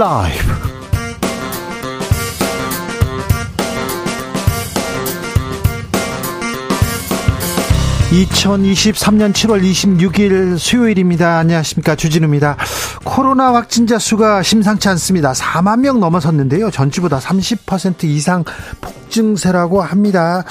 라이브 2023년 7월 26일 수요일입니다. 안녕하십니까, 주진우입니다. 코로나 확진자 수가 심상치 않습니다. 4만 명 넘어섰는데요, 전주보다 30% 이상 폭증세라고 합니다.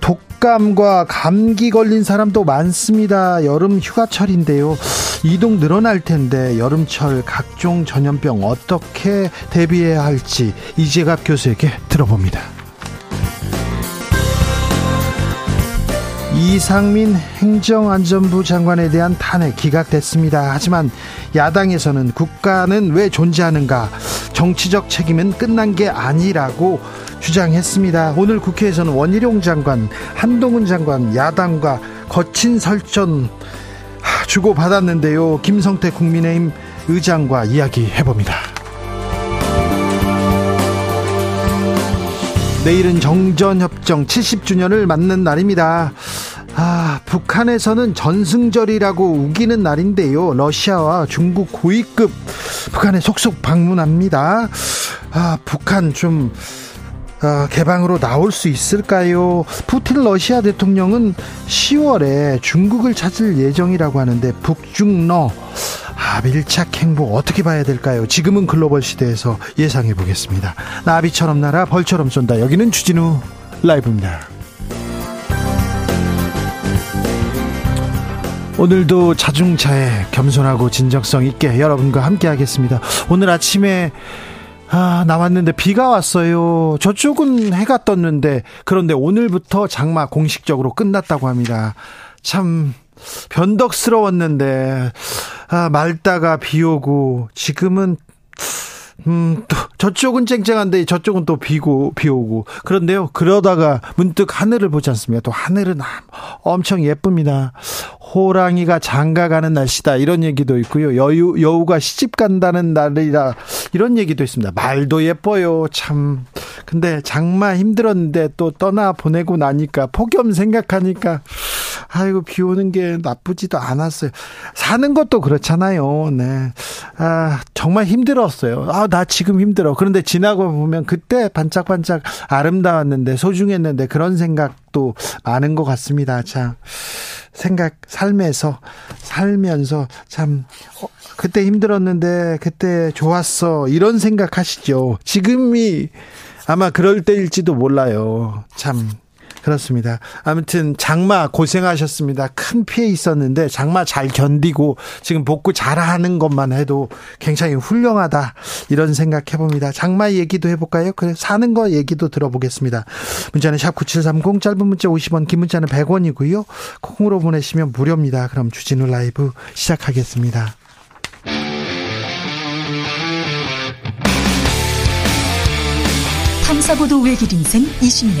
독감과 감기 걸린 사람도 많습니다. 여름 휴가철인데요, 이동 늘어날 텐데 여름철 각종 전염병 어떻게 대비해야 할지 이재갑 교수에게 들어봅니다. 이상민 행정안전부 장관에 대한 탄핵 기각됐습니다. 하지만 야당에서는 국가는 왜 존재하는가, 정치적 책임은 끝난 게 아니라고 주장했습니다. 오늘 국회에서는 원희룡 장관, 한동훈 장관, 야당과 거친 설전 주고받았는데요. 김성태 국민의힘 의장과 이야기해봅니다. 내일은 정전협정 70주년을 맞는 날입니다. 북한에서는 전승절이라고 우기는 날인데요, 러시아와 중국 고위급 북한에 속속 방문합니다. 북한 좀 개방으로 나올 수 있을까요? 푸틴 러시아 대통령은 10월에 중국을 찾을 예정이라고 하는데, 북중러 밀착 행보 어떻게 봐야 될까요? 지금은 글로벌 시대에서 예상해 보겠습니다. 나비처럼 날아 벌처럼 쏜다. 여기는 주진우 라이브입니다. 오늘도 자중차에 겸손하고 진정성 있게 여러분과 함께 하겠습니다. 오늘 아침에 나왔는데 비가 왔어요. 저쪽은 해가 떴는데, 그런데 오늘부터 장마 공식적으로 끝났다고 합니다. 참 변덕스러웠는데 맑다가 비오고, 지금은 또 저쪽은 쨍쨍한데 저쪽은 또 비오고 그런데요, 그러다가 문득 하늘을 보지 않습니까? 또 하늘은 엄청 예쁩니다. 호랑이가 장가가는 날씨다, 이런 얘기도 있고요. 여우가 시집간다는 날이다, 이런 얘기도 있습니다. 말도 예뻐요. 참, 근데 장마 힘들었는데 또 떠나보내고 나니까, 폭염 생각하니까 아이고, 비 오는 게 나쁘지도 않았어요. 사는 것도 그렇잖아요. 네. 정말 힘들었어요. 나 지금 힘들어. 그런데 지나고 보면 그때 반짝반짝 아름다웠는데, 소중했는데, 그런 생각도 많은 것 같습니다. 자, 살면서 참 그때 힘들었는데 그때 좋았어, 이런 생각하시죠. 지금이 아마 그럴 때일지도 몰라요. 참 그렇습니다. 아무튼 장마 고생하셨습니다. 큰 피해 있었는데 장마 잘 견디고 지금 복구 잘하는 것만 해도 굉장히 훌륭하다, 이런 생각해봅니다. 장마 얘기도 해볼까요? 그래, 사는 거 얘기도 들어보겠습니다. 문자는 샵 9730, 짧은 문자 50원, 긴 문자는 100원이고요 콩으로 보내시면 무료입니다. 그럼 주진우 라이브 시작하겠습니다. 탐사보도 외길 인생 20년,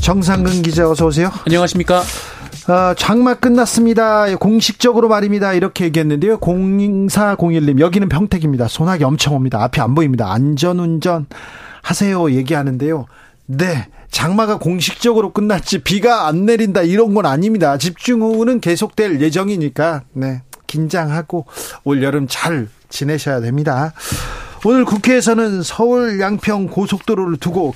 정상근 기자, 어서 오세요. 안녕하십니까. 장마 끝났습니다. 공식적으로 말입니다, 이렇게 얘기했는데요. 0401님, 여기는 평택입니다. 소나기 엄청 옵니다. 앞이 안 보입니다. 안전운전 하세요 얘기하는데요. 네, 장마가 공식적으로 끝났지 비가 안 내린다, 이런 건 아닙니다. 집중호우는 계속될 예정이니까 네, 긴장하고 올여름 잘 지내셔야 됩니다. 오늘 국회에서는 서울 양평 고속도로를 두고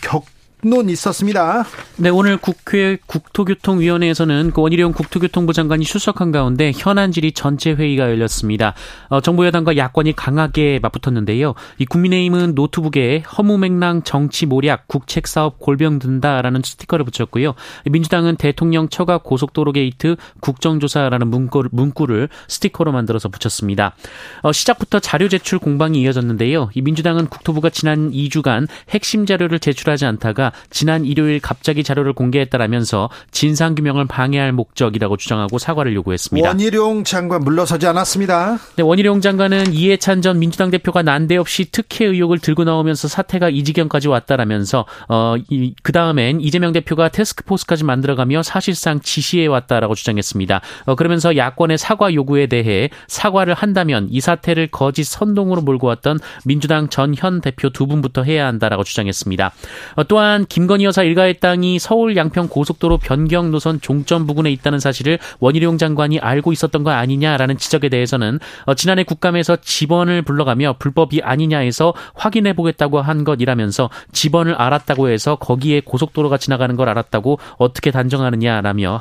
논 있었습니다. 네, 오늘 국회 국토교통위원회에서는 원희룡 국토교통부 장관이 출석한 가운데 현안 질의 전체 회의가 열렸습니다. 정부 여당과 야권이 강하게 맞붙었는데요. 이 국민의힘은 노트북에 허무맹랑, 정치 모략, 국책사업 골병 든다라는 스티커를 붙였고요. 민주당은 대통령 처가 고속도로 게이트 국정조사라는 문구를 스티커로 만들어서 붙였습니다. 시작부터 자료 제출 공방이 이어졌는데요. 이 민주당은 국토부가 지난 2주간 핵심 자료를 제출하지 않다가 아니라 지난 일요일 갑자기 자료를 공개했다라면서 진상규명을 방해할 목적이라고 주장하고 사과를 요구했습니다. 원희룡 장관 물러서지 않았습니다. 네, 원희룡 장관은 이해찬 전 민주당 대표가 난데없이 특혜 의혹을 들고 나오면서 사태가 이 지경까지 왔다라면서 그다음엔 이재명 대표가 태스크포스까지 만들어가며 사실상 지시해왔다라고 주장했습니다. 그러면서 야권의 사과 요구에 대해 사과를 한다면 이 사태를 거짓 선동으로 몰고 왔던 민주당 전현 대표 두 분부터 해야 한다라고 주장했습니다. 또한 김건희 여사 일가의 땅이 서울 양평 고속도로 변경 노선 종점 부근에 있다는 사실을 원희룡 장관이 알고 있었던 거 아니냐라는 지적에 대해서는 지난해 국감에서 집원을 불러가며 불법이 아니냐 해서 확인해보겠다고 한 것이라면서 집원을 알았다고 해서 거기에 고속도로가 지나가는 걸 알았다고 어떻게 단정하느냐라며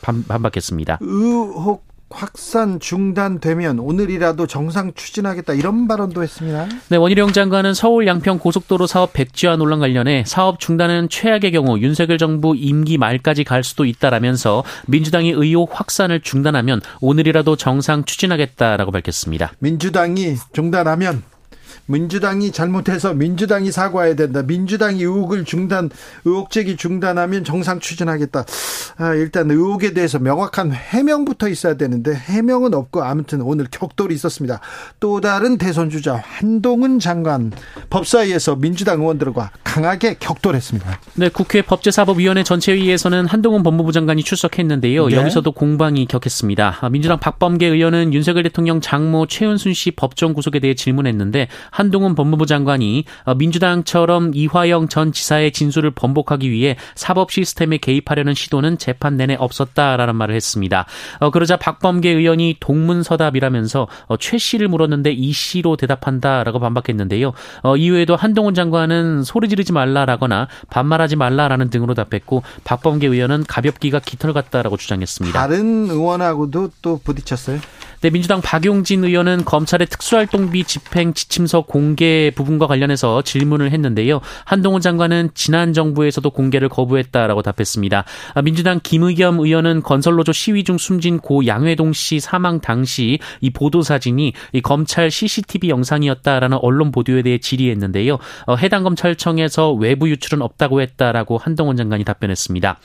반박했습니다. 의혹 확산 중단되면 오늘이라도 정상 추진하겠다 이런 발언도 했습니다. 네, 원희룡 장관은 서울 양평 고속도로 사업 백지화 논란 관련해 사업 중단은 최악의 경우 윤석열 정부 임기 말까지 갈 수도 있다라면서 민주당이 의혹 확산을 중단하면 오늘이라도 정상 추진하겠다라고 밝혔습니다. 민주당이 중단하면 민주당이 잘못해서 민주당이 사과해야 된다. 민주당이 의혹 제기 중단하면 정상 추진하겠다. 일단 의혹에 대해서 명확한 해명부터 있어야 되는데 해명은 없고 아무튼 오늘 격돌이 있었습니다. 또 다른 대선 주자 한동훈 장관 법사위에서 민주당 의원들과 강하게 격돌했습니다. 네, 국회 법제사법위원회 전체회의에서는 한동훈 법무부 장관이 출석했는데요. 네. 여기서도 공방이 격했습니다. 민주당 박범계 의원은 윤석열 대통령 장모 최은순 씨 법정 구속에 대해 질문했는데 한동훈 법무부 장관이 민주당처럼 이화영 전 지사의 진술을 번복하기 위해 사법 시스템에 개입하려는 시도는 재판 내내 없었다라는 말을 했습니다. 그러자 박범계 의원이 동문서답이라면서 최 씨를 물었는데 이 씨로 대답한다라고 반박했는데요. 이외에도 한동훈 장관은 소리 지르지 말라라거나 반말하지 말라라는 등으로 답했고 박범계 의원은 가볍기가 깃털 같다라고 주장했습니다. 다른 의원하고도 또 부딪혔어요? 네, 민주당 박용진 의원은 검찰의 특수활동비 집행 지침서 공개 부분과 관련해서 질문을 했는데요. 한동훈 장관은 지난 정부에서도 공개를 거부했다라고 답했습니다. 민주당 김의겸 의원은 건설로조 시위 중 숨진 고 양회동 씨 사망 당시 이 보도사진이 이 검찰 CCTV 영상이었다라는 언론 보도에 대해 질의했는데요. 해당 검찰청에서 외부 유출은 없다고 했다라고 한동훈 장관이 답변했습니다.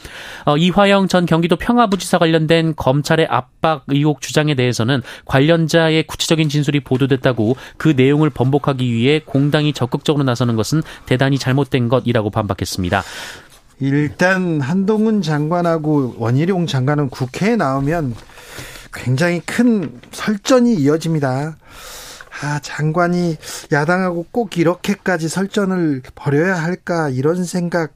이화영 전 경기도 평화부지사 관련된 검찰의 압박 의혹 주장에 대해서는 관련자의 구체적인 진술이 보도됐다고 그 내용을 번복하기 위해 공당이 적극적으로 나서는 것은 대단히 잘못된 것이라고 반박했습니다. 일단 한동훈 장관하고 원희룡 장관은 국회에 나오면 굉장히 큰 설전이 이어집니다. 장관이 야당하고 꼭 이렇게까지 설전을 벌여야 할까 이런 생각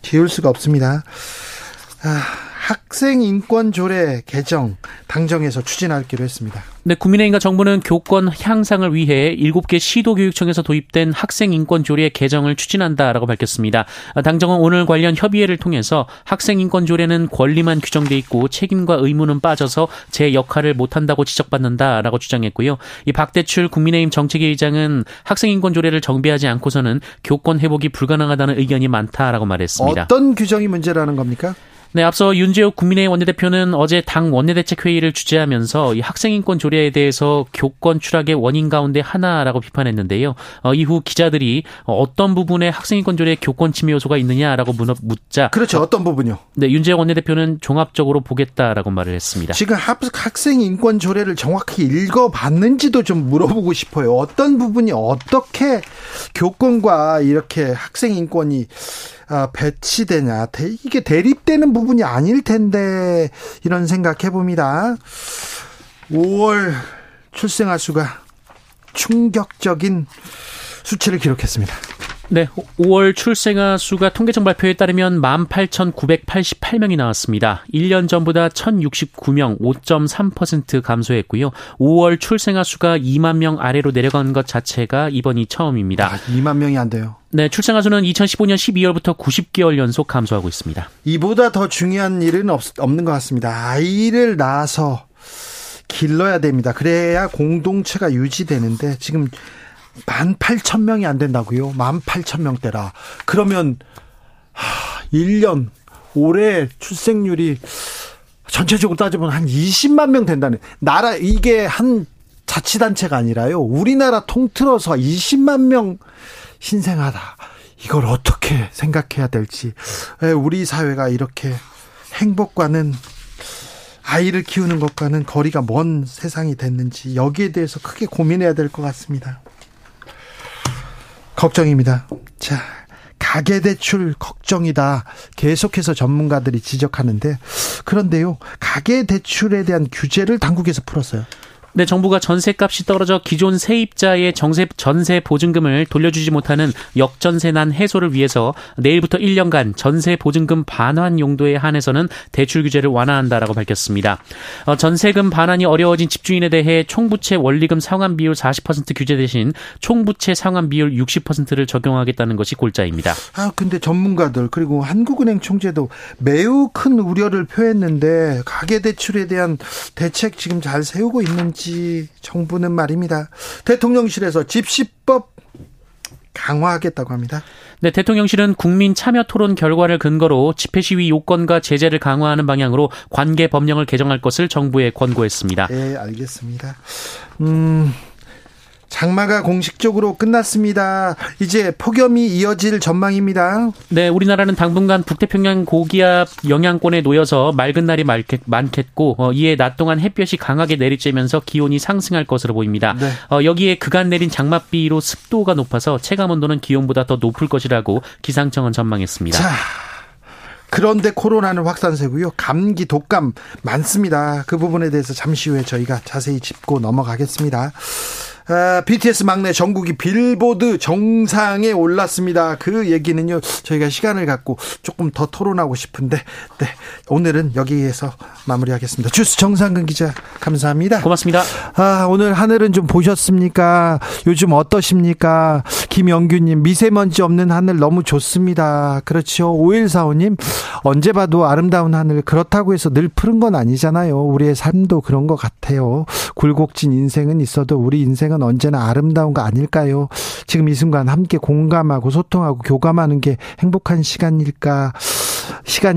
지울 수가 없습니다. 학생인권조례 개정 당정에서 추진하기로 했습니다. 네, 국민의힘과 정부는 교권 향상을 위해 7개 시도교육청에서 도입된 학생인권조례 개정을 추진한다라고 밝혔습니다. 당정은 오늘 관련 협의회를 통해서 학생인권조례는 권리만 규정돼 있고 책임과 의무는 빠져서 제 역할을 못한다고 지적받는다라고 주장했고요. 이 박대출 국민의힘 정책위 의장은 학생인권조례를 정비하지 않고서는 교권 회복이 불가능하다는 의견이 많다라고 말했습니다. 어떤 규정이 문제라는 겁니까? 네, 앞서 윤재욱 국민의힘 원내대표는 어제 당 원내대책회의를 주재하면서 이 학생인권 조례에 대해서 교권 추락의 원인 가운데 하나라고 비판했는데요. 이후 기자들이 어떤 부분에 학생인권 조례의 교권 침해 요소가 있느냐라고 묻자. 그렇죠. 어떤 부분이요? 네, 윤재욱 원내대표는 종합적으로 보겠다라고 말을 했습니다. 지금 학생인권 조례를 정확히 읽어봤는지도 좀 물어보고 싶어요. 어떤 부분이 어떻게 교권과 이렇게 학생인권이 배치되냐. 이게 대립되는 부분이 아닐 텐데 이런 생각해 봅니다. 5월 출생아 수가 충격적인 수치를 기록했습니다. 네, 5월 출생아 수가 통계청 발표에 따르면 18,988명이 나왔습니다. 1년 전보다 1,069명, 5.3% 감소했고요. 5월 출생아 수가 2만 명 아래로 내려간 것 자체가 이번이 처음입니다. 2만 명이 안 돼요. 네, 출생아 수는 2015년 12월부터 90개월 연속 감소하고 있습니다. 이보다 더 중요한 일은 없는 것 같습니다. 아이를 낳아서 길러야 됩니다. 그래야 공동체가 유지되는데 지금 18,000명이 안 된다고요? 18,000명대라. 그러면 1년 올해 출생률이 전체적으로 따져보면 한 20만 명 된다는 나라. 이게 한 자치단체가 아니라요. 우리나라 통틀어서 20만 명 신생아다. 이걸 어떻게 생각해야 될지. 우리 사회가 이렇게 행복과는, 아이를 키우는 것과는 거리가 먼 세상이 됐는지, 여기에 대해서 크게 고민해야 될 것 같습니다. 걱정입니다. 자, 가계대출 걱정이다, 계속해서 전문가들이 지적하는데, 그런데요, 가계대출에 대한 규제를 당국에서 풀었어요. 네, 정부가 전세값이 떨어져 기존 세입자의 전세 보증금을 돌려주지 못하는 역전세난 해소를 위해서 내일부터 1년간 전세 보증금 반환 용도에 한해서는 대출 규제를 완화한다라고 밝혔습니다. 전세금 반환이 어려워진 집주인에 대해 총부채 원리금 상환 비율 40% 규제 대신 총부채 상환 비율 60%를 적용하겠다는 것이 골자입니다. 아, 근데 전문가들, 그리고 한국은행 총재도 매우 큰 우려를 표했는데, 가계대출에 대한 대책 지금 잘 세우고 있는지, 정부는 말입니다. 대통령실에서 집시법 강화하겠다고 합니다. 네, 대통령실은 국민 참여 토론 결과를 근거로 집회 시위 요건과 제재를 강화하는 방향으로 관계 법령을 개정할 것을 정부에 권고했습니다. 네, 알겠습니다. 장마가 공식적으로 끝났습니다. 이제 폭염이 이어질 전망입니다. 네, 우리나라는 당분간 북태평양 고기압 영향권에 놓여서 맑은 날이 많겠고, 이에 낮 동안 햇볕이 강하게 내리쬐면서 기온이 상승할 것으로 보입니다. 네. 여기에 그간 내린 장맛비로 습도가 높아서 체감온도는 기온보다 더 높을 것이라고 기상청은 전망했습니다. 자, 그런데 코로나는 확산세고요, 감기, 독감 많습니다. 그 부분에 대해서 잠시 후에 저희가 자세히 짚고 넘어가겠습니다. BTS 막내 정국이 빌보드 정상에 올랐습니다. 그 얘기는요, 저희가 시간을 갖고 조금 더 토론하고 싶은데, 네, 오늘은 여기에서 마무리하겠습니다. 주스 정상근 기자, 감사합니다. 고맙습니다. 아, 오늘 하늘은 좀 보셨습니까? 요즘 어떠십니까? 김영규님, 미세먼지 없는 하늘 너무 좋습니다. 그렇죠. 5145님, 언제 봐도 아름다운 하늘, 그렇다고 해서 늘 푸른 건 아니잖아요. 우리의 삶도 그런 것 같아요. 굴곡진 인생은 있어도 우리 인생은 언제나 아름다운 거 아닐까요? 지금 이 순간 함께 공감하고 소통하고 교감하는 게 행복한 시간이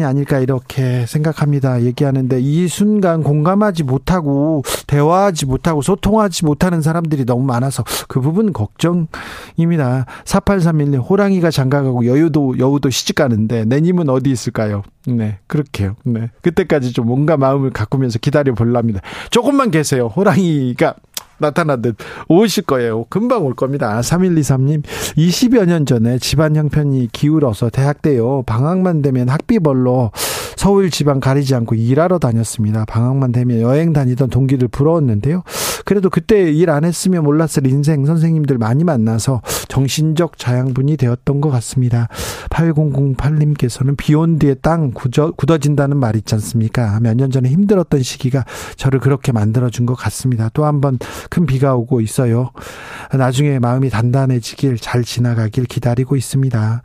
아닐까, 이렇게 생각합니다. 얘기하는데, 이 순간 공감하지 못하고 대화하지 못하고 소통하지 못하는 사람들이 너무 많아서 그 부분 걱정입니다. 4831님, 호랑이가 장가가고 여우도 시집가는데 내님은 어디 있을까요? 네, 그렇게요. 네, 그때까지 좀 뭔가 마음을 가꾸면서 기다려 볼랍니다. 조금만 계세요. 호랑이가 나타나듯 오실 거예요. 금방 올 겁니다. 3123님, 20여 년 전에 집안 형편이 기울어서 대학 때요, 방학만 되면 학비 벌러 서울 지방 가리지 않고 일하러 다녔습니다. 방학만 되면 여행 다니던 동기들 부러웠는데요, 그래도 그때 일 안 했으면 몰랐을 인생 선생님들 많이 만나서 정신적 자양분이 되었던 것 같습니다. 8008님께서는 비온 뒤에 땅 굳어진다는 말 있지 않습니까? 몇 년 전에 힘들었던 시기가 저를 그렇게 만들어준 것 같습니다. 또 한 번 큰 비가 오고 있어요. 나중에 마음이 단단해지길, 잘 지나가길 기다리고 있습니다.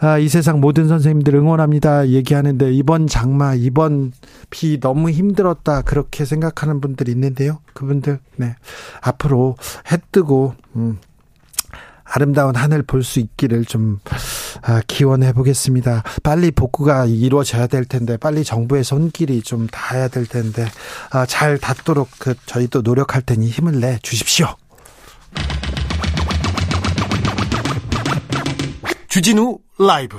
아, 이 세상 모든 선생님들 응원합니다. 얘기하는데, 이번 장마, 이번 비 너무 힘들었다, 그렇게 생각하는 분들 있는데요, 그분들, 네, 앞으로 해 뜨고 아름다운 하늘 볼 수 있기를 좀 기원해 보겠습니다. 빨리 복구가 이루어져야 될 텐데, 빨리 정부의 손길이 좀 닿아야 될 텐데, 잘 닿도록 저희도 노력할 테니 힘을 내 주십시오. 주진우 라이브.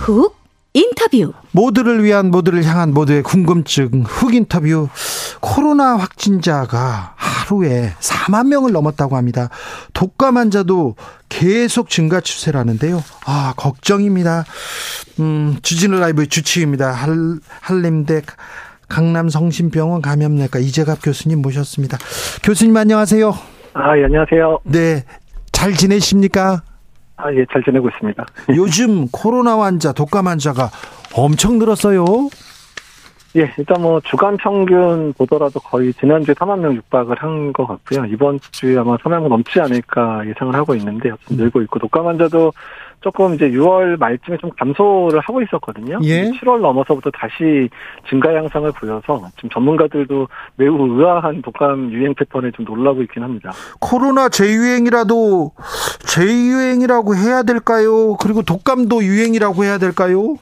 훅 인터뷰. 모두를 위한, 모두를 향한, 모두의 궁금증 훅 인터뷰. 코로나 확진자가 하루에 4만 명을 넘었다고 합니다. 독감 환자도 계속 증가 추세라는데요, 아, 걱정입니다. 주진우 라이브의 주치의입니다. 한림대 강남성심병원 감염내과 이재갑 교수님 모셨습니다. 교수님, 안녕하세요. 아, 예, 안녕하세요. 네, 잘 지내십니까? 아, 예, 잘 지내고 있습니다. 요즘 코로나 환자, 독감 환자가 엄청 늘었어요. 예, 일단 뭐 주간 평균 보더라도 거의 지난주에 4만 명 육박을 한 것 같고요. 이번 주에 아마 4만 명 넘지 않을까 예상을 하고 있는데, 늘고 있고, 독감 환자도 조금 이제 6월 말쯤에 좀 감소를 하고 있었거든요. 예. 7월 넘어서부터 다시 증가 양상을 보여서 지금 전문가들도 매우 의아한 독감 유행 패턴에 좀 놀라고 있긴 합니다. 코로나 재유행이라도 재유행이라고 해야 될까요? 그리고 독감도 유행이라고 해야 될까요?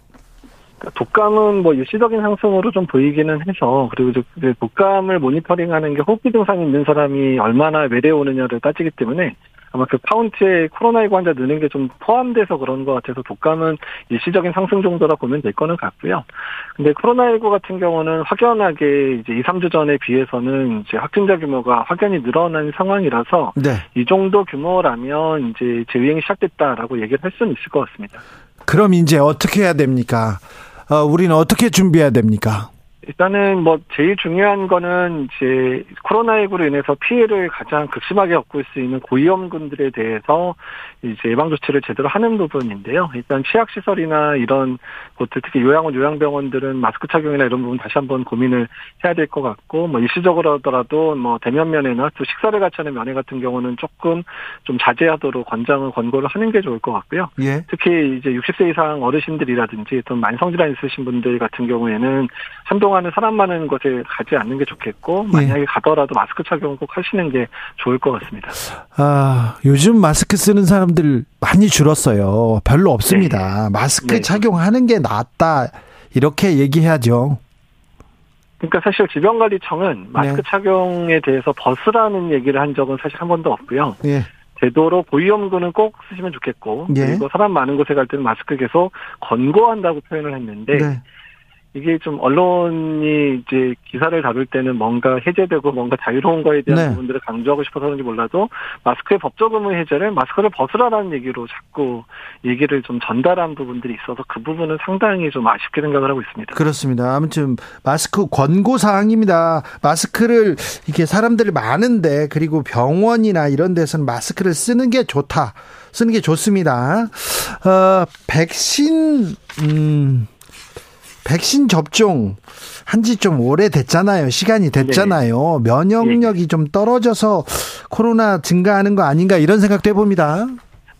그러니까 독감은 뭐 일시적인 상승으로 좀 보이기는 해서, 그리고 이제 독감을 모니터링하는 게 호흡기 증상이 있는 사람이 얼마나 외래오느냐를 따지기 때문에 아마 그 파운트에 코로나19 환자 느는 게 좀 포함돼서 그런 것 같아서 독감은 일시적인 상승 정도라 보면 될 거는 같고요. 근데 코로나19 같은 경우는 확연하게 이제 2, 3주 전에 비해서는 이제 확진자 규모가 확연히 늘어난 상황이라서 네. 이 정도 규모라면 이제 재유행이 시작됐다라고 얘기를 할 수는 있을 것 같습니다. 그럼 이제 어떻게 해야 됩니까? 우리는 어떻게 준비해야 됩니까? 일단은 뭐 제일 중요한 거는 이제 코로나19로 인해서 피해를 가장 극심하게 얻을 수 있는 고위험군들에 대해서 이제 예방 조치를 제대로 하는 부분인데요. 일단 취약 시설이나 이런 곳들, 특히 요양원, 요양병원들은 마스크 착용이나 이런 부분 다시 한번 고민을 해야 될 것 같고, 뭐 일시적으로라도 뭐 대면 면회나 또 식사를 같이 하는 면회 같은 경우는 조금 좀 자제하도록 권고를 하는 게 좋을 것 같고요. 예. 특히 이제 60세 이상 어르신들이라든지 또 만성질환 있으신 분들 같은 경우에는 한동안 사람 많은 곳에 가지 않는 게 좋겠고, 만약에 가더라도 마스크 착용 꼭 하시는 게 좋을 것 같습니다. 아, 요즘 마스크 쓰는 사람들 많이 줄었어요. 별로 없습니다. 네. 마스크 네. 착용하는 게 낫다 이렇게 얘기해야죠. 그러니까 사실 질병관리청은 마스크 네. 착용에 대해서 벗으라는 얘기를 한 적은 사실 한 번도 없고요. 네. 되도록 고위험군은 꼭 쓰시면 좋겠고, 네. 그리고 사람 많은 곳에 갈 때는 마스크 계속 권고한다고 표현을 했는데 네. 이게 좀 언론이 이제 기사를 다룰 때는 뭔가 해제되고 뭔가 자유로운 거에 대한 네. 부분들을 강조하고 싶어서 그런지 몰라도 마스크의 법적 의무 해제를 마스크를 벗으라는 얘기로 자꾸 얘기를 좀 전달한 부분들이 있어서 그 부분은 상당히 좀 아쉽게 생각을 하고 있습니다. 그렇습니다. 아무튼 마스크 권고 사항입니다. 마스크를 이렇게 사람들이 많은데 그리고 병원이나 이런 데서는 마스크를 쓰는 게 좋다. 쓰는 게 좋습니다. 백신 접종 한 지 좀 오래됐잖아요. 시간이 됐잖아요. 면역력이 좀 떨어져서 코로나 증가하는 거 아닌가 이런 생각도 해봅니다.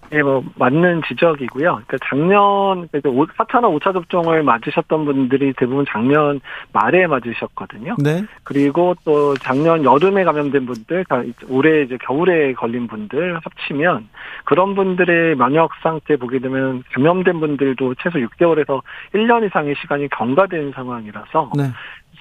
네, 뭐 맞는 지적이고요. 그러니까 작년 4차나 5차 접종을 맞으셨던 분들이 대부분 작년 말에 맞으셨거든요. 네. 그리고 또 작년 여름에 감염된 분들, 올해 이제 겨울에 걸린 분들 합치면 그런 분들의 면역 상태 보게 되면 감염된 분들도 최소 6개월에서 1년 이상의 시간이 경과된 상황이라서. 네.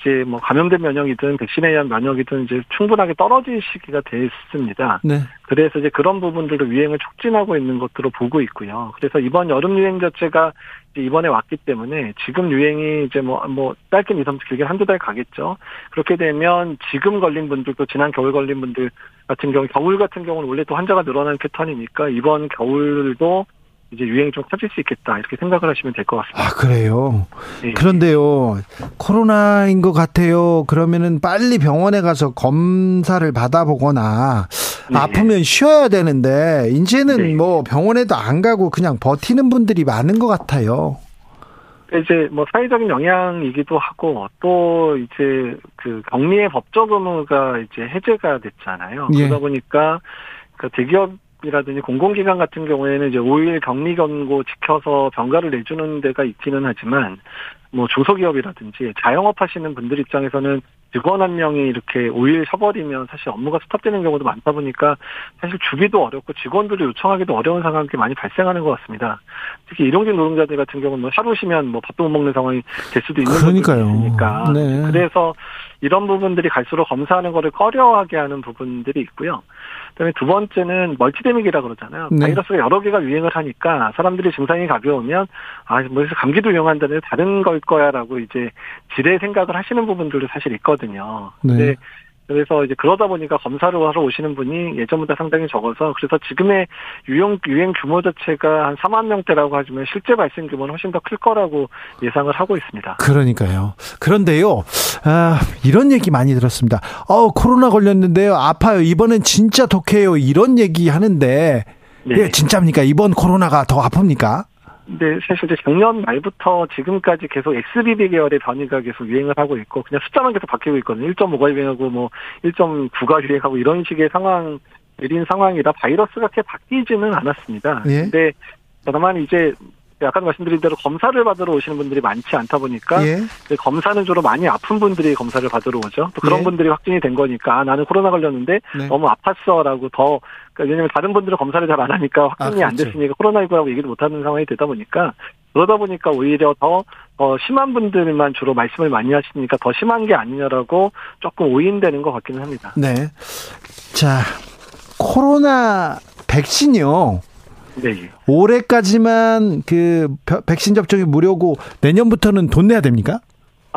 이제 뭐 감염된 면역이든 백신에 의한 면역이든 이제 충분하게 떨어질 시기가 됐습니다. 네. 그래서 이제 그런 부분들도 유행을 촉진하고 있는 것으로 보고 있고요. 그래서 이번 여름 유행 자체가 이번에 왔기 때문에 지금 유행이 이제 뭐 짧게는 2, 3주 길게 한두 달 가겠죠. 그렇게 되면 지금 걸린 분들도 지난 겨울 걸린 분들 같은 경우 겨울 같은 경우는 원래 또 환자가 늘어나는 패턴이니까 이번 겨울도 이제 유행이 좀 커질 수 있겠다 이렇게 생각을 하시면 될 것 같습니다. 아 그래요? 네. 그런데요 코로나인 것 같아요 그러면은 빨리 병원에 가서 검사를 받아보거나 네. 아프면 쉬어야 되는데 이제는 네. 뭐 병원에도 안 가고 그냥 버티는 분들이 많은 것 같아요. 이제 뭐 사회적인 영향이기도 하고 또 이제 그 격리의 법적 의무가 이제 해제가 됐잖아요. 네. 그러다 보니까 그 대기업이라든지 공공기관 같은 경우에는 이제 5일 격리 권고 지켜서 병가를 내주는 데가 있기는 하지만 뭐 중소기업이라든지 자영업 하시는 분들 입장에서는 직원 한 명이 이렇게 5일 쉬어버리면 사실 업무가 스탑되는 경우도 많다 보니까 사실 주기도 어렵고 직원들도 요청하기도 어려운 상황이 많이 발생하는 것 같습니다. 특히 일용직 노동자들 같은 경우는 뭐 하루 쉬면 뭐 밥도 못 먹는 상황이 될 수도 있는 거니까. 네. 그래서 이런 부분들이 갈수록 검사하는 거를 꺼려하게 하는 부분들이 있고요. 그다음에 두 번째는 멀티데믹이라 그러잖아요. 네. 바이러스가 여러 개가 유행을 하니까 사람들이 증상이 가벼우면 아, 뭐 감기도 유행한다는 다른 걸 거야라고 이제 지레 생각을 하시는 부분들도 사실 있거든요. 네. 그래서 이제 그러다 보니까 검사를 하러 오시는 분이 예전보다 상당히 적어서 그래서 지금의 유행 규모 자체가 한 4만 명대라고 하지만 실제 발생 규모는 훨씬 더 클 거라고 예상을 하고 있습니다. 그러니까요. 그런데요. 아, 이런 얘기 많이 들었습니다. 코로나 걸렸는데요. 아파요. 이번엔 진짜 독해요. 이런 얘기 하는데 네. 예, 진짜입니까? 이번 코로나가 더 아픕니까? 근데 사실 이제 작년 말부터 지금까지 계속 XBB 계열의 변이가 계속 유행을 하고 있고 그냥 숫자만 계속 바뀌고 있거든요. 1.5가 유행하고 뭐 1.9가 유행하고 이런 식의 상황이라 바이러스가 그렇게 바뀌지는 않았습니다. 근데 다만 이제 아까 말씀드린 대로 검사를 받으러 오시는 분들이 많지 않다 보니까 예. 검사는 주로 많이 아픈 분들이 검사를 받으러 오죠. 또 그런 예. 분들이 확진이 된 거니까 아, 나는 코로나 걸렸는데 네. 너무 아팠어라고 더 그러니까 왜냐하면 다른 분들은 검사를 잘 안 하니까 확진이 안 됐으니까 코로나19라고 얘기도 못하는 상황이 되다 보니까 그러다 보니까 오히려 더 심한 분들만 주로 말씀을 많이 하시니까 더 심한 게 아니냐라고 조금 오인되는 것 같기는 합니다. 네. 자, 코로나 백신이요. 네. 올해까지만 그 백신 접종이 무료고 내년부터는 돈 내야 됩니까?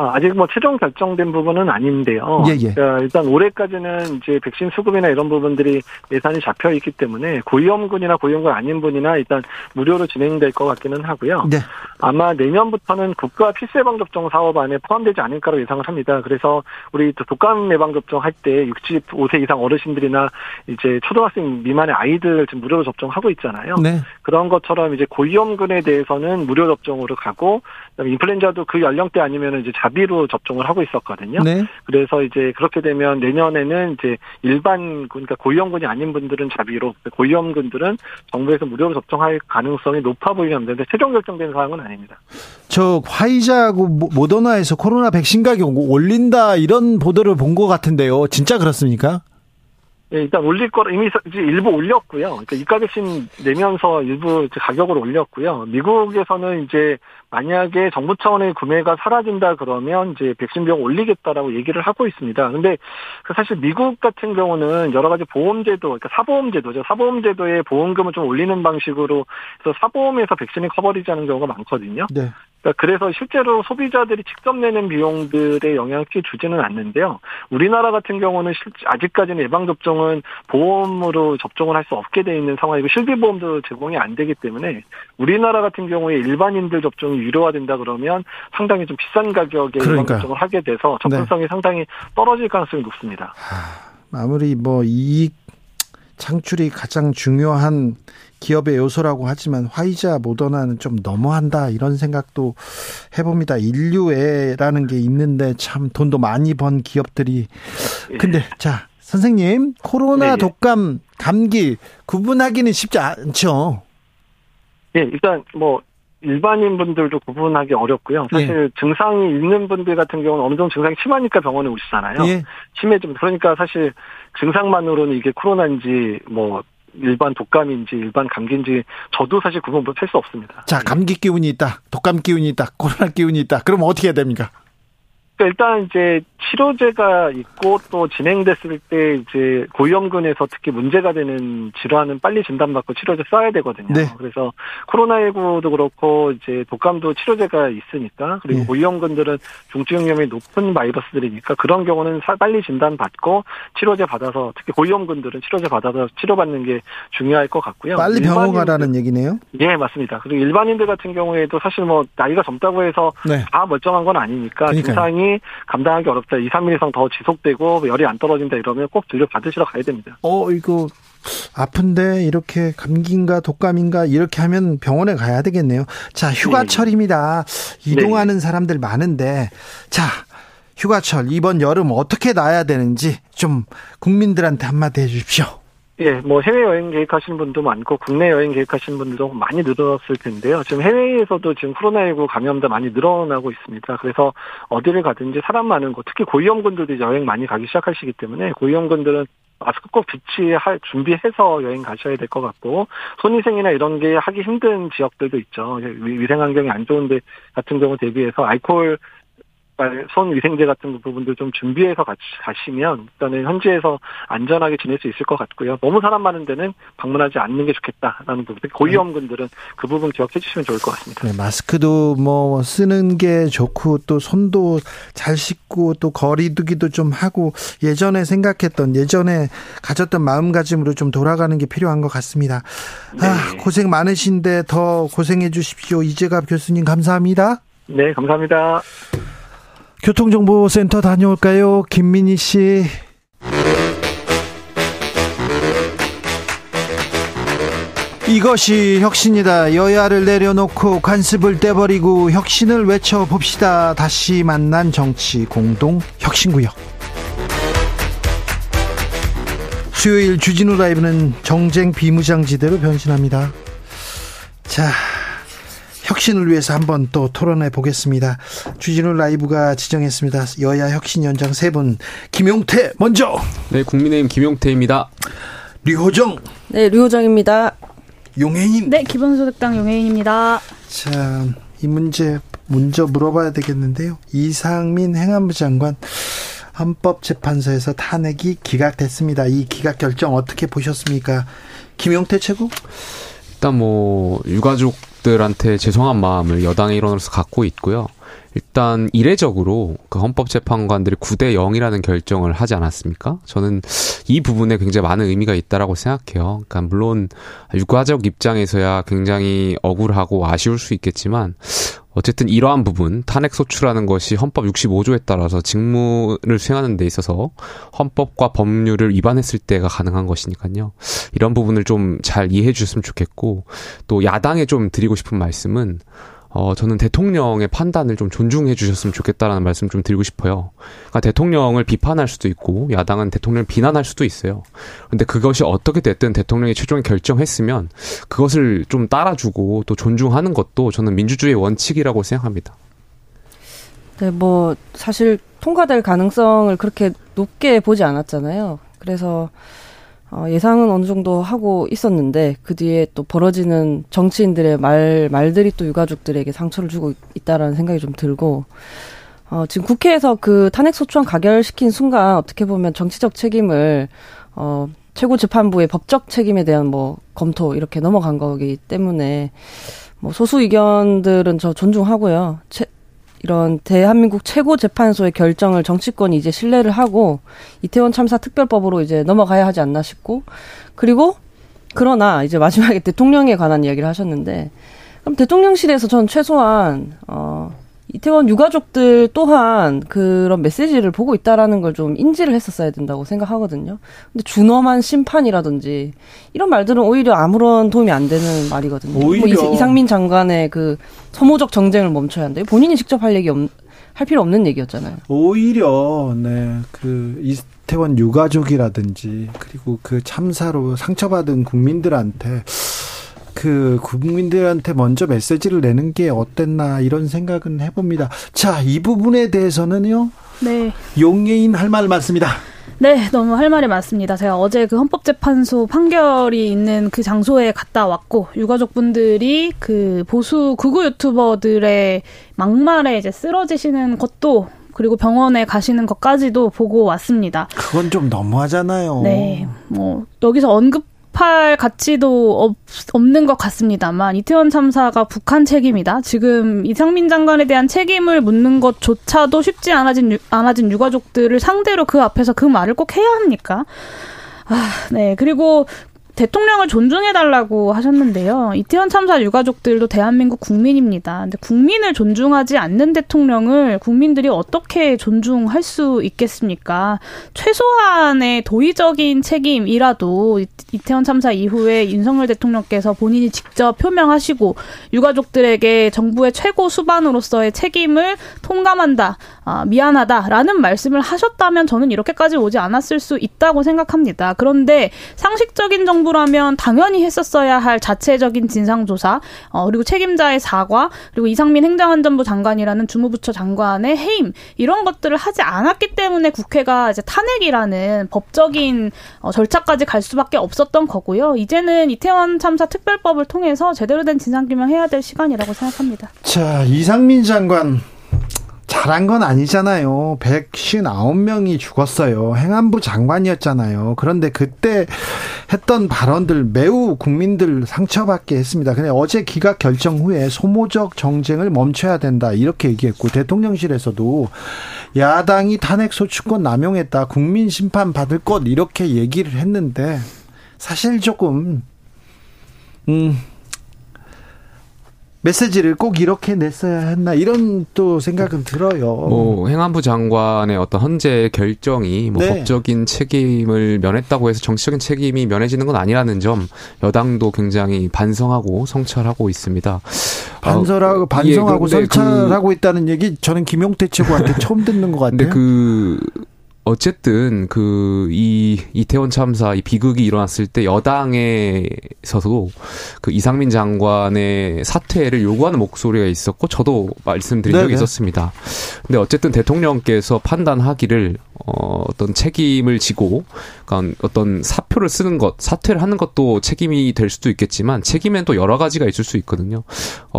아직 뭐 최종 결정된 부분은 아닌데요. 예. 그러니까 일단 올해까지는 이제 백신 수급이나 이런 부분들이 예산이 잡혀 있기 때문에 고위험군이나 고위험군 아닌 분이나 일단 무료로 진행될 것 같기는 하고요. 네. 아마 내년부터는 국가 필수 예방접종 사업 안에 포함되지 않을까로 예상을 합니다. 그래서 우리 독감 예방접종 할 때 65세 이상 어르신들이나 이제 초등학생 미만의 아이들 지금 무료로 접종하고 있잖아요. 네. 그런 것처럼 이제 고위험군에 대해서는 무료 접종으로 가고, 그다음에 인플루엔자도 그 연령대 아니면은 이제 자비로 접종을 하고 있었거든요. 네. 그래서 이제 그렇게 되면 내년에는 이제 일반, 그러니까 고위험군이 아닌 분들은 자비로, 고위험군들은 정부에서 무료로 접종할 가능성이 높아 보이긴 합니다. 최종 결정된 사항은 아닙니다. 저 화이자하고 모더나에서 코로나 백신 가격 올린다 이런 보도를 본 것 같은데요. 진짜 그렇습니까? 예, 일단 올릴 거라 이미 일부 올렸고요. 그러니까 이가 백신 내면서 일부 가격을 올렸고요. 미국에서는 이제 만약에 정부 차원의 구매가 사라진다 그러면 이제 백신 비용 올리겠다라고 얘기를 하고 있습니다. 근데 사실 미국 같은 경우는 여러 가지 보험제도, 그러니까 사보험제도죠. 사보험제도에 보험금을 좀 올리는 방식으로 해서 사보험에서 백신이 커버리지 않은 경우가 많거든요. 네. 그래서 실제로 소비자들이 직접 내는 비용들에 영향을 주지는 않는데요. 우리나라 같은 경우는 아직까지는 예방접종은 보험으로 접종을 할 수 없게 돼 있는 상황이고 실비보험도 제공이 안 되기 때문에 우리나라 같은 경우에 일반인들 접종이 유료화된다 그러면 상당히 좀 비싼 가격에 예방접종을 하게 돼서 접근성이 네. 상당히 떨어질 가능성이 높습니다. 아무리 뭐 이익 창출이 가장 중요한 기업의 요소라고 하지만 화이자 모더나는 좀 너무한다 이런 생각도 해봅니다. 인류애라는 게 있는데 참 돈도 많이 번 기업들이. 근데 자 선생님, 코로나, 독감, 감기 구분하기는 쉽지 않죠? 예, 일단 뭐 일반인 분들도 구분하기 어렵고요. 사실 증상이 있는 분들 같은 경우는 어느 정도 증상이 심하니까 병원에 오시잖아요. 심해 좀 그러니까 사실 증상만으로는 이게 코로나인지 뭐 일반 독감인지 일반 감기인지 저도 사실 구분 못 할 수 없습니다. 자, 감기 기운이 있다, 독감 기운이 있다, 코로나 기운이 있다. 그럼 어떻게 해야 됩니까? 일단 이제 치료제가 있고 또 진행됐을 때 이제 고위험군에서 특히 문제가 되는 질환은 빨리 진단받고 치료제 써야 되거든요. 네. 그래서 코로나19도 그렇고 이제 독감도 치료제가 있으니까, 그리고 고위험군들은 중증 위험이 높은 바이러스들이니까 그런 경우는 빨리 진단받고 치료제 받아서, 특히 고위험군들은 치료제 받아서 치료받는 게 중요할 것 같고요. 빨리 병원 가라는 얘기네요. 예, 맞습니다. 그리고 일반인들 같은 경우에도 사실 뭐 나이가 젊다고 해서 다 멀쩡한 건 아니니까 증상이 감당하기 어렵다, 2, 3일 이상 더 지속되고 열이 안 떨어진다 이러면 꼭 진료 받으시러 가야 됩니다. 이거 아픈데 이렇게 감기인가 독감인가 이렇게 하면 병원에 가야 되겠네요. 자, 휴가철입니다. 이동하는 사람들 많은데, 자, 휴가철 이번 여름 어떻게 나야 되는지 좀 국민들한테 한마디 해주십시오. 예, 뭐 해외여행 계획하시는 분도 많고 국내 여행 계획하시는 분들도 많이 늘어났을 텐데요. 지금 해외에서도 지금 코로나19 감염자 많이 늘어나고 있습니다. 그래서 어디를 가든지 사람 많은 곳, 특히 고위험군들도 여행 많이 가기 시작하시기 때문에 고위험군들은 마스크 꼭 비치할 준비해서 여행 가셔야 될 것 같고, 손위생이나 이런 게 하기 힘든 지역들도 있죠. 위생환경이 안 좋은 데 같은 경우 대비해서 알코올, 손 위생제 같은 부분들 좀 준비해서 가시면 일단은 현지에서 안전하게 지낼 수 있을 것 같고요. 너무 사람 많은 데는 방문하지 않는 게 좋겠다라는 부분, 고위험군들은 그 부분 기억해 주시면 좋을 것 같습니다. 네, 마스크도 뭐 쓰는 게 좋고 또 손도 잘 씻고 또 거리두기도 좀 하고 예전에 생각했던, 예전에 가졌던 마음가짐으로 좀 돌아가는 게 필요한 것 같습니다. 네. 고생 많으신데 더 고생해 주십시오. 이재갑 교수님 감사합니다. 네, 감사합니다. 교통정보센터 다녀올까요? 김민희 씨. 이것이 혁신이다. 여야를 내려놓고 관습을 떼버리고 혁신을 외쳐봅시다. 다시 만난 정치 공동 혁신구역. 수요일 주진우 라이브는 정쟁 비무장지대로 변신합니다. 자, 혁신을 위해서 한번 또 토론해 보겠습니다. 주진우 라이브가 지정했습니다. 여야 혁신 연장 세 분. 김용태 먼저. 네, 국민의힘 김용태입니다. 류호정. 네, 류호정입니다. 용혜인. 네, 기본소득당 용혜인입니다. 자, 이 문제 먼저 물어봐야 되겠는데요. 이상민 행안부 장관 헌법재판소에서 탄핵이 기각됐습니다. 이 기각 결정 어떻게 보셨습니까? 김용태 최고? 일단 뭐 유가족들한테 죄송한 마음을 여당의 일원으로서 갖고 있고요. 일단 이례적으로 그 헌법재판관들이 9대0이라는 결정을 하지 않았습니까? 저는 이 부분에 굉장히 많은 의미가 있다라고 생각해요. 그러니까 물론 유가족 입장에서야 굉장히 억울하고 아쉬울 수 있겠지만 어쨌든 이러한 부분, 탄핵소추라는 것이 헌법 65조에 따라서 직무를 수행하는 데 있어서 헌법과 법률을 위반했을 때가 가능한 것이니까요. 이런 부분을 좀 잘 이해해 주셨으면 좋겠고, 또 야당에 좀 드리고 싶은 말씀은 저는 대통령의 판단을 좀 존중해 주셨으면 좋겠다라는 말씀 좀 드리고 싶어요. 그러니까 대통령을 비판할 수도 있고 야당은 대통령을 비난할 수도 있어요. 그런데 그것이 어떻게 됐든 대통령이 최종 결정했으면 그것을 좀 따라주고 또 존중하는 것도 저는 민주주의의 원칙이라고 생각합니다. 네, 뭐 사실 통과될 가능성을 그렇게 높게 보지 않았잖아요. 그래서 예상은 어느 정도 하고 있었는데 그 뒤에 또 벌어지는 정치인들의 말들이 또 유가족들에게 상처를 주고 있다라는 생각이 좀 들고, 지금 국회에서 그 탄핵소추안 가결시킨 순간 어떻게 보면 정치적 책임을 최고재판부의 법적 책임에 대한 뭐 검토 이렇게 넘어간 거기 때문에 뭐 소수 의견들은 저 존중하고요. 이런 대한민국 최고재판소의 결정을 정치권이 이제 신뢰를 하고 이태원 참사 특별법으로 이제 넘어가야 하지 않나 싶고, 그리고 그러나 이제 마지막에 대통령에 관한 이야기를 하셨는데, 그럼 대통령실에서 전 최소한 이태원 유가족들 또한 그런 메시지를 보고 있다라는 걸 좀 인지를 했었어야 된다고 생각하거든요. 근데 준엄한 심판이라든지 이런 말들은 오히려 아무런 도움이 안 되는 말이거든요. 오히려 뭐 이상민 장관의 그 소모적 정쟁을 멈춰야 한다. 본인이 직접 할 얘기 할 필요 없는 얘기였잖아요. 오히려 네, 그 이태원 유가족이라든지 그리고 그 참사로 상처받은 국민들한테. 그 국민들한테 먼저 메시지를 내는 게 어땠나 이런 생각은 해봅니다. 자, 이 부분에 대해서는요. 네. 용혜인 할 말 많습니다. 네, 너무 할 말이 많습니다. 제가 어제 그 헌법재판소 판결이 있는 그 장소에 갔다 왔고, 유가족분들이 그 보수 극우 유튜버들의 막말에 이제 쓰러지시는 것도, 그리고 병원에 가시는 것까지도 보고 왔습니다. 그건 좀 너무하잖아요. 네, 뭐 여기서 언급할 가치도 없는 것 같습니다만, 이태원 참사가 북한 책임이다, 지금 이상민 장관에 대한 책임을 묻는 것조차도 쉽지 않아진 유가족들을 상대로 그 앞에서 그 말을 꼭 해야 합니까? 네, 그리고 대통령을 존중해달라고 하셨는데요. 이태원 참사 유가족들도 대한민국 국민입니다. 근데 국민을 존중하지 않는 대통령을 국민들이 어떻게 존중할 수 있겠습니까? 최소한의 도의적인 책임이라도 이태원 참사 이후에 윤석열 대통령께서 본인이 직접 표명하시고 유가족들에게 정부의 최고 수반으로서의 책임을 통감한다, 미안하다라는 말씀을 하셨다면 저는 이렇게까지 오지 않았을 수 있다고 생각합니다. 그런데 상식적인 정부 라면 당연히 했었어야 할 자체적인 진상조사, 그리고 책임자의 사과, 그리고 이상민 행정안전부 장관이라는 주무부처 장관의 해임, 이런 것들을 하지 않았기 때문에 국회가 이제 탄핵이라는 법적인 절차까지 갈 수밖에 없었던 거고요. 이제는 이태원 참사 특별법을 통해서 제대로 된 진상규명해야 될 시간이라고 생각합니다. 자, 이상민 장관 잘한 건 아니잖아요. 159명이 죽었어요. 행안부 장관이었잖아요. 그런데 그때 했던 발언들 매우 국민들 상처받게 했습니다. 근데 어제 기각 결정 후에 소모적 정쟁을 멈춰야 된다, 이렇게 얘기했고, 대통령실에서도 야당이 탄핵소추권 남용했다, 국민 심판 받을 것, 이렇게 얘기를 했는데, 사실 조금 메시지를 꼭 이렇게 냈어야 했나, 이런 또 생각은 들어요. 뭐 행안부 장관의 어떤 헌재의 결정이 뭐 네, 법적인 책임을 면했다고 해서 정치적인 책임이 면해지는 건 아니라는 점 여당도 굉장히 반성하고 성찰하고 있습니다. 반성하고 예, 성찰하고 있다는 얘기 저는 김용태 최고한테 처음 듣는 것 같아요. 근데 어쨌든 이태원 참사 이 비극이 일어났을 때 여당에서도 그 이상민 장관의 사퇴를 요구하는 목소리가 있었고, 저도 말씀드린 적이 있었습니다. 근데 어쨌든 대통령께서 판단하기를 어떤 책임을 지고, 그러니까 어떤 사표를 쓰는 것, 사퇴를 하는 것도 책임이 될 수도 있겠지만 책임엔 또 여러 가지가 있을 수 있거든요.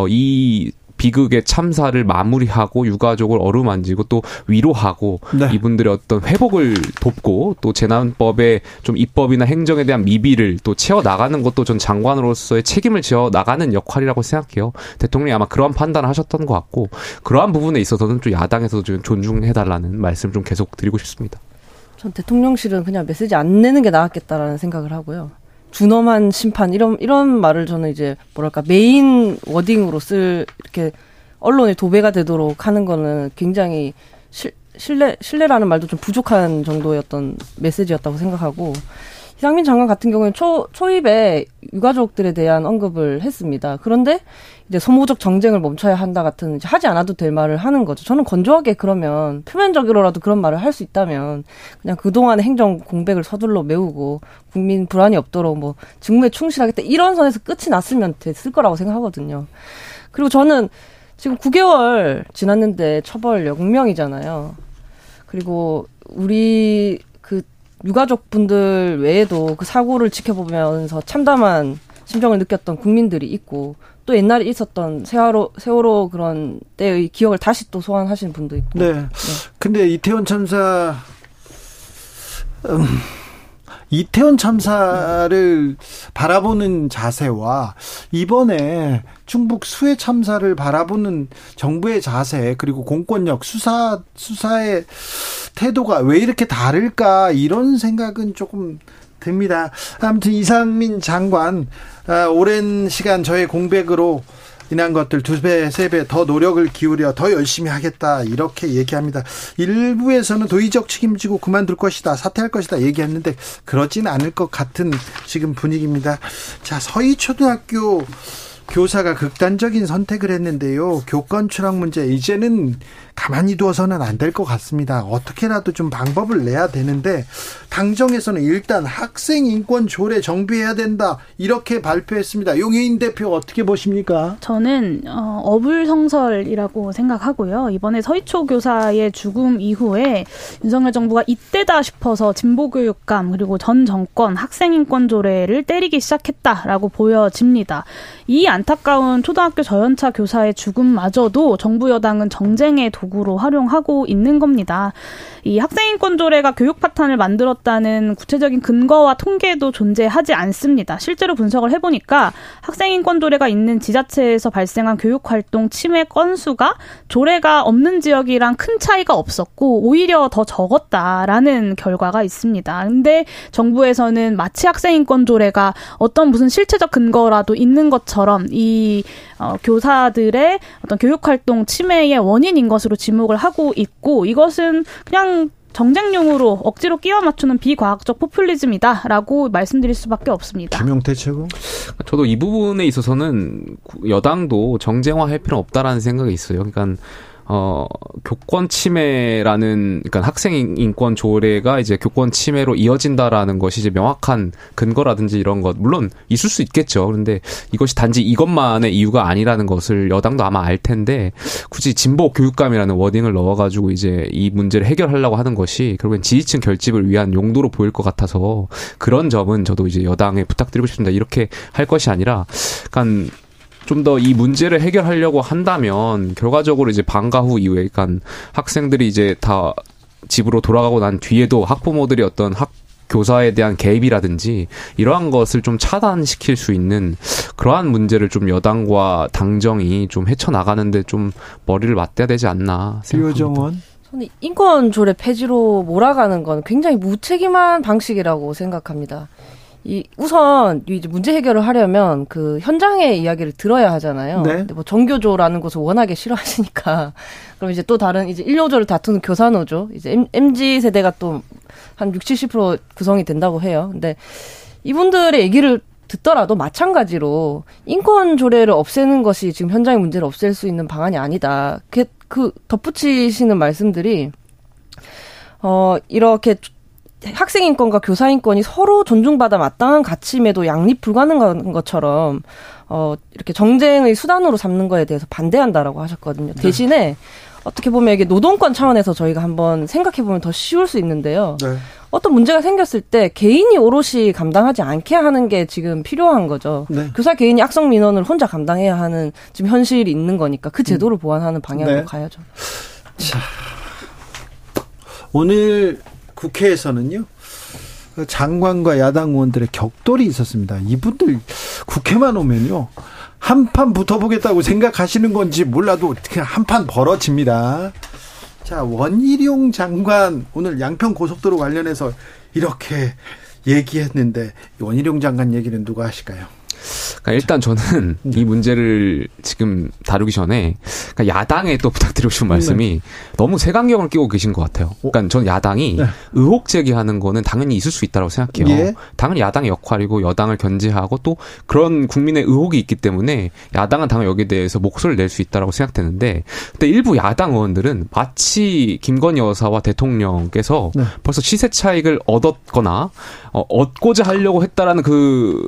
이 비극의 참사를 마무리하고 유가족을 어루만지고 또 위로하고 네. 이분들의 어떤 회복을 돕고 또 재난법의 좀 입법이나 행정에 대한 미비를 또 채워나가는 것도 전 장관으로서의 책임을 지어나가는 역할이라고 생각해요. 대통령이 아마 그러한 판단을 하셨던 것 같고 그러한 부분에 있어서는 좀 야당에서도 좀 존중해달라는 말씀을 좀 계속 드리고 싶습니다. 전 대통령실은 그냥 메시지 안 내는 게 나았겠다라는 생각을 하고요. 준엄한 심판 이런 말을 저는 이제 뭐랄까 메인 워딩으로 쓸 이렇게 언론이 도배가 되도록 하는 거는 굉장히 신뢰라는 말도 좀 부족한 정도였던 메시지였다고 생각하고 이상민 장관 같은 경우는 초입에 유가족들에 대한 언급을 했습니다. 그런데 이제 소모적 정쟁을 멈춰야 한다 같은 이제 하지 않아도 될 말을 하는 거죠. 저는 건조하게 그러면 표면적으로라도 그런 말을 할 수 있다면 그냥 그동안의 행정 공백을 서둘러 메우고 국민 불안이 없도록 뭐 직무에 충실하겠다 이런 선에서 끝이 났으면 됐을 거라고 생각하거든요. 그리고 저는 지금 9개월 지났는데 처벌 0명이잖아요. 그리고 우리 그 유가족 분들 외에도 그 사고를 지켜보면서 참담한 심정을 느꼈던 국민들이 있고 또 옛날에 있었던 세월호 그런 때의 기억을 다시 또 소환하신 분도 있고. 네. 네. 근데 이태원 참사 이태원 참사를 바라보는 자세와 이번에 충북 수해 참사를 바라보는 정부의 자세 그리고 공권력 수사의 태도가 왜 이렇게 다를까 이런 생각은 조금 듭니다. 아무튼 이상민 장관 오랜 시간 저의 공백으로 인한 것들 2배, 3배 더 노력을 기울여 더 열심히 하겠다 이렇게 얘기합니다. 일부에서는 도의적 책임지고 그만둘 것이다, 사퇴할 것이다 얘기했는데 그러진 않을 것 같은 지금 분위기입니다. 자, 서희초등학교 교사가 극단적인 선택을 했는데요. 교권 추락 문제 이제는 가만히 두어서는 안 될 것 같습니다. 어떻게라도 좀 방법을 내야 되는데 당정에서는 일단 학생 인권 조례 정비해야 된다 이렇게 발표했습니다. 용혜인 대표 어떻게 보십니까? 저는 어불성설이라고 생각하고요. 이번에 서희초 교사의 죽음 이후에 윤석열 정부가 이때다 싶어서 진보교육감 그리고 전 정권 학생 인권 조례를 때리기 시작했다라고 보여집니다. 이 안타까운 초등학교 저연차 교사의 죽음마저도 정부 여당은 정쟁의 도구로 활용하고 있는 겁니다. 이 학생인권조례가 교육 파탄을 만들었다는 구체적인 근거와 통계도 존재하지 않습니다. 실제로 분석을 해보니까 학생인권조례가 있는 지자체에서 발생한 교육활동 침해 건수가 조례가 없는 지역이랑 큰 차이가 없었고 오히려 더 적었다라는 결과가 있습니다. 근데 정부에서는 마치 학생인권조례가 어떤 무슨 실체적 근거라도 있는 것처럼 이 교사들의 어떤 교육활동 침해의 원인인 것으로 지목을 하고 있고 이것은 그냥 정쟁용으로 억지로 끼워 맞추는 비과학적 포퓰리즘이다라고 말씀드릴 수밖에 없습니다. 김용태 최고? 저도 이 부분에 있어서는 여당도 정쟁화할 필요는 없다라는 생각이 있어요. 그러니까 교권 침해라는, 그러니까 학생 인권 조례가 이제 교권 침해로 이어진다라는 것이 이제 명확한 근거라든지 이런 것, 물론 있을 수 있겠죠. 그런데 이것이 단지 이것만의 이유가 아니라는 것을 여당도 아마 알 텐데, 굳이 진보 교육감이라는 워딩을 넣어가지고 이제 이 문제를 해결하려고 하는 것이 결국엔 지지층 결집을 위한 용도로 보일 것 같아서 그런 점은 저도 이제 여당에 부탁드리고 싶습니다. 이렇게 할 것이 아니라, 그러니까 좀 더 이 문제를 해결하려고 한다면 결과적으로 이제 방과 후 이후에 그러니까 학생들이 이제 다 집으로 돌아가고 난 뒤에도 학부모들이 어떤 교사에 대한 개입이라든지 이러한 것을 좀 차단시킬 수 있는 그러한 문제를 좀 여당과 당정이 좀 헤쳐나가는데 좀 머리를 맞대야 되지 않나 생각합니다. 류호정은? 저는 인권조례 폐지로 몰아가는 건 굉장히 무책임한 방식이라고 생각합니다. 우선 이제 문제 해결을 하려면 그 현장의 이야기를 들어야 하잖아요. 네. 근데 뭐 정교조라는 것을 워낙에 싫어하시니까 그럼 이제 또 다른 이제 일노조를 다투는 교사노조 이제 MZ 세대가 또 한 60-70% 구성이 된다고 해요. 근데 이분들의 얘기를 듣더라도 마찬가지로 인권 조례를 없애는 것이 지금 현장의 문제를 없앨 수 있는 방안이 아니다. 그 덧붙이시는 말씀들이 이렇게 학생 인권과 교사 인권이 서로 존중받아 마땅한 가치임에도 양립 불가능한 것처럼 이렇게 정쟁의 수단으로 삼는 거에 대해서 반대한다라고 하셨거든요. 대신에 네. 어떻게 보면 이게 노동권 차원에서 저희가 한번 생각해 보면 더 쉬울 수 있는데요. 네. 어떤 문제가 생겼을 때 개인이 오롯이 감당하지 않게 하는 게 지금 필요한 거죠. 네. 교사 개인이 악성 민원을 혼자 감당해야 하는 지금 현실이 있는 거니까 그 제도를 보완하는 방향으로 네. 가야죠. 자, 오늘 국회에서는요. 장관과 야당 의원들의 격돌이 있었습니다. 이분들 국회만 오면요. 한판 붙어보겠다고 생각하시는 건지 몰라도 그냥 한판 벌어집니다. 자, 원희룡 장관 오늘 양평 고속도로 관련해서 이렇게 얘기했는데 원희룡 장관 얘기는 누가 하실까요? 그러니까 일단 저는 이 문제를 지금 다루기 전에 그러니까 야당에 또 부탁드리고 싶은 말씀이 너무 색안경을 끼고 계신 것 같아요. 그러니까 저는 야당이 의혹 제기하는 거는 당연히 있을 수 있다고 생각해요. 예. 당연히 야당의 역할이고 여당을 견제하고 또 그런 국민의 의혹이 있기 때문에 야당은 당연히 여기에 대해서 목소리를 낼 수 있다고 생각되는데 근데 일부 야당 의원들은 마치 김건희 여사와 대통령께서 벌써 시세 차익을 얻었거나 얻고자 하려고 했다라는 그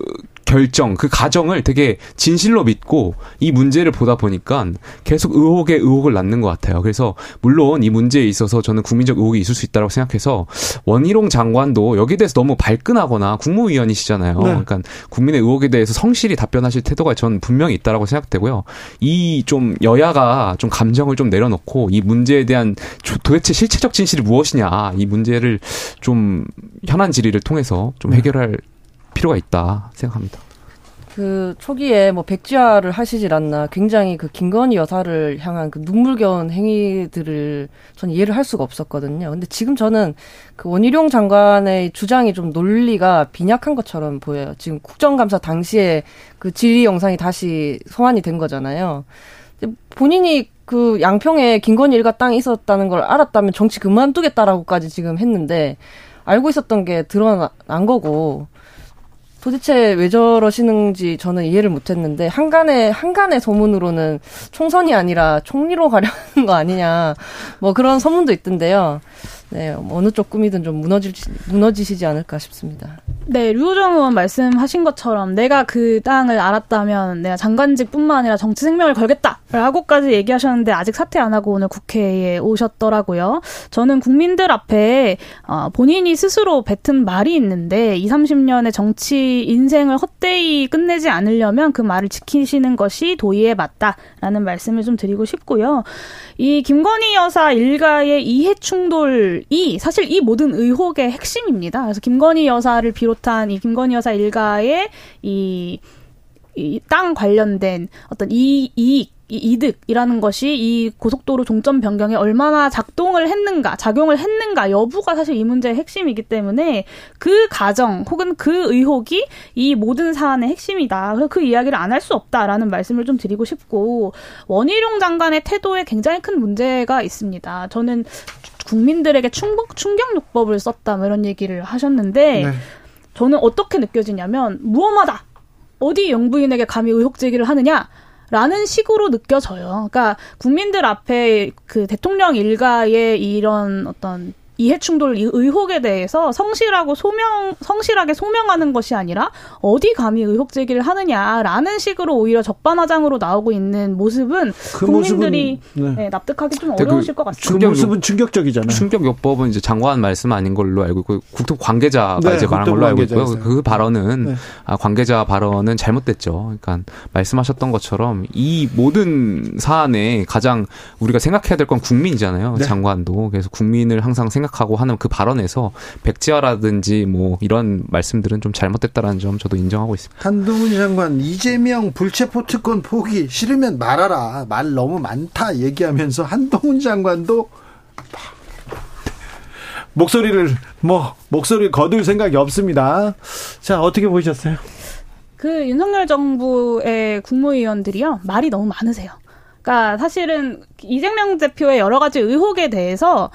결정, 그 가정을 되게 진실로 믿고 이 문제를 보다 보니까 계속 의혹에 의혹을 낳는 것 같아요. 그래서 물론 이 문제에 있어서 저는 국민적 의혹이 있을 수 있다고 생각해서 원희룡 장관도 여기에 대해서 너무 발끈하거나 국무위원이시잖아요. 네. 그러니까 국민의 의혹에 대해서 성실히 답변하실 태도가 저는 분명히 있다고 생각되고요. 이 좀 여야가 좀 감정을 좀 내려놓고 이 문제에 대한 도대체 실체적 진실이 무엇이냐 이 문제를 좀 현안 질의를 통해서 좀 해결할 필요가 있다 생각합니다. 그 초기에 뭐 백지화를 하시질 않나 굉장히 그 김건희 여사를 향한 그 눈물겨운 행위들을 전 이해를 할 수가 없었거든요. 근데 지금 저는 그 원희룡 장관의 주장이 좀 논리가 빈약한 것처럼 보여요. 지금 국정감사 당시에 그 질의 영상이 다시 소환이 된 거잖아요. 본인이 그 양평에 김건희 일가 땅이 있었다는 걸 알았다면 정치 그만두겠다라고까지 지금 했는데 알고 있었던 게 드러난 거고 도대체 왜 저러시는지 저는 이해를 못했는데 한간의 소문으로는 총선이 아니라 총리로 가려는 거 아니냐 뭐 그런 소문도 있던데요. 네, 어느 쪽 꿈이든 좀 무너지시지 않을까 싶습니다. 네, 류호정 의원 말씀하신 것처럼 내가 그 땅을 알았다면 내가 장관직뿐만 아니라 정치 생명을 걸겠다라고까지 얘기하셨는데 아직 사퇴 안 하고 오늘 국회에 오셨더라고요. 저는 국민들 앞에 본인이 스스로 뱉은 말이 있는데 20, 30년의 정치 인생을 헛되이 끝내지 않으려면 그 말을 지키시는 것이 도의에 맞다라는 말씀을 좀 드리고 싶고요. 이 김건희 여사 일가의 이해 충돌이 사실 이 모든 의혹의 핵심입니다. 그래서 김건희 여사를 비롯한 이 김건희 여사 일가의 이 땅 관련된 어떤 이득이라는 것이 이 고속도로 종점 변경에 얼마나 작동을 했는가, 작용을 했는가 여부가 사실 이 문제의 핵심이기 때문에 그 가정 혹은 그 의혹이 이 모든 사안의 핵심이다. 그래서 그 이야기를 안 할 수 없다라는 말씀을 좀 드리고 싶고 원희룡 장관의 태도에 굉장히 큰 문제가 있습니다. 저는 국민들에게 충격요법을 썼다 이런 얘기를 하셨는데 네. 저는 어떻게 느껴지냐면 무엄하다. 어디 영부인에게 감히 의혹 제기를 하느냐? 라는 식으로 느껴져요. 그러니까 국민들 앞에 그 대통령 일가의 이런 어떤 이해충돌 의혹에 대해서 성실하게 소명하는 것이 아니라 어디 감히 의혹 제기를 하느냐라는 식으로 오히려 적반하장으로 나오고 있는 모습은 그 국민들이 모습은, 네. 네, 납득하기 좀 어려우실 것 같습니다. 그 모습은 충격적이잖아요. 충격요법은 이제 장관 말씀 아닌 걸로 알고 있고 국토 관계자가 네, 이제 말한 걸로 알고 있고요. 그 발언은 네. 관계자 발언은 잘못됐죠. 그러니까 말씀하셨던 것처럼 이 모든 사안에 가장 우리가 생각해야 될 건 국민이잖아요. 네. 장관도 그래서 국민을 항상 생각하고 하는 그 발언에서 백지화라든지 뭐 이런 말씀들은 좀 잘못됐다라는 점 저도 인정하고 있습니다. 한동훈 장관 이재명 불체포 특권 포기 싫으면 말하라 말 너무 많다 얘기하면서 한동훈 장관도 목소리를 거둘 생각이 없습니다. 자 어떻게 보셨어요? 그 윤석열 정부의 국무위원들이요 말이 너무 많으세요. 그러니까 사실은 이재명 대표의 여러 가지 의혹에 대해서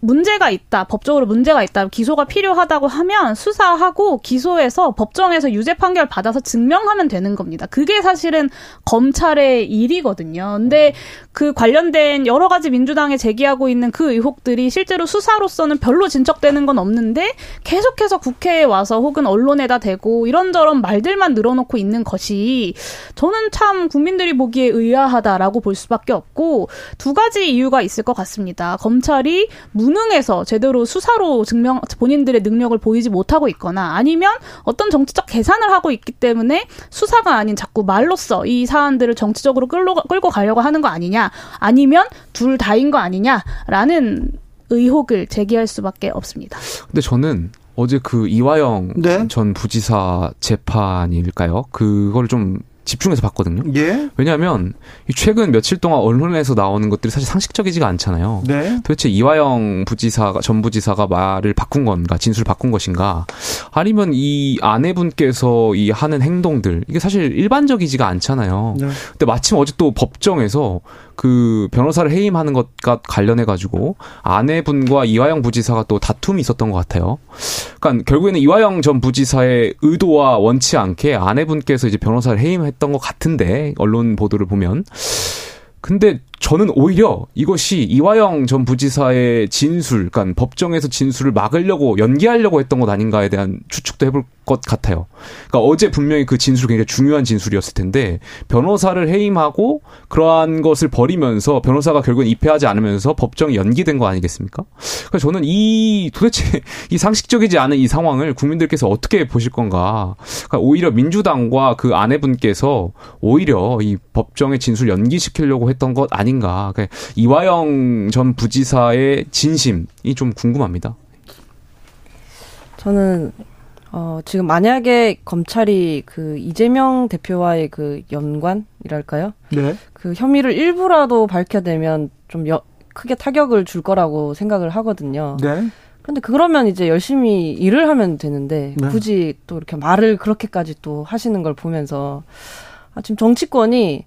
문제가 있다. 법적으로 문제가 있다. 기소가 필요하다고 하면 수사하고 기소해서 법정에서 유죄 판결 받아서 증명하면 되는 겁니다. 그게 사실은 검찰의 일이거든요. 근데 그 관련된 여러 가지 민주당에 제기하고 있는 그 의혹들이 실제로 수사로서는 별로 진척되는 건 없는데 계속해서 국회에 와서 혹은 언론에다 대고 이런저런 말들만 늘어놓고 있는 것이 저는 참 국민들이 보기에 의아하다라고 볼 수밖에 없고 두 가지 이유가 있을 것 같습니다. 검찰이 문 무능해서 제대로 수사로 증명 본인들의 능력을 보이지 못하고 있거나 아니면 어떤 정치적 계산을 하고 있기 때문에 수사가 아닌 자꾸 말로써 이 사안들을 정치적으로 끌고 가려고 하는 거 아니냐, 아니면 둘 다인 거 아니냐라는 의혹을 제기할 수밖에 없습니다. 근데 저는 어제 그 이화영 네? 전 부지사 재판일까요? 그걸 좀 집중해서 봤거든요. 예? 왜냐하면 최근 며칠 동안 언론에서 나오는 것들이 사실 상식적이지가 않잖아요. 네? 도대체 이화영 부지사가 전 부지사가 말을 바꾼 건가, 진술을 바꾼 것인가, 아니면 이 아내분께서 이 하는 행동들, 이게 사실 일반적이지가 않잖아요. 네. 근데 마침 어제 또 법정에서 그 변호사를 해임하는 것과 관련해가지고 아내분과 이화영 부지사가 또 다툼이 있었던 것 같아요. 그러니까 결국에는 이화영 전 부지사의 의도와 원치 않게 아내분께서 이제 변호사를 해임했던 것 같은데, 언론 보도를 보면. 근데 저는 오히려 이것이 이화영 전 부지사의 진술, 그러니까 법정에서 진술을 막으려고 연기하려고 했던 것 아닌가에 대한 추측도 해볼 것 같아요. 그러니까 어제 분명히 그 진술이 굉장히 중요한 진술이었을 텐데 변호사를 해임하고 그러한 것을 버리면서 변호사가 결국은 입회하지 않으면서 법정이 연기된 거 아니겠습니까? 그래서 저는 이 도대체 이 상식적이지 않은 이 상황을 국민들께서 어떻게 보실 건가? 그러니까 오히려 민주당과 그 아내분께서 오히려 이 법정의 진술 연기시키려고 했던 것 아닌가. 그러니까 이화영 전 부지사의 진심이 좀 궁금합니다. 저는 지금 만약에 검찰이 그 이재명 대표와의 그 연관이랄까요? 네. 그 혐의를 일부라도 밝혀내면 좀 크게 타격을 줄 거라고 생각을 하거든요. 네. 그런데 그러면 이제 열심히 일을 하면 되는데 네. 굳이 또 이렇게 말을 그렇게까지 또 하시는 걸 보면서 지금 정치권이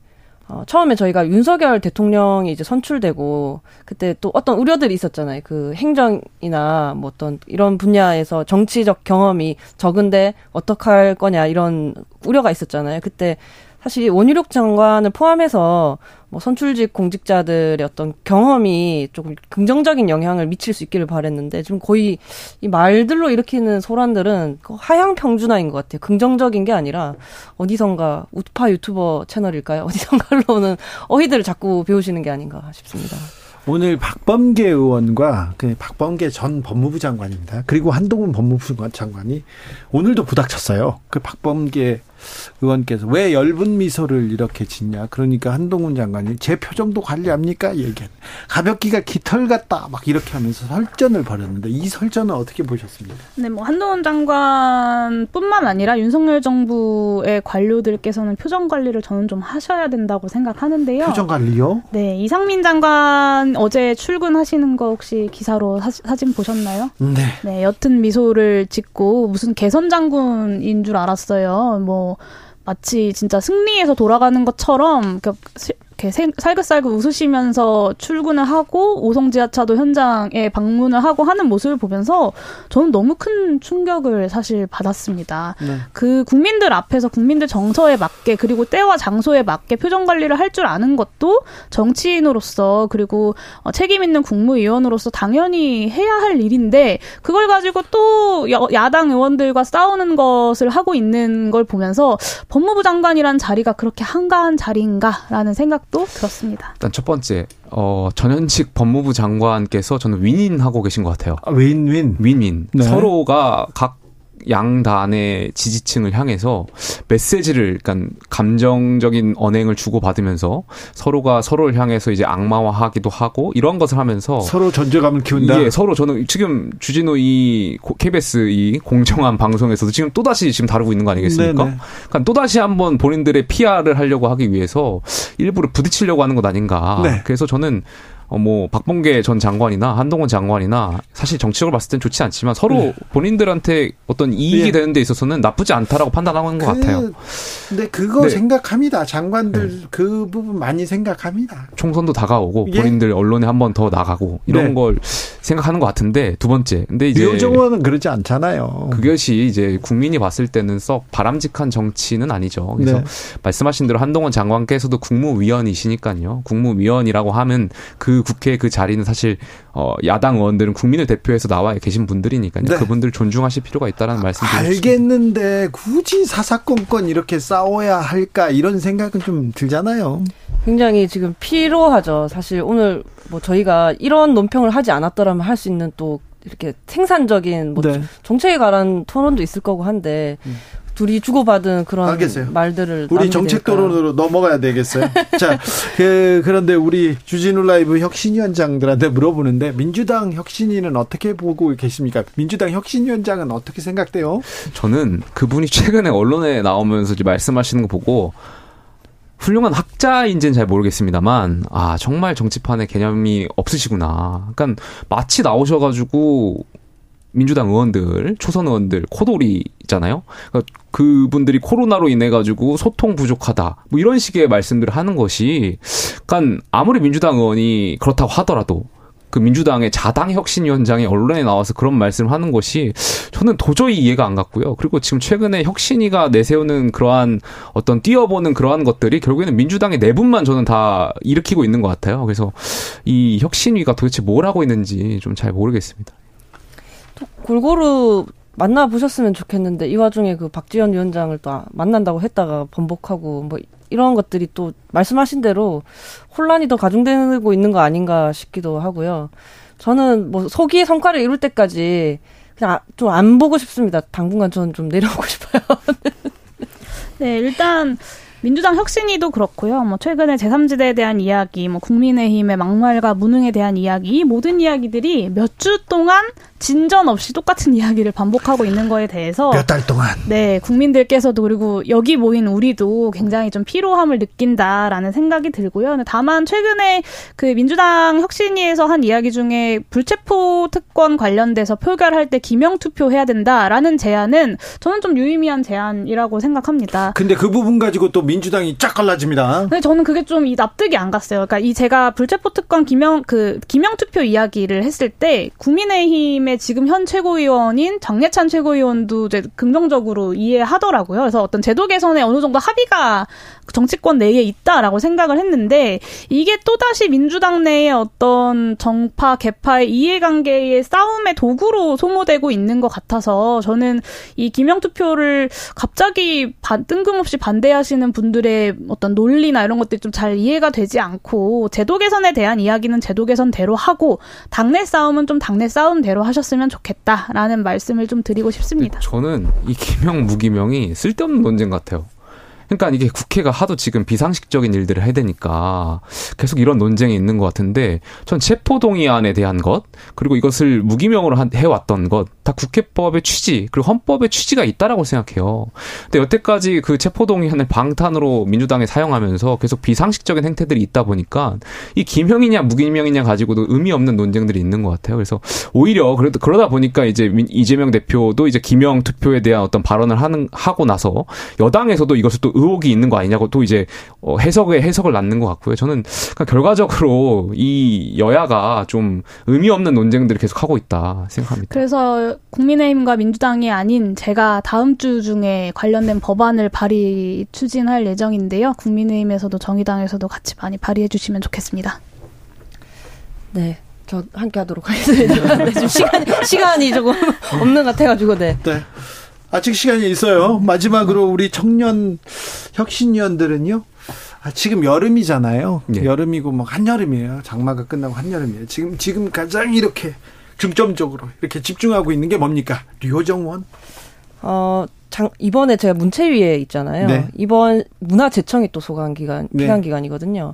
처음에 저희가 윤석열 대통령이 이제 선출되고 그때 또 어떤 우려들이 있었잖아요. 그 행정이나 뭐 어떤 이런 분야에서 정치적 경험이 적은데 어떻게 할 거냐 이런 우려가 있었잖아요. 그때 사실 원희룡 장관을 포함해서 뭐 선출직 공직자들의 어떤 경험이 조금 긍정적인 영향을 미칠 수 있기를 바랬는데 지금 거의 이 말들로 일으키는 소란들은 하향평준화인 것 같아요. 긍정적인 게 아니라 어디선가 우파 유튜버 채널일까요? 어디선가로는 어휘들을 자꾸 배우시는 게 아닌가 싶습니다. 오늘 박범계 의원과 박범계 전 법무부 장관입니다. 그리고 한동훈 법무부 장관이 오늘도 부닥쳤어요. 그 박범계 의원께서 왜 엷은 미소를 이렇게 짓냐. 그러니까 한동훈 장관이 제 표정도 관리합니까? 얘기한 가볍기가 깃털 같다. 막 이렇게 하면서 설전을 벌였는데 이 설전은 어떻게 보셨습니까? 네, 뭐 한동훈 장관뿐만 아니라 윤석열 정부의 관료들께서는 표정 관리를 저는 좀 하셔야 된다고 생각하는데요. 표정 관리요? 네, 이상민 장관 어제 출근하시는 거 혹시 기사로 사진 보셨나요? 네. 네, 엷은 미소를 짓고 무슨 개선 장군인 줄 알았어요. 뭐 마치 진짜 승리해서 돌아가는 것처럼 이렇게 살긋살긋 웃으시면서 출근을 하고 오송지하차도 현장에 방문을 하고 하는 모습을 보면서 저는 너무 큰 충격을 사실 받았습니다. 네. 그 국민들 앞에서 국민들 정서에 맞게 그리고 때와 장소에 맞게 표정 관리를 할 줄 아는 것도 정치인으로서 그리고 책임 있는 국무위원으로서 당연히 해야 할 일인데 그걸 가지고 또 야당 의원들과 싸우는 것을 하고 있는 걸 보면서 법무부 장관이란 자리가 그렇게 한가한 자리인가라는 생각 또 들었습니다. 일단 첫 번째, 전현직 법무부 장관께서 저는 윈윈하고 계신 것 같아요. 아, 윈윈? 윈윈. 네. 서로가 각 양단의 지지층을 향해서 메시지를, 그러니까 감정적인 언행을 주고받으면서 서로가 서로를 향해서 이제 악마화하기도 하고 이런 것을 하면서 서로 존재감을 키운다. 예, 서로 저는 지금 주진우 이 KBS 이 공정한 방송에서도 지금 또 다시 지금 다루고 있는 거 아니겠습니까? 네네. 그러니까 또 다시 한번 본인들의 PR을 하려고 하기 위해서 일부러 부딪히려고 하는 것 아닌가. 네. 그래서 저는. 박범계 전 장관이나 한동훈 장관이나 사실 정치적으로 봤을 땐 좋지 않지만 서로 네. 본인들한테 어떤 이익이 네. 되는 데 있어서는 나쁘지 않다라고 판단하는 것 같아요. 근데 그거 네. 생각합니다. 장관들 네. 그 부분 많이 생각합니다. 총선도 다가오고 예. 본인들 언론에 한 번 더 나가고 이런 네. 걸 생각하는 것 같은데 두 번째. 근데 이제 류호정 의원은 그러지 않잖아요. 그것이 이제 국민이 봤을 때는 썩 바람직한 정치는 아니죠. 그래서 네. 말씀하신 대로 한동훈 장관께서도 국무위원이시니까요. 국무위원이라고 하면 그 그 국회 그 자리는 사실 야당 의원들은 국민을 대표해서 나와 계신 분들이니까요. 네. 그분들 존중하실 필요가 있다라는 말씀드리고 싶습니다. 알겠는데 굳이 사사건건 이렇게 싸워야 할까 이런 생각은 좀 들잖아요. 굉장히 지금 피로하죠. 사실 오늘 뭐 저희가 이런 논평을 하지 않았더라면 할 수 있는 또 이렇게 생산적인 뭐 네. 정책에 관한 토론도 있을 거고 한데 둘이 주고받은 그런 알겠어요. 말들을 우리 정책 토론으로 넘어가야 되겠어요. 자, 그런데 우리 주진우 라이브 혁신위원장들한테 물어보는데 민주당 혁신위는 어떻게 보고 계십니까? 민주당 혁신위원장은 어떻게 생각돼요? 저는 그분이 최근에 언론에 나오면서 이제 말씀하시는 거 보고 훌륭한 학자인지는 잘 모르겠습니다만 아 정말 정치판에 개념이 없으시구나. 그러니까 마치 나오셔가지고 민주당 의원들, 초선 의원들 코돌이잖아요. 그러니까 그분들이 코로나로 인해 가지고 소통 부족하다 뭐 이런 식의 말씀들을 하는 것이, 그러니까 아무리 민주당 의원이 그렇다고 하더라도 그 민주당의 자당 혁신위원장이 언론에 나와서 그런 말씀을 하는 것이 저는 도저히 이해가 안 갔고요. 그리고 지금 최근에 혁신위가 내세우는 그러한 어떤 뛰어보는 그러한 것들이 결국에는 민주당의 내분만 저는 다 일으키고 있는 것 같아요. 그래서 이 혁신위가 도대체 뭘 하고 있는지 좀 잘 모르겠습니다. 골고루 만나보셨으면 좋겠는데 이 와중에 그 박지원 위원장을 또 만난다고 했다가 번복하고 뭐 이런 것들이 또 말씀하신 대로 혼란이 더 가중되고 있는 거 아닌가 싶기도 하고요. 저는 뭐 소기의 성과를 이룰 때까지 그냥 좀 안 보고 싶습니다. 당분간 저는 좀 내려오고 싶어요. 네, 일단 민주당 혁신위도 그렇고요. 뭐 최근에 제3지대에 대한 이야기, 뭐 국민의힘의 막말과 무능에 대한 이야기, 이 모든 이야기들이 몇 주 동안 진전 없이 똑같은 이야기를 반복하고 있는 거에 대해서 몇 달 동안 네, 국민들께서도 그리고 여기 모인 우리도 굉장히 좀 피로함을 느낀다라는 생각이 들고요. 다만 최근에 그 민주당 혁신위에서 한 이야기 중에 불체포 특권 관련돼서 표결할 때 기명 투표해야 된다라는 제안은 저는 좀 유의미한 제안이라고 생각합니다. 근데 그 부분 가지고 또 민주당이 쫙 갈라집니다. 근데 저는 그게 좀 이 납득이 안 갔어요. 그러니까 이 제가 불체포 특권 기명 투표 이야기를 했을 때 국민의힘의 지금 현 최고위원인 장례찬 최고위원도 이제 긍정적으로 이해하더라고요. 그래서 어떤 제도 개선에 어느 정도 합의가 정치권 내에 있다라고 생각을 했는데 이게 또다시 민주당 내의 어떤 정파 개파의 이해관계의 싸움의 도구로 소모되고 있는 것 같아서 저는 이 기명 투표를 갑자기 뜬금없이 반대하시는 분들의 어떤 논리나 이런 것들이 좀 잘 이해가 되지 않고 제도 개선에 대한 이야기는 제도 개선대로 하고 당내 싸움은 좀 당내 싸움대로 하셨으면 좋겠다라는 말씀을 좀 드리고 싶습니다. 저는 이 기명 무기명이 쓸데없는 논쟁 같아요. 그러니까 이게 국회가 하도 지금 비상식적인 일들을 해야 되니까 계속 이런 논쟁이 있는 것 같은데 전 체포동의안에 대한 것 그리고 이것을 무기명으로 해왔던 것 다 국회법의 취지 그리고 헌법의 취지가 있다라고 생각해요. 근데 여태까지 그 체포동의안을 방탄으로 민주당에 사용하면서 계속 비상식적인 행태들이 있다 보니까 이 기명이냐 무기명이냐 가지고도 의미 없는 논쟁들이 있는 것 같아요. 그래서 오히려 그러다 보니까 이제 이재명 대표도 이제 기명 투표에 대한 어떤 발언을 하고 나서 여당에서도 이것을 또 의혹이 있는 거 아니냐고 또 이제 해석을 낳는 것 같고요. 저는 결과적으로 이 여야가 좀 의미 없는 논쟁들을 계속 하고 있다 생각합니다. 그래서 국민의힘과 민주당이 아닌 제가 다음 주 중에 관련된 법안을 발의 추진할 예정인데요. 국민의힘에서도 정의당에서도 같이 많이 발의해 주시면 좋겠습니다. 네. 저 함께 하도록 하겠습니다. 네, 좀 시간이 조금 없는 것 같아가지고 네. 네. 아직 시간이 있어요. 마지막으로 우리 청년 혁신위원들은요. 아, 지금 여름이잖아요. 네. 여름이고 막 한여름이에요. 장마가 끝나고 한여름이에요. 지금 가장 이렇게 중점적으로 이렇게 집중하고 있는 게 뭡니까? 류호정 의원? 이번에 제가 문체위에 있잖아요. 네. 이번 문화재청이 또 피감 기간이거든요.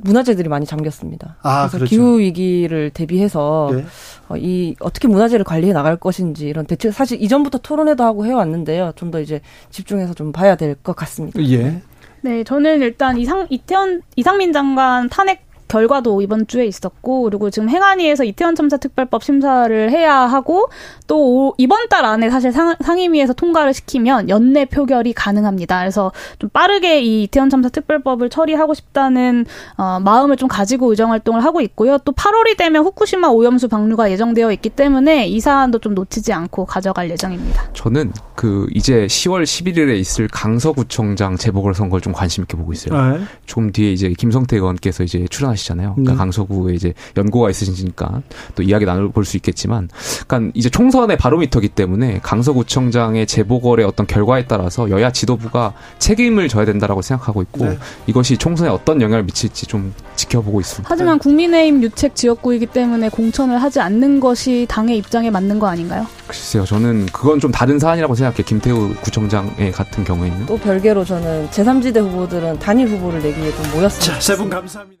문화재들이 많이 잠겼습니다. 그래서 그렇죠. 기후 위기를 대비해서 네. 어떻게 문화재를 관리해 나갈 것인지 이런 대책 사실 이전부터 토론회도 하고 해왔는데요. 좀 더 이제 집중해서 좀 봐야 될 것 같습니다. 예. 네, 저는 일단 이상민 장관 탄핵 결과도 이번 주에 있었고 그리고 지금 행안위에서 이태원 참사 특별법 심사를 해야 하고 또 이번 달 안에 사실 상임위에서 통과를 시키면 연내 표결이 가능합니다. 그래서 좀 빠르게 이 이태원 참사 특별법을 처리하고 싶다는 마음을 좀 가지고 의정활동을 하고 있고요. 또 8월이 되면 후쿠시마 오염수 방류가 예정되어 있기 때문에 이 사안도 좀 놓치지 않고 가져갈 예정입니다. 저는 이제 10월 11일에 있을 강서구청장 재보궐선거를 좀 관심 있게 보고 있어요. 좀 뒤에 이제 김성태 의원께서 이제 출연 활동하시잖아요. 그러니까 강서구에 이제 연고가 있으시니까 또 이야기 나눠볼 수 있겠지만, 그러니까 이제 총선의 바로미터이기 때문에 강서구청장의 재보궐의 어떤 결과에 따라서 여야 지도부가 책임을 져야 된다라고 생각하고 있고, 네. 이것이 총선에 어떤 영향을 미칠지 좀 지켜보고 있습니다. 하지만 국민의힘 유책 지역구이기 때문에 공천을 하지 않는 것이 당의 입장에 맞는 거 아닌가요? 글쎄요, 저는 그건 좀 다른 사안이라고 생각해요. 김태우 구청장의 같은 경우에는. 또 별개로 저는 제3지대 후보들은 단일 후보를 내기에 좀 모였습니다. 자, 세 분 감사합니다.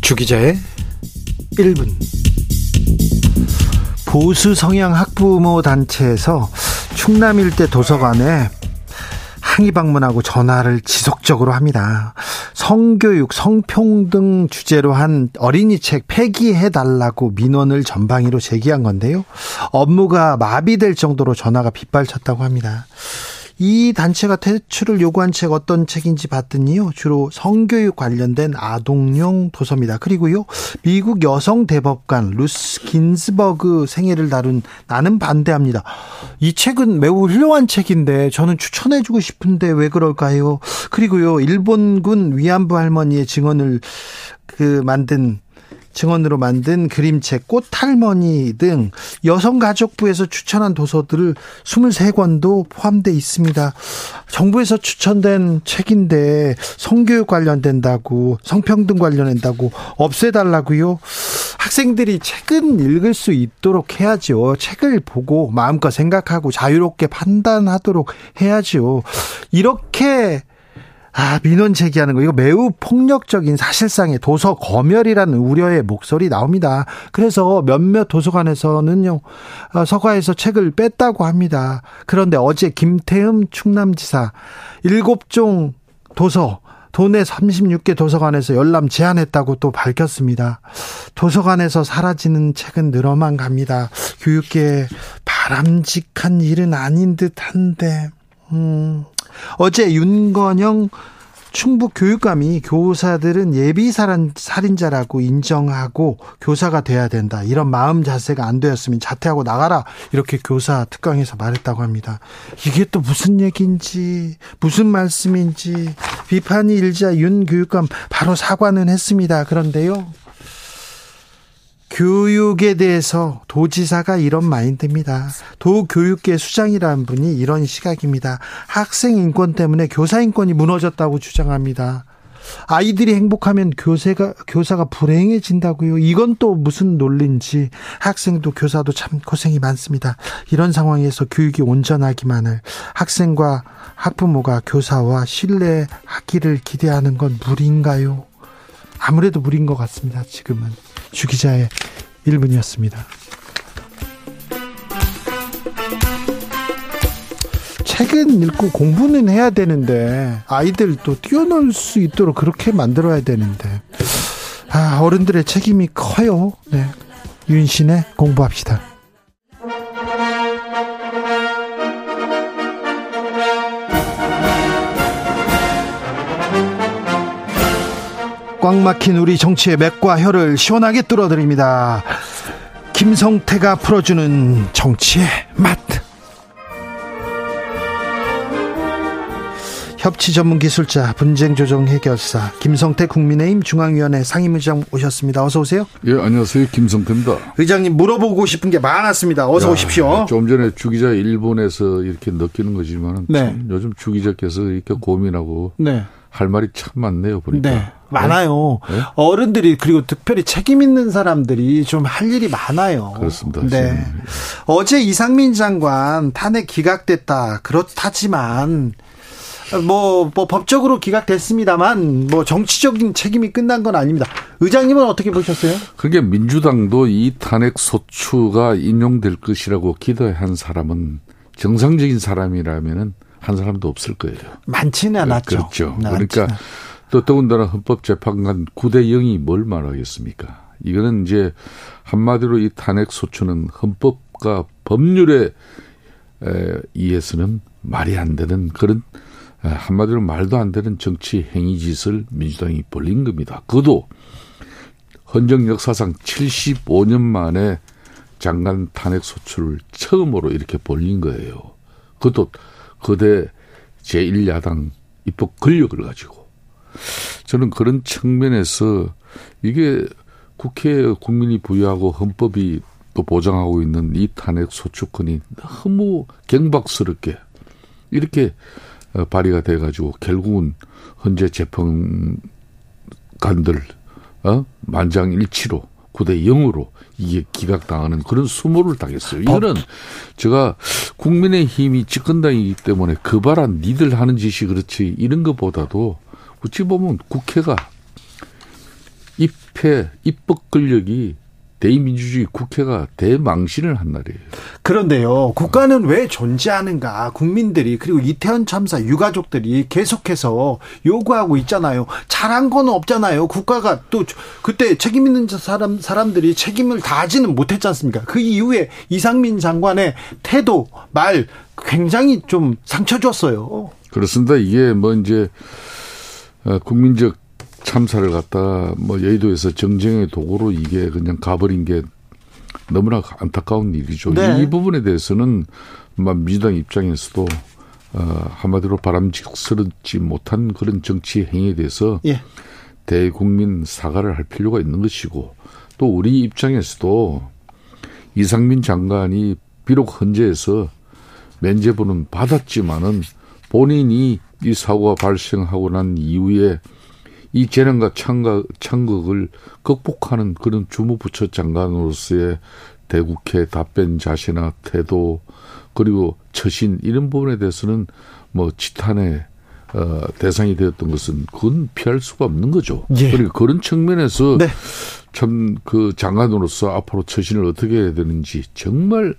주 기자의 1분. 보수 성향 학부모 단체에서 충남 일대 도서관에 항의 방문하고 전화를 지속적으로 합니다. 성교육, 성평등 주제로 한 어린이 책 폐기해달라고 민원을 전방위로 제기한 건데요. 업무가 마비될 정도로 전화가 빗발쳤다고 합니다. 이 단체가 퇴출을 요구한 책 어떤 책인지 봤더니요, 주로 성교육 관련된 아동용 도서입니다. 그리고요, 미국 여성 대법관 루스 긴스버그 생애를 다룬 나는 반대합니다. 이 책은 매우 훌륭한 책인데 저는 추천해주고 싶은데 왜 그럴까요? 그리고요, 일본군 위안부 할머니의 증언을 증언으로 만든 그림책 꽃할머니 등 여성가족부에서 추천한 도서들을 23권도 포함되어 있습니다. 정부에서 추천된 책인데 성교육 관련된다고, 성평등 관련된다고 없애달라고요? 학생들이 책은 읽을 수 있도록 해야죠. 책을 보고 마음껏 생각하고 자유롭게 판단하도록 해야죠. 이렇게 민원 제기하는 거, 이거 매우 폭력적인 사실상의 도서 검열이라는 우려의 목소리 나옵니다. 그래서 몇몇 도서관에서는요, 서가에서 책을 뺐다고 합니다. 그런데 어제 김태흠 충남지사 7종 도서, 도내 36개 도서관에서 열람 제한했다고 또 밝혔습니다. 도서관에서 사라지는 책은 늘어만 갑니다. 교육계에 바람직한 일은 아닌 듯한데. 어제 윤건영 충북교육감이 교사들은 예비살인자라고 인정하고 교사가 돼야 된다, 이런 마음 자세가 안 되었으면 자퇴하고 나가라, 이렇게 교사 특강에서 말했다고 합니다. 이게 또 무슨 얘기인지, 무슨 말씀인지 비판이 일자 윤 교육감 바로 사과는 했습니다. 그런데요, 교육에 대해서 도지사가 이런 마인드입니다. 도교육계 수장이라는 분이 이런 시각입니다. 학생 인권 때문에 교사 인권이 무너졌다고 주장합니다. 아이들이 행복하면 교사가 불행해진다고요? 이건 또 무슨 논리인지. 학생도 교사도 참 고생이 많습니다. 이런 상황에서 교육이 온전하기만을, 학생과 학부모가 교사와 신뢰하기를 기대하는 건 무리인가요? 아무래도 무리인 것 같습니다. 지금은. 주 기자의 1분이었습니다. 책은 읽고 공부는 해야 되는데, 아이들도 뛰어놀 수 있도록 그렇게 만들어야 되는데, 어른들의 책임이 커요. 네. 윤신의 공부합시다. 꽉 막힌 우리 정치의 맥과 혀를 시원하게 뚫어드립니다. 김성태가 풀어주는 정치의 맛. 협치 전문 기술자, 분쟁 조정 해결사 김성태 국민의힘 중앙위원회 상임의장 오셨습니다. 어서 오세요. 예, 안녕하세요. 김성태입니다. 의장님, 물어보고 싶은 게 많았습니다. 어서 오십시오. 좀 전에 주 기자 일본에서 이렇게 느끼는 거지만, 네. 요즘 주 기자께서 이렇게 고민하고, 네. 할 말이 참 많네요, 보니까. 네, 많아요. 네? 어른들이, 그리고 특별히 책임 있는 사람들이 좀 할 일이 많아요. 그렇습니다. 네. 어제 이상민 장관 탄핵 기각됐다. 그렇다지만 뭐 법적으로 기각됐습니다만 뭐 정치적인 책임이 끝난 건 아닙니다. 의장님은 어떻게 보셨어요? 그게 민주당도 이 탄핵 소추가 인용될 것이라고 기대한 사람은, 정상적인 사람이라면은 한 사람도 없을 거예요. 많지는 않았죠. 그렇죠. 그러니까 또 더군다나 헌법재판관 9대 0이 뭘 말하겠습니까? 이거는 이제 한마디로 이 탄핵소추는 헌법과 법률에 의해서는 말이 안 되는 그런 한마디로 말도 안 되는 정치 행위 짓을 민주당이 벌린 겁니다. 그도 헌정 역사상 75년 만에 장관 탄핵 소추를 처음으로 이렇게 벌린 거예요. 그것도 그대 제1야당 입법 권력을 가지고. 저는 그런 측면에서 이게 국회에 국민이 부여하고 헌법이 또 보장하고 있는 이 탄핵 소추권이 너무 경박스럽게 이렇게 발의가 돼가지고 결국은 헌재 재판관들 만장일치로 9대 0으로 이게 기각당하는 그런 수모를 당했어요. 이거는 제가 국민의힘이 집권당이기 때문에 그 바라 니들 하는 짓이 그렇지 이런 것보다도 어찌 보면 국회가 입법 권력이 대의민주주의 국회가 대망신을 한 날이에요. 그런데요. 국가는 왜 존재하는가. 국민들이 그리고 이태원 참사 유가족들이 계속해서 요구하고 있잖아요. 잘한 건 없잖아요. 국가가 또 그때 책임 있는 사람들이 책임을 다하지는 못했지 않습니까. 그 이후에 이상민 장관의 태도, 말 굉장히 좀 상처 줬어요. 그렇습니다. 이게 뭐 이제 국민적 참사를 갖다 뭐 여의도에서 정쟁의 도구로 이게 그냥 가버린 게 너무나 안타까운 일이죠. 네. 이 부분에 대해서는 민주당 입장에서도 한마디로 바람직스럽지 못한 그런 정치 행위에 대해서 예. 대국민 사과를 할 필요가 있는 것이고 또 우리 입장에서도 이상민 장관이 비록 헌재에서 면제부는 받았지만은 본인이 이 사고가 발생하고 난 이후에 이 재난과 창극을 극복하는 그런 주무부처 장관으로서의 대국회 답변 자세나 태도 그리고 처신 이런 부분에 대해서는 뭐 지탄의 대상이 되었던 것은 그건 피할 수가 없는 거죠. 예. 그리고 그런 측면에서 네. 참 그 장관으로서 앞으로 처신을 어떻게 해야 되는지 정말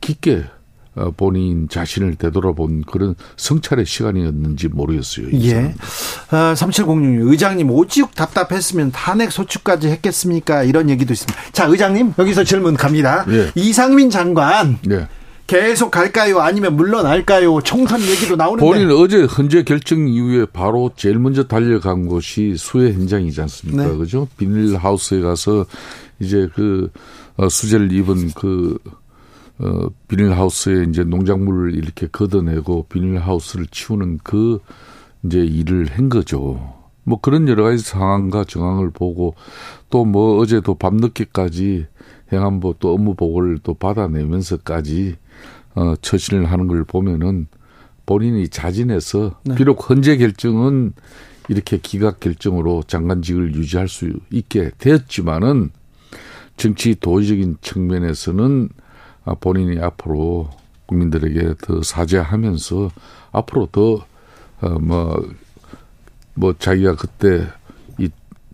깊게 본인 자신을 되돌아본 그런 성찰의 시간이었는지 모르겠어요. 예. 3706 의장님 오직 답답했으면 탄핵 소추까지 했겠습니까? 이런 얘기도 있습니다. 자, 의장님 여기서 질문 갑니다. 예. 이상민 장관 예. 계속 갈까요? 아니면 물러날까요? 총선 얘기도 나오는데. 본인 어제 헌재 결정 이후에 바로 제일 먼저 달려간 곳이 수해 현장이지 않습니까? 네. 그죠? 비닐하우스에 가서 이제 그 수재를 입은 그 비닐하우스에 이제 농작물을 이렇게 걷어내고 비닐하우스를 치우는 그 이제 일을 한 거죠. 뭐 그런 여러 가지 상황과 정황을 보고 또 뭐 어제도 밤늦게까지 행안부 또 업무 보고를 또 받아내면서까지 처신을 하는 걸 보면은 본인이 자진해서 네. 비록 헌재 결정은 이렇게 기각 결정으로 장관직을 유지할 수 있게 되었지만은 정치 도의적인 측면에서는 본인이 앞으로 국민들에게 더 사죄하면서 앞으로 더 자기가 그때 이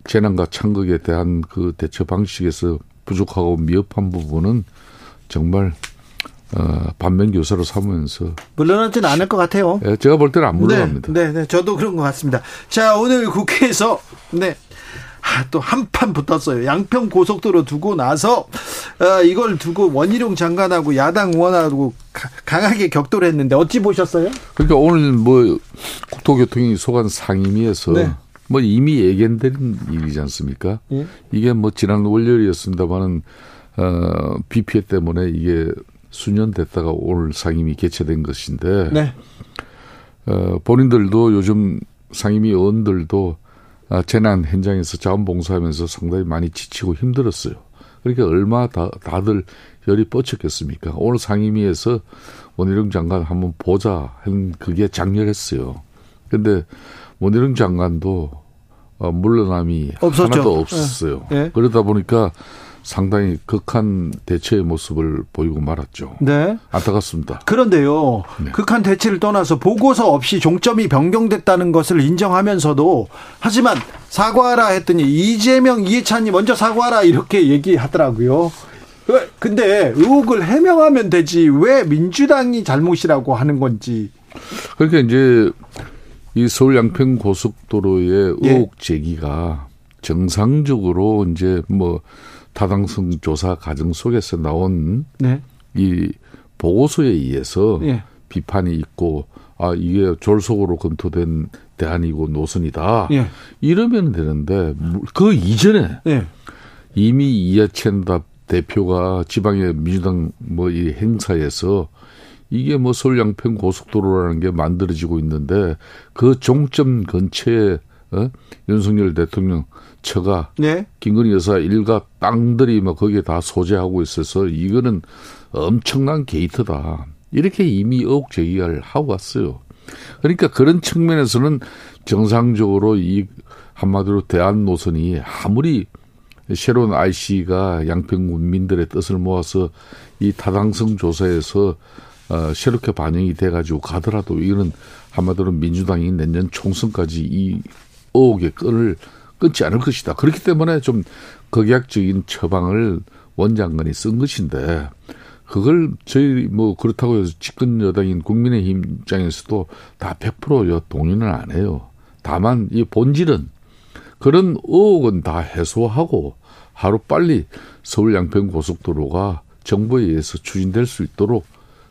재난과 창극에 대한 그 대처 방식에서 부족하고 미흡한 부분은 정말 반면교사로 삼으면서 물러나지는 않을 것 같아요. 예, 제가 볼 때는 안 물러납니다. 네, 네, 저도 그런 것 같습니다. 자, 오늘 국회에서 네. 또 한판 붙었어요. 양평 고속도로 두고 나서 이걸 두고 원희룡 장관하고 야당 의원하고 강하게 격돌을 했는데 어찌 보셨어요? 그러니까 오늘 뭐 국토교통위 소관 상임위에서 네. 뭐 이미 예견된 일이지 않습니까? 예? 이게 뭐 지난 월요일이었습니다만은 비 피해 때문에 이게 수년됐다가 오늘 상임위 개최된 것인데 네. 본인들도 요즘 상임위 의원들도 재난 현장에서 자원봉사하면서 상당히 많이 지치고 힘들었어요. 그러니까 얼마 다들 열이 뻗쳤겠습니까? 오늘 상임위에서 원희룡 장관 한번 보자 한 그게 장렬했어요. 그런데 원희룡 장관도 물러남이 없었죠. 하나도 없었어요. 네. 그러다 보니까 상당히 극한 대처의 모습을 보이고 말았죠. 네. 안타깝습니다. 그런데요. 네. 극한 대처를 떠나서 보고서 없이 종점이 변경됐다는 것을 인정하면서도 하지만 사과하라 했더니 이재명, 이해찬이 먼저 사과하라 이렇게 얘기하더라고요. 근데 의혹을 해명하면 되지 왜 민주당이 잘못이라고 하는 건지. 그러니까 이제 이 서울 양평 고속도로의 의혹 제기가 정상적으로 이제 뭐 타당성 조사 과정 속에서 나온 이 보고서에 의해서 비판이 있고 아 이게 졸속으로 검토된 대안이고 노선이다 이러면 되는데 그 이전에 이미 이하첸답 대표가 지방의 민주당 뭐 이 행사에서 이게 뭐 서울 양평 고속도로라는 게 만들어지고 있는데 그 종점 근처에 윤석열 대통령 처가 김건희 여사 일가 땅들이 막 거기에 다 소재하고 있어서 이거는 엄청난 게이트다. 이렇게 이미 의혹 제기를 하고 왔어요. 그러니까 그런 측면에서는 정상적으로 이 한마디로 대안 노선이 아무리 새로운 IC가 양평 국민들의 뜻을 모아서 이 타당성 조사에서 새롭게 반영이 돼가지고 가더라도 이거는 한마디로 민주당이 내년 총선까지 이 의혹의 끈을 끊지 않을 것이다. 그렇기 때문에 좀 극약적인 처방을 원 장관이 쓴 것인데 그걸 저희 뭐 그렇다고 해서 집권 여당인 국민의힘 입장에서도 다 100% 동의는 안 해요. 다만 이 본질은 그런 의혹은 다 해소하고 하루빨리 서울 양평 고속도로가 정부에 의해서 추진될 수 있도록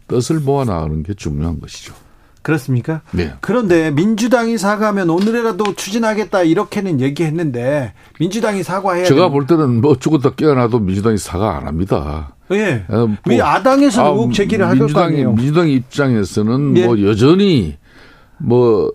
뜻을 모아 나가는 게 중요한 것이죠. 그렇습니까? 네. 그런데 민주당이 사과하면 오늘이라도 추진하겠다 이렇게는 얘기했는데 민주당이 사과해야 제가 볼 때는 뭐 죽었다 깨어나도 민주당이 사과 안 합니다. 예. 뭐 야당에서는 의혹 제기를 할 거 아니에요. 민주당 입장에서는 뭐 여전히 뭐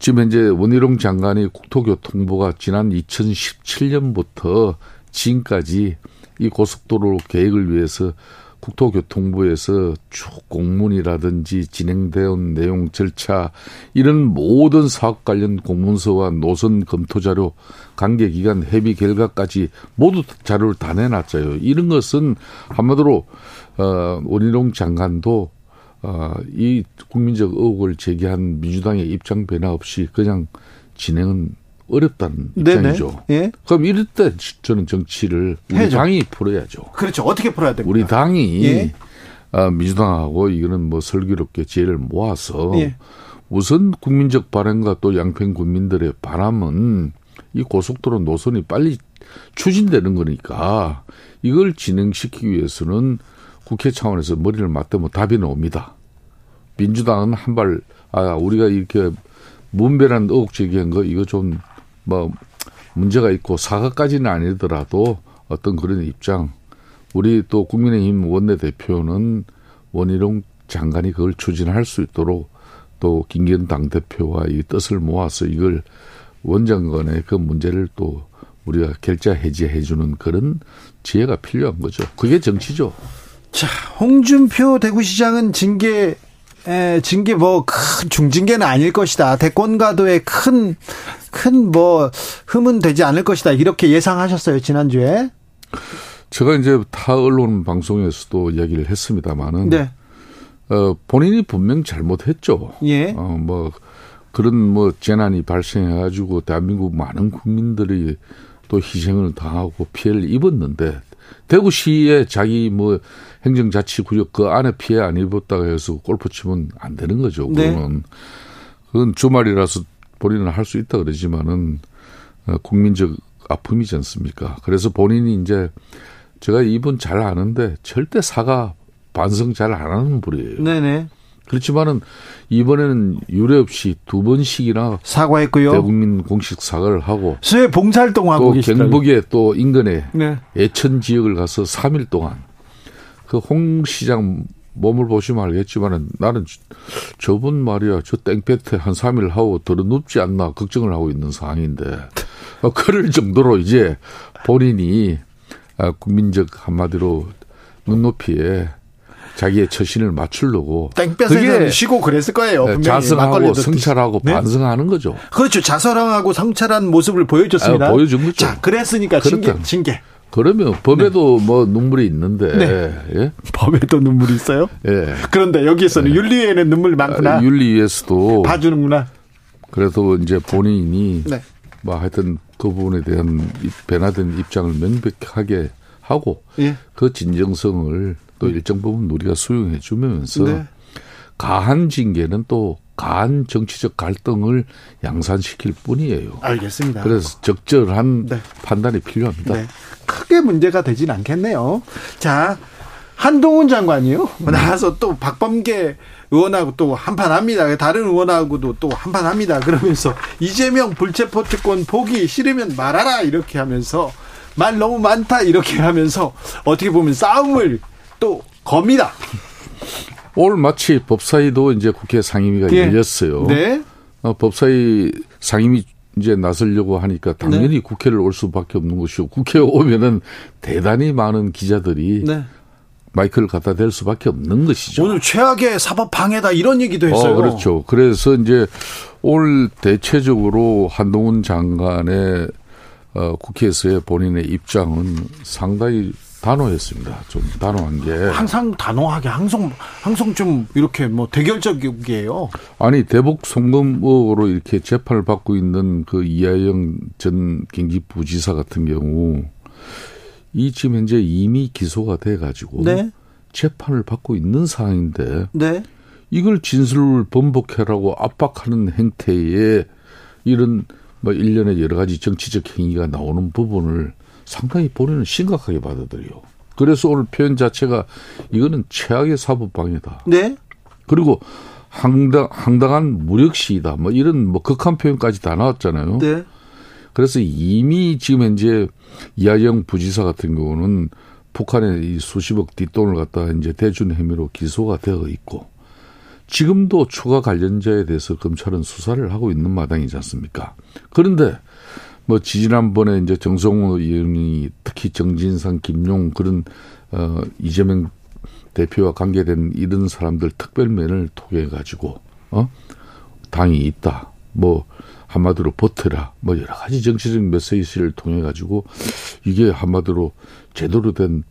지금 현재 원희룡 장관이 국토교통부가 지난 2017년부터 지금까지 이 고속도로 계획을 위해서 국토교통부에서 쭉 공문이라든지 진행되어 온 내용 절차 이런 모든 사업 관련 공문서와 노선 검토자료 관계기관 협의 결과까지 모두 자료를 다 내놨어요. 이런 것은 한마디로 원희룡 장관도 이 국민적 의혹을 제기한 민주당의 입장 변화 없이 그냥 진행은 어렵다는 입장이죠. 예. 그럼 이럴 때 저는 정치를 우리 해야죠. 당이 풀어야죠. 그렇죠. 어떻게 풀어야 됩니까? 우리 당이 민주당하고 이거는 뭐 슬기롭게 지혜를 모아서 우선 국민적 바람과 또 양평 국민들의 바람은 이 고속도로 노선이 빨리 추진되는 거니까 이걸 진행시키기 위해서는 국회 차원에서 머리를 맞대면 답이 나옵니다. 민주당은 한 발, 우리가 이렇게 문별한 의혹 제기한 거, 이거 좀, 뭐, 문제가 있고, 사과까지는 아니더라도 어떤 그런 입장. 우리 또 국민의힘 원내대표는 원희룡 장관이 그걸 추진할 수 있도록 또 김기현 당대표와 이 뜻을 모아서 이걸 원장관의 그 문제를 또 우리가 결자 해지해주는 그런 지혜가 필요한 거죠. 그게 정치죠. 자, 홍준표 대구시장은 징계 뭐 큰 중징계는 아닐 것이다. 대권가도에 큰 뭐 흠은 되지 않을 것이다. 이렇게 예상하셨어요, 지난주에. 제가 이제 타 언론 방송에서도 이야기를 했습니다만은 본인이 분명 잘못했죠. 뭐 그런 뭐 재난이 발생해 가지고 대한민국 많은 국민들이 또 희생을 당하고 피해를 입었는데 대구시에 자기 뭐 행정자치구역 그 안에 피해 안 입었다고 해서 골프 치면 안 되는 거죠. 그건 주말이라서 본인은 할 수 있다 그러지만은 국민적 아픔이지 않습니까? 그래서 본인이 이제 제가 이분 잘 아는데 절대 사과 반성 잘 안 하는 분이에요. 그렇지만은 이번에는 유례 없이 두 번씩이나 사과했고요. 대국민 공식 사과를 하고 수해 봉사활동 하고 계시더라고요. 경북의 또 인근에 예천 지역을 가서 3일 동안 그 홍 시장 몸을 보시면 알겠지만은 나는 저분 말이야 저 땡볕에 한 3일 하고 더럽지 않나 걱정을 하고 있는 상황인데 그럴 정도로 이제 본인이 국민적 한마디로 눈높이에 자기의 처신을 맞추려고. 땡볕에는 쉬고 그랬을 거예요. 분명히. 자성하고 성찰하고 반성하는 거죠. 그렇죠. 자성하고 성찰한 모습을 보여줬습니다. 보여준 거죠. 자, 그랬으니까 징계. 그러면 법에도 뭐 눈물이 있는데. 법에도 눈물이 있어요? 그런데 여기에서는 윤리위에는 눈물이 많구나. 윤리위에서도. 봐주는구나. 그래서 이제 본인이 뭐 하여튼 그 부분에 대한 변화된 입장을 명백하게 하고 그 진정성을 또 일정 부분 우리가 수용해 주면서 가한 징계는 또 간 정치적 갈등을 양산시킬 뿐이에요. 알겠습니다. 그래서 적절한 판단이 필요합니다. 크게 문제가 되진 않겠네요. 자, 한동훈 장관이요. 나와서 또 박범계 의원하고 또 한판 합니다. 다른 의원하고도 또 한판 합니다. 그러면서 이재명 불체포 특권 포기 싫으면 말하라 이렇게 하면서 말 너무 많다 이렇게 하면서 어떻게 보면 싸움을 또 겁니다. 오늘 마치 법사위도 이제 국회 상임위가 열렸어요. 네. 법사위 상임위 이제 나서려고 하니까 당연히 국회를 올 수밖에 없는 것이고 국회에 오면은 대단히 많은 기자들이 마이크를 갖다 댈 수밖에 없는 것이죠. 오늘 최악의 사법 방해다 이런 얘기도 했어요. 그렇죠. 그래서 이제 올 대체적으로 한동훈 장관의 국회에서의 본인의 입장은 상당히 단호했습니다. 좀 단호한 게. 항상 단호하게 항상 좀 이렇게 뭐 대결적이에요. 아니 대북 송금 의혹으로 이렇게 재판을 받고 있는 그 이화영 전 경기부지사 같은 경우 이 지금 현재 이미 기소가 돼가지고 재판을 받고 있는 상황인데 이걸 진술을 번복해라고 압박하는 행태에 이런 뭐 일련의 여러 가지 정치적 행위가 나오는 부분을 상당히 본인은 심각하게 받아들여요. 그래서 오늘 표현 자체가 이거는 최악의 사법방해다. 그리고 황당한 무력시위다. 뭐 이런 뭐 극한 표현까지 다 나왔잖아요. 그래서 이미 지금 현재 이화영 부지사 같은 경우는 북한의 이 수십억 뒷돈을 갖다 이제 대준 혐의로 기소가 되어 있고 지금도 추가 관련자에 대해서 검찰은 수사를 하고 있는 마당이지 않습니까? 그런데 뭐 지난번에 이제 정성호 의원이 특히 정진상, 김용 그런 이재명 대표와 관계된 이런 사람들 특별면을 통해 가지고 당이 있다. 뭐 한마디로 버텨라. 뭐 여러 가지 정치적 메시지를 통해 가지고 이게 한마디로 제대로 된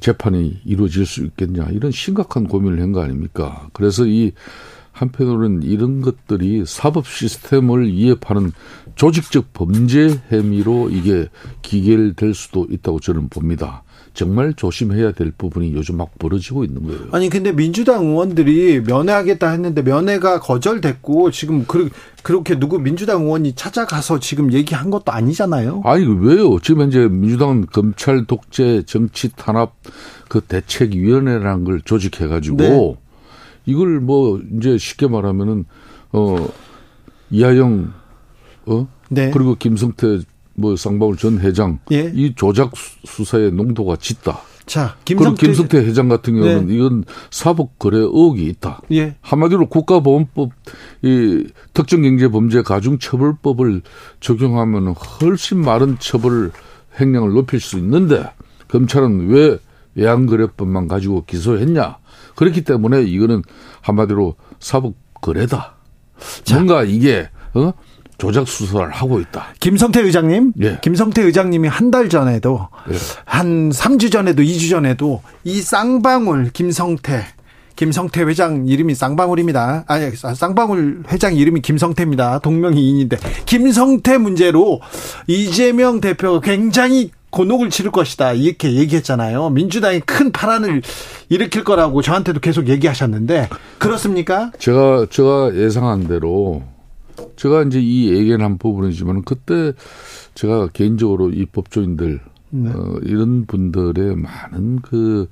재판이 이루어질 수 있겠냐 이런 심각한 고민을 한 거 아닙니까? 그래서 이 한편으로는 이런 것들이 사법 시스템을 위협하는 조직적 범죄 혐의로 이게 기결될 수도 있다고 저는 봅니다. 정말 조심해야 될 부분이 요즘 막 벌어지고 있는 거예요. 아니 근데 민주당 의원들이 면회하겠다 했는데 면회가 거절됐고 지금 그렇게 누구 민주당 의원이 찾아가서 지금 얘기한 것도 아니잖아요. 아니 왜요? 지금 현재 민주당은 검찰 독재 정치 탄압 그 대책위원회라는 걸 조직해가지고 이걸 뭐 이제 쉽게 말하면은 이화영 그리고 김성태 뭐 쌍방울 전 회장 이 조작 수사의 농도가 짙다. 자, 김성태 회장 같은 경우는 이건 사법 거래 의혹이 있다. 한마디로 국가보안법 이 특정경제범죄 가중처벌법을 적용하면 훨씬 많은 처벌 행량을 높일 수 있는데 검찰은 왜 외환거래법만 가지고 기소했냐? 그렇기 때문에 이거는 한마디로 사법 거래다. 뭔가 이게 조작 수사를 하고 있다. 김성태 의장님, 김성태 의장님이 한 달 전에도 한 3주 전에도 2주 전에도 이 쌍방울 김성태 회장 이름이 쌍방울입니다. 아니 쌍방울 회장 이름이 김성태입니다. 동명이인인데 김성태 문제로 이재명 대표가 굉장히 곤혹을 치를 것이다 이렇게 얘기했잖아요. 민주당이 큰 파란을 일으킬 거라고 저한테도 계속 얘기하셨는데 그렇습니까? 제가 예상한 대로 제가 이제 이 얘기한 부분이지만 그때 제가 개인적으로 이 법조인들 이런 분들의 많은 그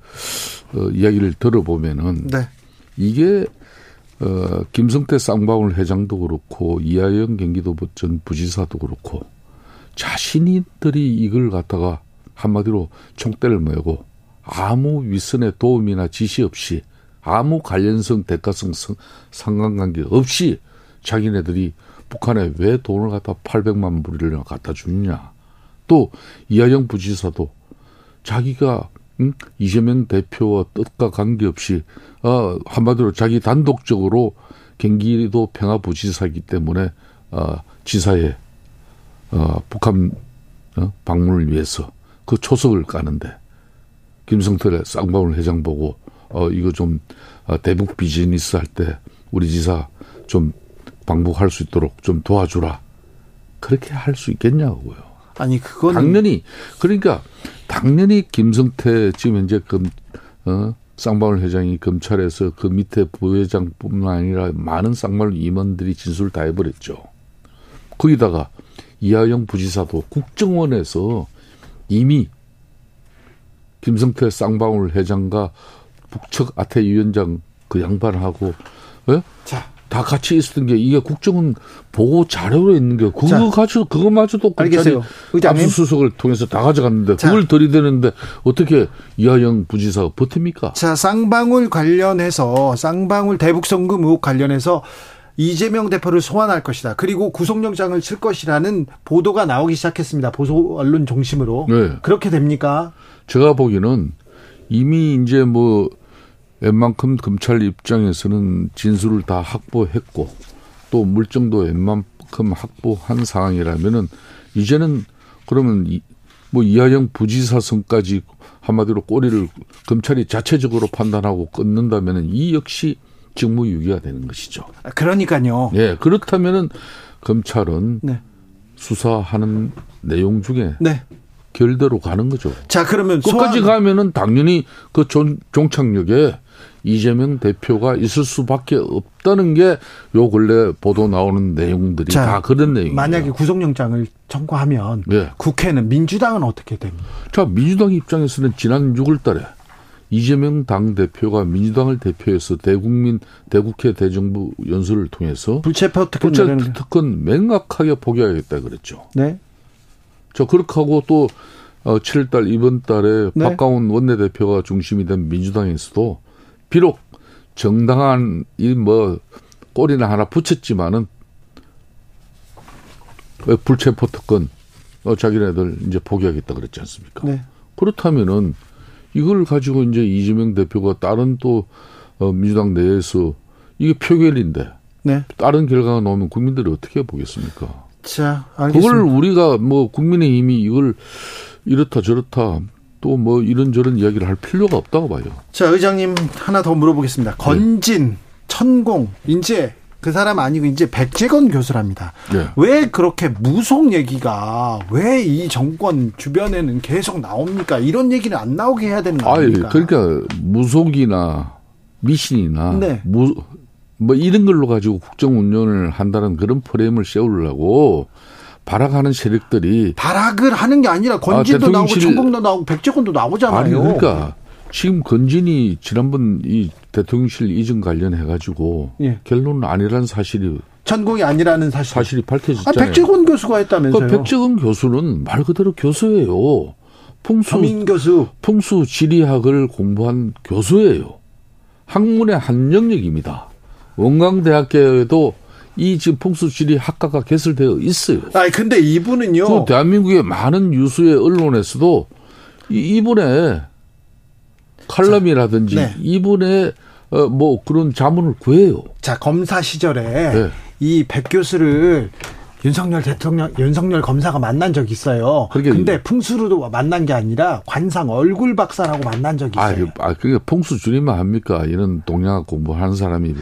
이야기를 들어보면은 이게 김성태 쌍방울 회장도 그렇고 이화영 경기도 전 부지사도 그렇고. 자신들이 이걸 갖다가 한마디로 총대를 메고 아무 윗선의 도움이나 지시 없이 아무 관련성, 대가성, 상관관계 없이 자기네들이 북한에 왜 돈을 갖다 800만 불을 갖다 주느냐. 또 이화영 부지사도 자기가 이재명 대표와 뜻과 관계없이 한마디로 자기 단독적으로 경기도 평화부지사이기 때문에 지사에 북한 방문을 위해서 그 초석을 까는데 김성태 쌍방울 회장 보고 이거 좀 대북 비즈니스 할 때 우리 지사 좀 방북할 수 있도록 좀 도와주라 그렇게 할 수 있겠냐고요. 아니 그건 당연히 그러니까 당연히 김성태 지금 현재 쌍방울 회장이 검찰에서 그 밑에 부회장뿐만 아니라 많은 쌍방울 임원들이 진술을 다 해버렸죠. 거기다가 이화영 부지사도 국정원에서 이미 김성태 쌍방울 회장과 북측 아태 위원장 그 양반하고 예? 자, 다 같이 있었던 게 이게 국정원 보고 자료로 있는 게 그거마저도 검찰이 압수수색을 통해서 다 가져갔는데 자, 그걸 들이대는데 어떻게 이화영 부지사가 버팁니까? 자, 쌍방울 관련해서 쌍방울 대북송금 의혹 관련해서 이재명 대표를 소환할 것이다. 그리고 구속영장을 칠 것이라는 보도가 나오기 시작했습니다. 보수 언론 중심으로. 네. 그렇게 됩니까? 제가 보기에는 이미 이제 뭐 웬만큼 검찰 입장에서는 진술을 다 확보했고 또 물증도 웬만큼 확보한 상황이라면은 이제는 그러면 뭐 이화영 부지사선까지 한마디로 꼬리를 검찰이 자체적으로 판단하고 끊는다면은 이 역시 직무유기가 되는 것이죠. 그러니까요. 예, 그렇다면은 검찰은 네. 수사하는 내용 중에 네. 결대로 가는 거죠. 자, 그러면 끝까지 가면은 당연히 그 종착역에 이재명 대표가 있을 수밖에 없다는 게 요 근래 보도 나오는 내용들이 자, 다 그런 내용이에요. 만약에 구속영장을 청구하면 예. 국회는 민주당은 어떻게 됩니까? 자, 민주당 입장에서는 지난 6월달에. 이재명 당대표가 민주당을 대표해서 대국민, 대국회, 대정부 연설을 통해서 불체포특권 맹각하게 포기하겠다 그랬죠. 네. 저 그렇게 하고 또 7월달 이번 달에 네. 박가훈 원내대표가 중심이 된 민주당에서도 비록 정당한 이 뭐 꼴이나 하나 붙였지만은 불체포특권 자기네들 이제 포기하겠다 그랬지 않습니까? 네. 그렇다면은. 이걸 가지고 이제 이재명 대표가 다른 또 민주당 내에서 이게 표결인데 네. 다른 결과가 나오면 국민들이 어떻게 보겠습니까? 자, 알겠습니다. 그걸 우리가 뭐 국민의힘이 이걸 이렇다 저렇다 또 뭐 이런저런 이야기를 할 필요가 없다고 봐요. 자, 의장님 하나 더 물어보겠습니다. 건진, 네. 천공, 인제 그 사람 아니고 이제 백재건 교수랍니다. 네. 왜 그렇게 무속 얘기가 왜 이 정권 주변에는 계속 나옵니까? 이런 얘기는 안 나오게 해야 되는 겁니까? 그러니까 무속이나 미신이나 네. 뭐 이런 걸로 가지고 국정 운영을 한다는 그런 프레임을 세우려고 발악하는 세력들이 발악을 하는 게 아니라 건진도 나오고 천공도 나오고 백재건도 나오잖아요. 아니 그러니까. 지금 건진이 지난번 이 대통령실 이전 관련해가지고 예. 결론은 아니라는 사실이 천공이 아니라는 사실이 밝혀졌잖아요. 아, 백재건 교수가 했다면서요. 그 백재건 교수는 말 그대로 교수예요. 풍수 지리학을 공부한 교수예요. 학문의 한 영역입니다. 원광대학교에도 이 지금 풍수지리학과가 개설되어 있어요. 아, 근데 이분은요. 그 대한민국의 많은 유수의 언론에서도 이분의 칼럼이라든지 네. 이분의 뭐 그런 자문을 구해요. 자, 검사 시절에 네. 이 백 교수를 윤석열 검사가 만난 적이 있어요. 근데 풍수로도 만난 게 아니라 관상 얼굴 박사라고 만난 적이 있어요. 아, 그게 풍수 줄이면 합니까? 이런 동양학 공부하는 사람이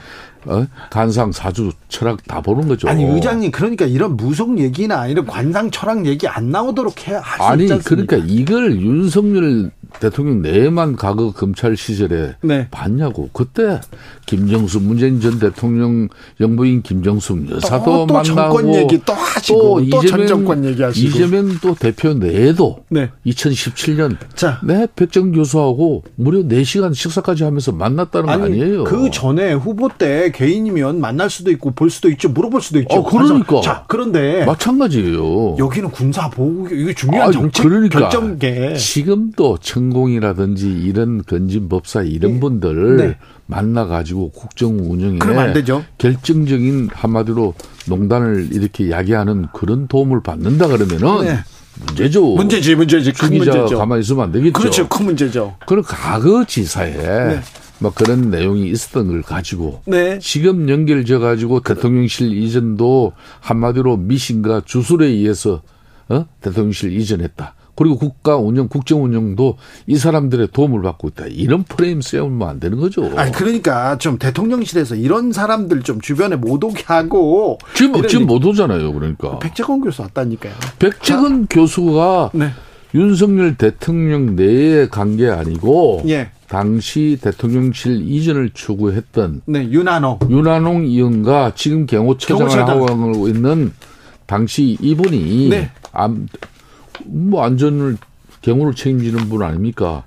관상 사주 철학 다 보는 거죠. 아니, 의장님 그러니까 이런 무속 얘기나 이런 관상 철학 얘기 안 나오도록 할 수 있지 않습니까? 아니, 그러니까 이걸 윤석열 대통령 내에만 과거 검찰 시절에 네. 봤냐고. 그때 김정숙 문재인 전 대통령 영부인 김정숙 여사도 또 만나고 정권 얘기 또 하시고 또 전 정권 얘기하시고 이재명 또 대표 내에도 네. 2017년 자. 네, 백정 교수하고 무려 4시간 식사까지 하면서 만났다는 거 아니에요. 그 전에 후보 때 개인이면 만날 수도 있고 볼 수도 있죠. 물어볼 수도 있죠. 그러니까. 자, 그런데 마찬가지예요. 여기는 군사 보고 이게 중요한 정책 그러니까. 결정계. 지금도 천공이라든지 이런 건진 법사 이런 네. 분들을 네. 만나가지고 국정 운영에 결정적인 한마디로 농단을 이렇게 야기하는 그런 도움을 받는다 그러면은 네. 문제죠. 문제지. 큰 문제죠. 가만히 있으면 안 되겠죠. 그렇죠. 큰 문제죠. 그리고 과거 지사에 네. 막 그런 내용이 있었던 걸 가지고 네. 지금 연결져가지고 대통령실 이전도 한마디로 미신과 주술에 의해서 대통령실 이전했다. 그리고 국가 운영, 국정 운영도 이 사람들의 도움을 받고 있다. 이런 프레임 세우면 안 되는 거죠. 아니, 그러니까 좀 대통령실에서 이런 사람들 좀 주변에 못 오게 하고. 지금 못 오잖아요. 그러니까. 백재건 교수 왔다니까요. 백재건 교수가 네. 윤석열 대통령 내의 관계 아니고. 예. 당시 대통령실 이전을 추구했던 네, 윤한홍 의원과 지금 경호처장을 하고 있는 당시 이분이 네. 뭐 안전을 경호를 책임지는 분 아닙니까?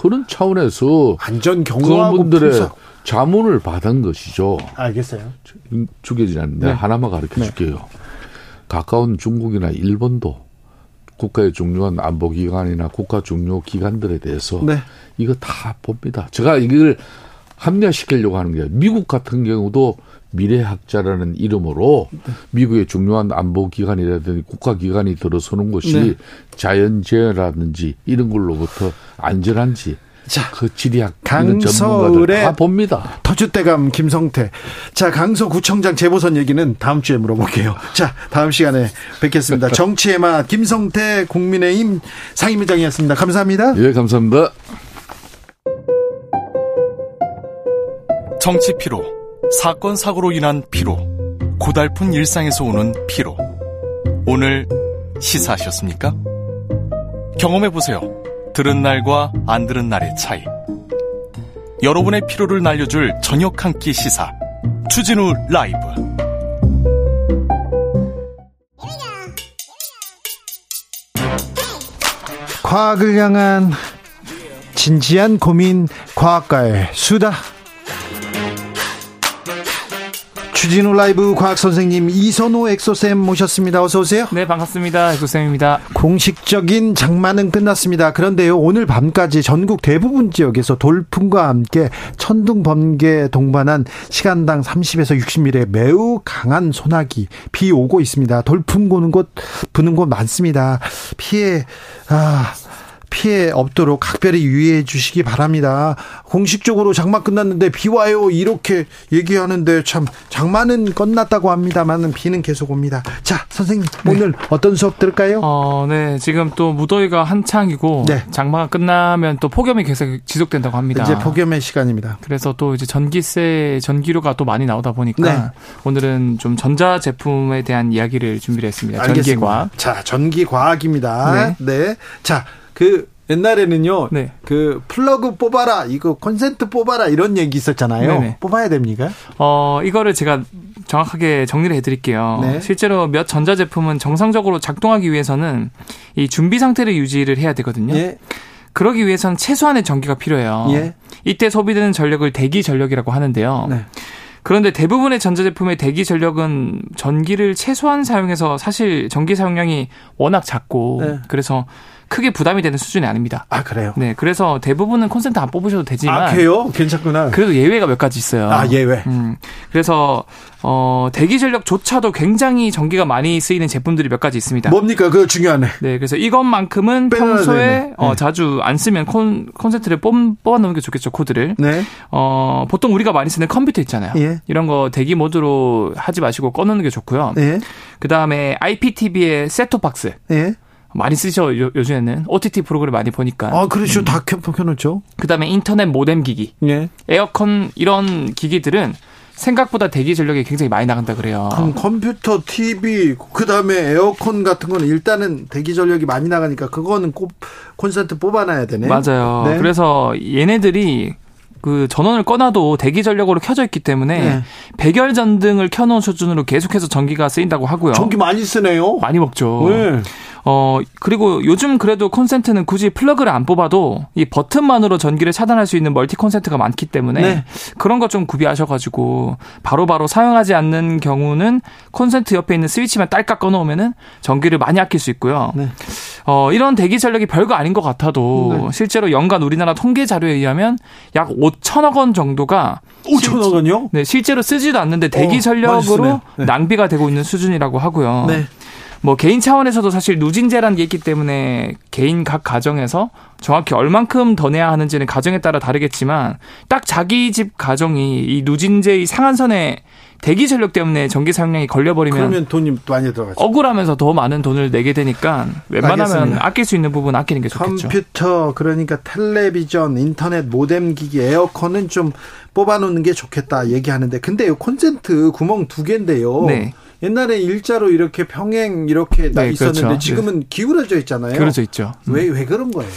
그런 차원에서 안전 경호하고 분들의 분석. 자문을 받은 것이죠. 알겠어요. 죽여지지 않는데 네. 하나만 가르쳐 줄게요. 네. 가까운 중국이나 일본도 국가의 중요한 안보기관이나 국가 중요 기관들에 대해서 네. 이거 다 봅니다. 제가 이걸 합리화시키려고 하는 게 미국 같은 경우도 미래학자라는 이름으로 네. 미국의 중요한 안보기관이라든지 국가기관이 들어서는 것이 네. 자연재해라든지 이런 걸로부터 안전한지 자, 그 지리학 전문가들 다 봅니다. 터줏대감 김성태. 자, 강서구청장 재보선 얘기는 다음 주에 물어볼게요. 자, 다음 시간에 뵙겠습니다. 정치의 맛 김성태 국민의힘 상임위원장이었습니다. 감사합니다. 예, 감사합니다. 정치 피로, 사건 사고로 인한 피로, 고달픈 일상에서 오는 피로. 오늘 시사하셨습니까? 경험해보세요. 들은 날과 안 들은 날의 차이. 여러분의 피로를 날려줄 저녁 한 끼 시사 주진우 라이브. 과학을 향한 진지한 고민, 과학가의 수다. 주진우 라이브 과학 선생님 이선호 엑소쌤 모셨습니다. 어서 오세요. 네, 반갑습니다. 엑소쌤입니다. 공식적인 장마는 끝났습니다. 그런데요, 오늘 밤까지 전국 대부분 지역에서 돌풍과 함께 천둥 번개 동반한 시간당 30에서 60mm의 매우 강한 소나기, 비 오고 있습니다. 돌풍 오는 곳, 부는 곳 많습니다. 피해 없도록 각별히 유의해 주시기 바랍니다. 공식적으로 장마 끝났는데 비 와요 이렇게 얘기하는데 참 장마는 끝났다고 합니다만 비는 계속 옵니다. 자, 선생님 네. 오늘 어떤 수업 들을까요? 네, 지금 또 무더위가 한창이고 네. 장마가 끝나면 또 폭염이 계속 지속된다고 합니다. 이제 폭염의 시간입니다. 그래서 또 이제 전기세, 전기료가 또 많이 나오다 보니까 네. 오늘은 좀 전자 제품에 대한 이야기를 준비했습니다. 전기과학. 자, 전기과학입니다. 네, 네. 자. 그 옛날에는요, 네. 그 플러그 뽑아라, 이거 콘센트 뽑아라 이런 얘기 있었잖아요. 네네. 뽑아야 됩니까? 이거를 제가 정확하게 정리를 해드릴게요. 네. 실제로 몇 전자 제품은 정상적으로 작동하기 위해서는 이 준비 상태를 유지를 해야 되거든요. 예. 그러기 위해서는 최소한의 전기가 필요해요. 예. 이때 소비되는 전력을 대기 전력이라고 하는데요. 네. 그런데 대부분의 전자제품의 대기 전력은 전기를 최소한 사용해서 사실 전기 사용량이 워낙 작고 네. 그래서 크게 부담이 되는 수준이 아닙니다. 아, 그래요? 네, 그래서 대부분은 콘센트 안 뽑으셔도 되지만. 아, 그래요? 괜찮구나. 그래도 예외가 몇 가지 있어요. 아, 예외. 그래서 대기 전력조차도 굉장히 전기가 많이 쓰이는 제품들이 몇 가지 있습니다. 뭡니까? 그거 중요하네. 네, 그래서 이것만큼은 평소에 자주 안 쓰면 콘센트를 뽑아놓는 게 좋겠죠, 코드를. 네. 보통 우리가 많이 쓰는 컴퓨터 있잖아요. 예. 이런 거 대기 모드로 하지 마시고 꺼놓는 게 좋고요. 예. 그 다음에 IPTV의 셋톱박스. 예. 많이 쓰죠, 요즘에는. OTT 프로그램 많이 보니까. 아, 그렇죠. 다 켜놓죠. 그 다음에 인터넷 모뎀 기기. 예. 에어컨, 이런 기기들은 생각보다 대기 전력이 굉장히 많이 나간다 그래요. 그럼 컴퓨터, TV, 그 다음에 에어컨 같은 거는 일단은 대기 전력이 많이 나가니까 그거는 꼭 콘센트 뽑아놔야 되네. 맞아요. 네. 그래서 얘네들이 그 전원을 꺼놔도 대기 전력으로 켜져 있기 때문에 네. 백열 전등을 켜놓은 수준으로 계속해서 전기가 쓰인다고 하고요. 전기 많이 쓰네요. 많이 먹죠. 네. 그리고 요즘 그래도 콘센트는 굳이 플러그를 안 뽑아도 이 버튼만으로 전기를 차단할 수 있는 멀티 콘센트가 많기 때문에 네. 그런 것 좀 구비하셔가지고 바로바로 사용하지 않는 경우는 콘센트 옆에 있는 스위치만 딸깍 꺼놓으면은 전기를 많이 아낄 수 있고요. 네. 이런 대기 전력이 별거 아닌 것 같아도 네. 실제로 연간 우리나라 통계 자료에 의하면 약 5천억 원 정도가 5천억 원요? 네, 실제로 쓰지도 않는데 대기 전력으로 네. 낭비가 되고 있는 수준이라고 하고요. 네. 뭐 개인 차원에서도 사실 누진제라는 게 있기 때문에 개인 각 가정에서 정확히 얼만큼 더 내야 하는지는 가정에 따라 다르겠지만 딱 자기 집 가정이 이 누진제의 상한선에 대기 전력 때문에 전기 사용량이 걸려버리면 그러면 돈이 많이 들어가죠. 억울하면서 더 많은 돈을 내게 되니까 웬만하면 알겠습니다. 아낄 수 있는 부분 아끼는 게 좋겠죠. 컴퓨터, 그러니까 텔레비전, 인터넷, 모뎀 기기, 에어컨은 좀 뽑아놓는 게 좋겠다 얘기하는데 근데 콘센트 구멍 두 개인데요. 네. 옛날에 일자로 이렇게 평행 이렇게 나 있었는데 그렇죠. 지금은 기울어져 있잖아요. 기울어져 있죠. 왜 그런 거예요?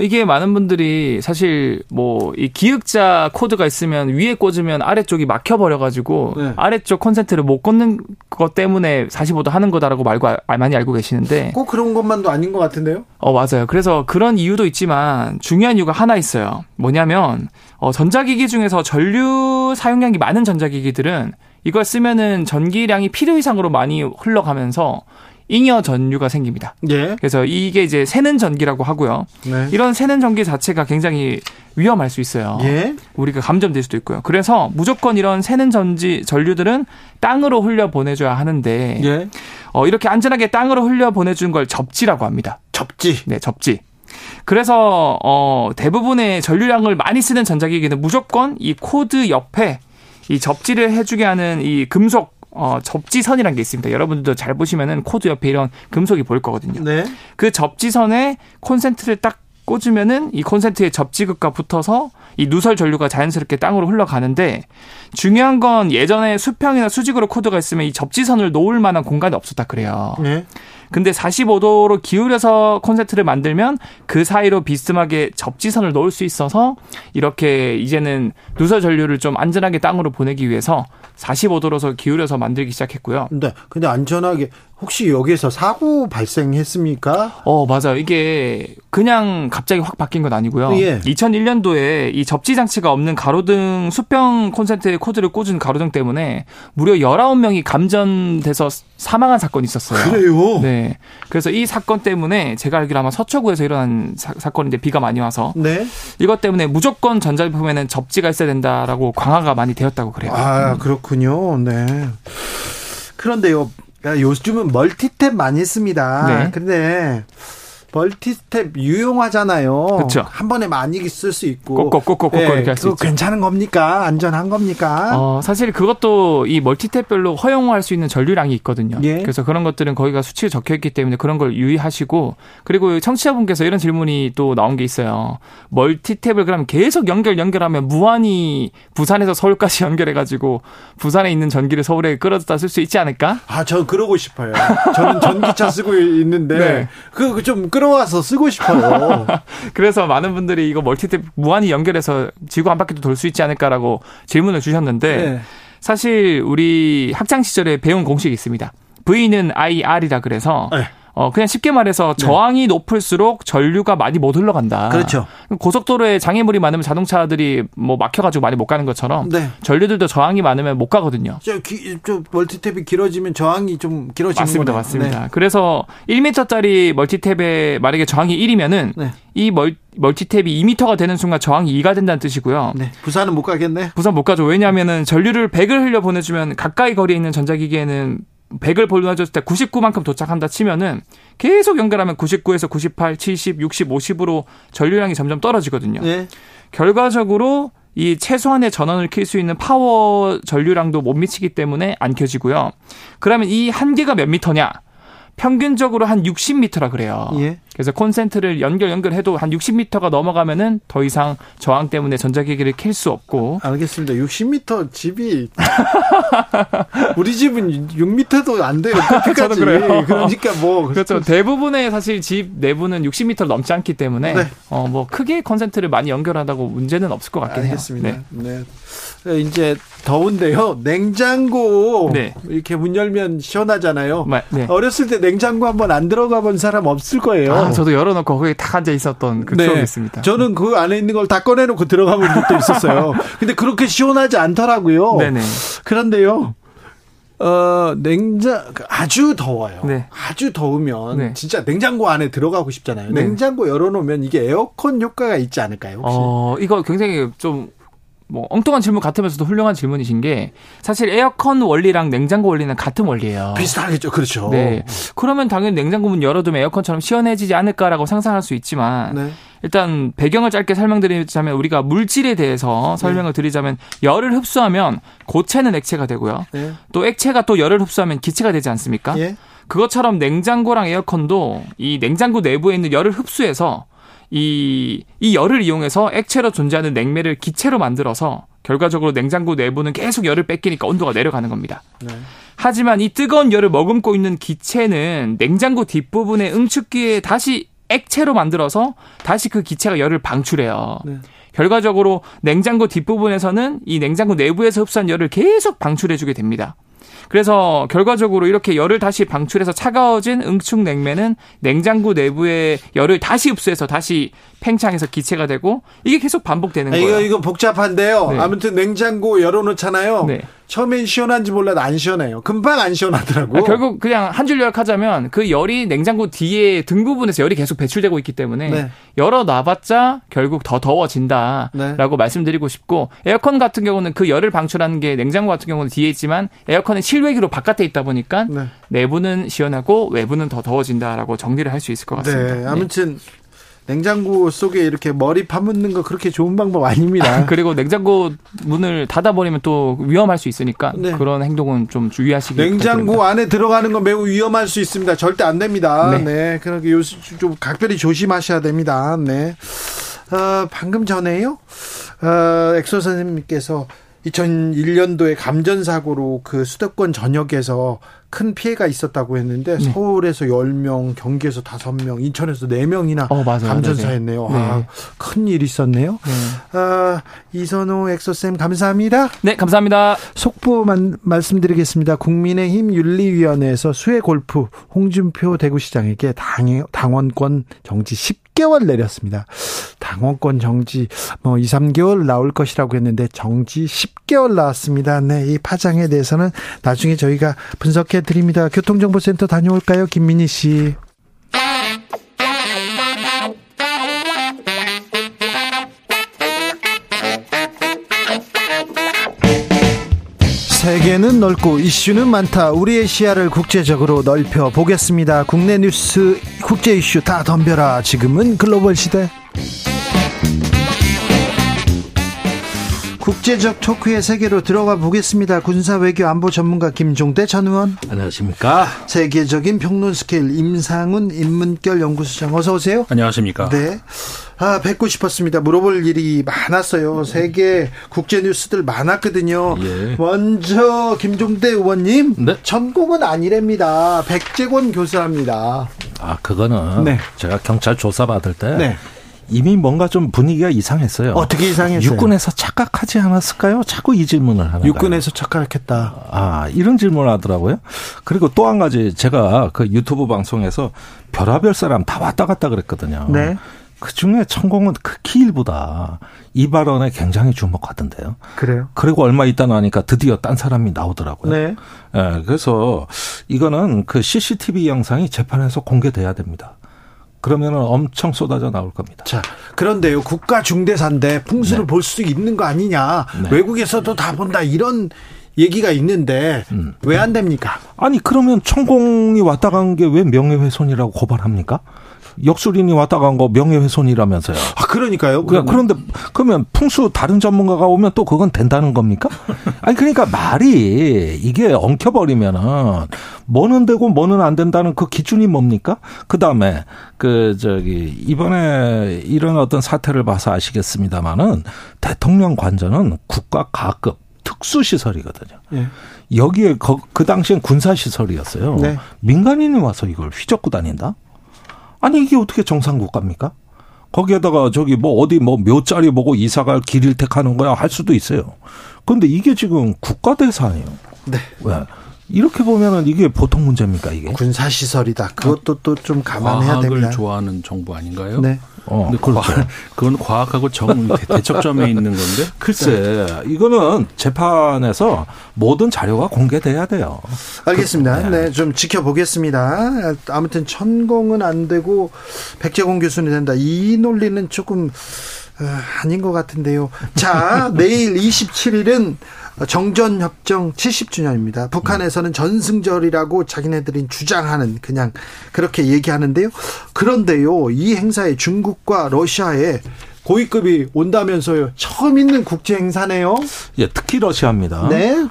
이게 많은 분들이 사실 뭐 이 기역자 코드가 있으면 위에 꽂으면 아래쪽이 막혀버려가지고 아래쪽 콘센트를 못 꽂는 것 때문에 45도 하는 거다라고 많이 알고 계시는데 꼭 그런 것만도 아닌 것 같은데요? 맞아요. 그래서 그런 이유도 있지만 중요한 이유가 하나 있어요. 뭐냐면 전자기기 중에서 전류 사용량이 많은 전자기기들은 이걸 쓰면은 전기량이 필요 이상으로 많이 흘러가면서 잉여 전류가 생깁니다. 예. 그래서 이게 이제 새는 전기라고 하고요. 네. 이런 새는 전기 자체가 굉장히 위험할 수 있어요. 예. 우리가 감전될 수도 있고요. 그래서 무조건 이런 새는 전류들은 땅으로 흘려 보내줘야 하는데 예. 이렇게 안전하게 땅으로 흘려 보내주는 걸 접지라고 합니다. 접지. 네, 접지. 그래서 대부분의 전류량을 많이 쓰는 전자기기는 무조건 이 코드 옆에 이 접지를 해주게 하는 이 금속 접지선이라는 게 있습니다. 여러분들도 잘 보시면은 코드 옆에 이런 금속이 보일 거거든요. 네. 그 접지선에 콘센트를 딱 꽂으면은 이 콘센트의 접지극과 붙어서 이 누설 전류가 자연스럽게 땅으로 흘러가는데 중요한 건 예전에 수평이나 수직으로 코드가 있으면 이 접지선을 놓을 만한 공간이 없었다 그래요. 네. 근데 45도로 기울여서 콘센트를 만들면 그 사이로 비스듬하게 접지선을 넣을 수 있어서 이렇게 이제는 누설 전류를 좀 안전하게 땅으로 보내기 위해서 45도로서 기울여서 만들기 시작했고요. 네, 근데 안전하게 혹시 여기에서 사고 발생했습니까? 맞아요. 이게 그냥 갑자기 확 바뀐 건 아니고요. 예. 2001년도에 이 접지 장치가 없는 가로등 수평 콘센트에 코드를 꽂은 가로등 때문에 무려 19명이 감전돼서 사망한 사건이 있었어요. 그래요? 네. 그래서 이 사건 때문에 제가 알기로 아마 서초구에서 일어난 사건인데 비가 많이 와서 네. 이것 때문에 무조건 전자제품에는 접지가 있어야 된다라고 강화가 많이 되었다고 그래요. 아, 그렇군요. 네. 그런데요. 요즘은 멀티탭 많이 씁니다. 네. 근데 멀티탭 유용하잖아요. 그렇죠. 한 번에 많이 쓸 수 있고 꼭꼭꼭꼭 네, 이렇게 할 수 있죠. 괜찮은 겁니까? 안전한 겁니까? 사실 그것도 이 멀티탭별로 허용할 수 있는 전류량이 있거든요. 예. 그래서 그런 것들은 거기가 수치가 적혀 있기 때문에 그런 걸 유의하시고 그리고 청취자분께서 이런 질문이 또 나온 게 있어요. 멀티탭을 그럼 계속 연결하면 무한히 부산에서 서울까지 연결해가지고 부산에 있는 전기를 서울에 끌어다 쓸 수 있지 않을까? 아, 저 그러고 싶어요. 저는 전기차 쓰고 있는데 네. 그거 좀 들어와서 쓰고 싶어요. 그래서 많은 분들이 이거 멀티탭 무한히 연결해서 지구 한 바퀴도 돌 수 있지 않을까라고 질문을 주셨는데 네. 사실 우리 학창 시절에 배운 공식이 있습니다. V는 IR이라 그래서 네. 그냥 쉽게 말해서 저항이 네. 높을수록 전류가 많이 못 흘러간다. 그렇죠. 고속도로에 장애물이 많으면 자동차들이 뭐 막혀가지고 많이 못 가는 것처럼 네. 전류들도 저항이 많으면 못 가거든요. 좀 멀티탭이 길어지면 저항이 좀 길어지는 거죠. 맞습니다. 네. 그래서 1m짜리 멀티탭에 만약에 저항이 1이면은 네. 이 멀티탭이 2m가 되는 순간 저항이 2가 된다는 뜻이고요. 네. 부산은 못 가겠네. 부산 못 가죠. 왜냐하면은 전류를 100을 흘려 보내주면 가까이 거리에 있는 전자기기에는 100을 보내줬을 때 99만큼 도착한다 치면은 계속 연결하면 99에서 98, 70, 60, 50으로 전류량이 점점 떨어지거든요. 네. 결과적으로 이 최소한의 전원을 켤 수 있는 파워 전류량도 못 미치기 때문에 안 켜지고요. 그러면 이 한계가 몇 미터냐? 평균적으로 한 60m라 그래요. 예. 그래서 콘센트를 연결해도 한 60m가 넘어가면은 더 이상 저항 때문에 전자기기를 켤 수 없고. 알겠습니다. 60m 집이 우리 집은 6m도 안 돼요. 저도 그래요. 그러니까 뭐 그렇죠. 대부분의 사실 집 내부는 60m를 넘지 않기 때문에 네. 뭐 크게 콘센트를 많이 연결한다고 문제는 없을 것 같긴 알겠습니다. 해요. 네. 네. 이제 더운데요. 냉장고 네. 이렇게 문 열면 시원하잖아요. 네. 어렸을 때 냉장고 한번 안 들어가 본 사람 없을 거예요. 저도 열어놓고 거기에 딱 앉아 있었던 그 네. 추억이 있습니다. 저는 그 안에 있는 걸 다 꺼내놓고 들어가본 것도 있었어요. 근데 그렇게 시원하지 않더라고요. 네네. 그런데요, 아주 더워요. 네. 아주 더우면 네. 진짜 냉장고 안에 들어가고 싶잖아요. 네. 냉장고 열어놓으면 이게 에어컨 효과가 있지 않을까요? 혹시? 이거 굉장히 좀 뭐 엉뚱한 질문 같으면서도 훌륭한 질문이신 게 사실 에어컨 원리랑 냉장고 원리는 같은 원리예요. 비슷하겠죠. 그렇죠. 네. 그러면 당연히 냉장고 문 열어두면 에어컨처럼 시원해지지 않을까라고 상상할 수 있지만 네. 일단 배경을 짧게 설명드리자면 우리가 물질에 대해서 설명을 드리자면 열을 흡수하면 고체는 액체가 되고요. 네. 또 액체가 또 열을 흡수하면 기체가 되지 않습니까? 예. 그것처럼 냉장고랑 에어컨도 이 냉장고 내부에 있는 열을 흡수해서 이 열을 이용해서 액체로 존재하는 냉매를 기체로 만들어서 결과적으로 냉장고 내부는 계속 열을 뺏기니까 온도가 내려가는 겁니다. 네. 하지만 이 뜨거운 열을 머금고 있는 기체는 냉장고 뒷부분의 응축기에 다시 액체로 만들어서 다시 그 기체가 열을 방출해요. 네. 결과적으로 냉장고 뒷부분에서는 이 냉장고 내부에서 흡수한 열을 계속 방출해주게 됩니다. 그래서 결과적으로 이렇게 열을 다시 방출해서 차가워진 응축냉면은 냉장고 내부의 열을 다시 흡수해서 다시 팽창해서 기체가 되고 이게 계속 반복되는 거예요. 이거 복잡한데요. 네. 아무튼 냉장고 열어놓잖아요. 네. 처음엔 시원한지 몰라도 안 시원해요. 금방 안 시원하더라고. 결국 그냥 한 줄 요약하자면 그 열이 냉장고 뒤에 등 부분에서 열이 계속 배출되고 있기 때문에 네. 열어놔봤자 결국 더 더워진다라고 네. 말씀드리고 싶고 에어컨 같은 경우는 그 열을 방출하는 게 냉장고 같은 경우는 뒤에 있지만 에어컨은 실외기로 바깥에 있다 보니까 네. 내부는 시원하고 외부는 더 더워진다라고 정리를 할 수 있을 것 같습니다. 네. 아무튼 냉장고 속에 이렇게 머리 파묻는 거 그렇게 좋은 방법 아닙니다. 그리고 냉장고 문을 닫아버리면 또 위험할 수 있으니까 네. 그런 행동은 좀 주의하시기 바랍니다. 냉장고 부탁드립니다. 안에 들어가는 건 매우 위험할 수 있습니다. 절대 안 됩니다. 네. 네. 그러니까 요즘 좀 각별히 조심하셔야 됩니다. 네. 방금 전에요. 엑소 선생님께서 2001년도에 감전사고로 그 수도권 전역에서 큰 피해가 있었다고 했는데 네. 서울에서 10명, 경기에서 5명, 인천에서 4명이나 감전사했네요. 네. 아, 큰일 있었네요. 네. 이선호 엑소쌤 감사합니다. 네, 감사합니다. 속보만 말씀드리겠습니다. 국민의힘 윤리위원회에서 수해골프 홍준표 대구시장에게 당원권 정지 10개월 내렸습니다. 당원권 정지 2, 3개월 나올 것이라고 했는데 정지 10개월 나왔습니다. 네, 이 파장에 대해서는 나중에 저희가 분석해 드립니다. 교통정보센터 다녀올까요? 김민희 씨. 세계는 넓고 이슈는 많다. 우리의 시야를 국제적으로 넓혀 보겠습니다. 국내 뉴스, 국제 이슈 다 덤벼라. 지금은 글로벌 시대. 국제적 토크의 세계로 들어가 보겠습니다. 군사 외교 안보 전문가 김종대 전 의원. 안녕하십니까. 세계적인 평론 스케일 임상훈 인문결 연구소장 어서 오세요. 안녕하십니까. 네. 아, 뵙고 싶었습니다. 물어볼 일이 많았어요. 세계 국제 뉴스들 많았거든요. 예. 먼저 김종대 의원님. 네. 전공은 아니랍니다. 백재권 교사입니다. 아, 그거는 네. 제가 경찰 조사 받을 때. 네. 이미 뭔가 좀 분위기가 이상했어요. 어떻게 이상했어요? 육군에서 착각하지 않았을까요? 자꾸 이 질문을 하는 육군에서 착각했다. 아, 이런 질문을 하더라고요. 그리고 또 한 가지 제가 그 유튜브 방송에서 별하별 사람 다 왔다 갔다 그랬거든요. 네. 그중에 천공은 극히 일부다. 이 발언에 굉장히 주목하던데요. 그래요? 그리고 얼마 있다 나니까 드디어 딴 사람이 나오더라고요. 네. 네, 그래서 이거는 그 CCTV 영상이 재판에서 공개돼야 됩니다. 그러면은 엄청 쏟아져 나올 겁니다. 자, 그런데요, 국가 중대사인데 풍수를 네. 볼 수 있는 거 아니냐? 네. 외국에서도 다 본다 이런 얘기가 있는데 왜 안 됩니까? 아니 그러면 천공이 왔다 간 게 왜 명예훼손이라고 고발합니까? 역술인이 왔다 간 거 명예훼손이라면서요. 아, 그러니까요. 그런데 그러면 풍수 다른 전문가가 오면 또 그건 된다는 겁니까? 아니 그러니까 말이 이게 엉켜버리면은 뭐는 되고 뭐는 안 된다는 그 기준이 뭡니까? 그다음에 그 저기 이번에 이런 어떤 사태를 봐서 아시겠습니다만은 대통령 관저는 국가 가급 특수시설이거든요. 예. 여기에 그 당시엔 군사시설이었어요. 네. 민간인이 와서 이걸 휘젓고 다닌다? 아니 이게 어떻게 정상국가입니까? 거기에다가 저기 뭐 어디 뭐 묘짜리 보고 이사갈 길을 택하는 거야 할 수도 있어요. 그런데 이게 지금 국가대사예요. 네. 왜? 이렇게 보면은 이게 보통 문제입니까 이게? 군사시설이다. 그것도 또 좀 감안해야 됩니다. 과학을 좋아하는 정부 아닌가요? 네. 그렇죠. 그건 과학하고 대척점에 있는 건데. 글쎄, 이거는 재판에서 모든 자료가 공개돼야 돼요. 알겠습니다. 네, 좀 지켜보겠습니다. 아무튼 천공은 안 되고 백제공 교수는 된다. 이 논리는 조금 아닌 것 같은데요. 자, 내일 27일은 정전협정 70주년입니다. 북한에서는 전승절이라고 자기네들이 주장하는 그냥 그렇게 얘기하는데요. 그런데요, 이 행사에 중국과 러시아의 고위급이 온다면서요. 처음 있는 국제 행사네요. 예, 특히 러시아입니다. 네.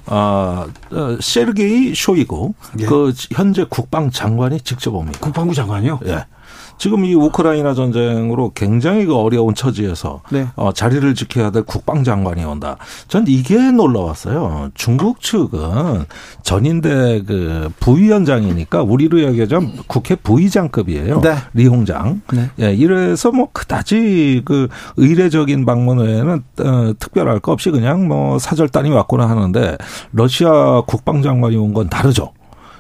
세르게이 쇼이구 예. 그 현재 국방장관이 직접 옵니다. 국방부 장관이요? 예. 지금 이 우크라이나 전쟁으로 굉장히 어려운 처지에서 네. 자리를 지켜야 될 국방장관이 온다. 전 이게 놀라웠어요. 중국 측은 전인대 그 부위원장이니까 우리로 얘기하자면 국회 부의장급이에요. 네. 리홍장. 네. 예, 이래서 뭐 그다지 그 의례적인 방문 외에는 특별할 거 없이 그냥 뭐 사절단이 왔구나 하는데 러시아 국방장관이 온 건 다르죠.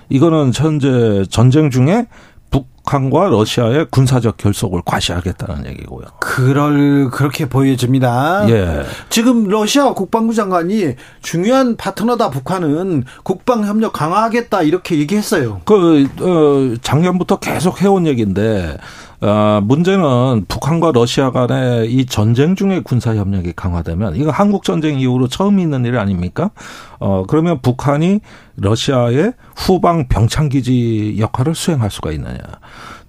이거는 현재 전쟁 중에 북한과 러시아의 군사적 결속을 과시하겠다는 얘기고요. 그렇게 보여집니다. 예. 지금 러시아 국방부 장관이 중요한 파트너다 북한은 국방협력 강화하겠다 이렇게 얘기했어요. 작년부터 계속 해온 얘기인데 문제는 북한과 러시아 간의 이 전쟁 중에 군사협력이 강화되면 이거 한국 전쟁 이후로 처음 있는 일 아닙니까? 그러면 북한이 러시아의 후방 병창기지 역할을 수행할 수가 있느냐.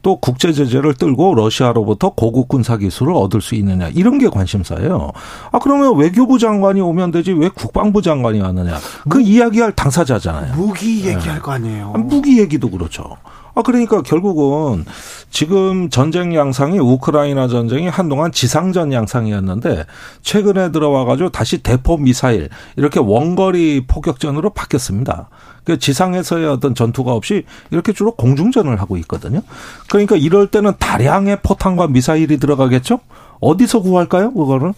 또 국제 제재를 뚫고 러시아로부터 고급 군사 기술을 얻을 수 있느냐 이런 게 관심사예요. 아 그러면 외교부 장관이 오면 되지 왜 국방부 장관이 왔느냐 그 이야기할 당사자잖아요. 무기 얘기할 네. 거 아니에요. 무기 얘기도 그렇죠. 아 그러니까 결국은 지금 전쟁 양상이 우크라이나 전쟁이 한동안 지상전 양상이었는데 최근에 들어와 가지고 다시 대포 미사일 이렇게 원거리 포격전으로 바뀌었습니다. 그 지상에서의 어떤 전투가 없이 이렇게 주로 공중전을 하고 있거든요. 그러니까 이럴 때는 다량의 포탄과 미사일이 들어가겠죠? 어디서 구할까요? 그거는?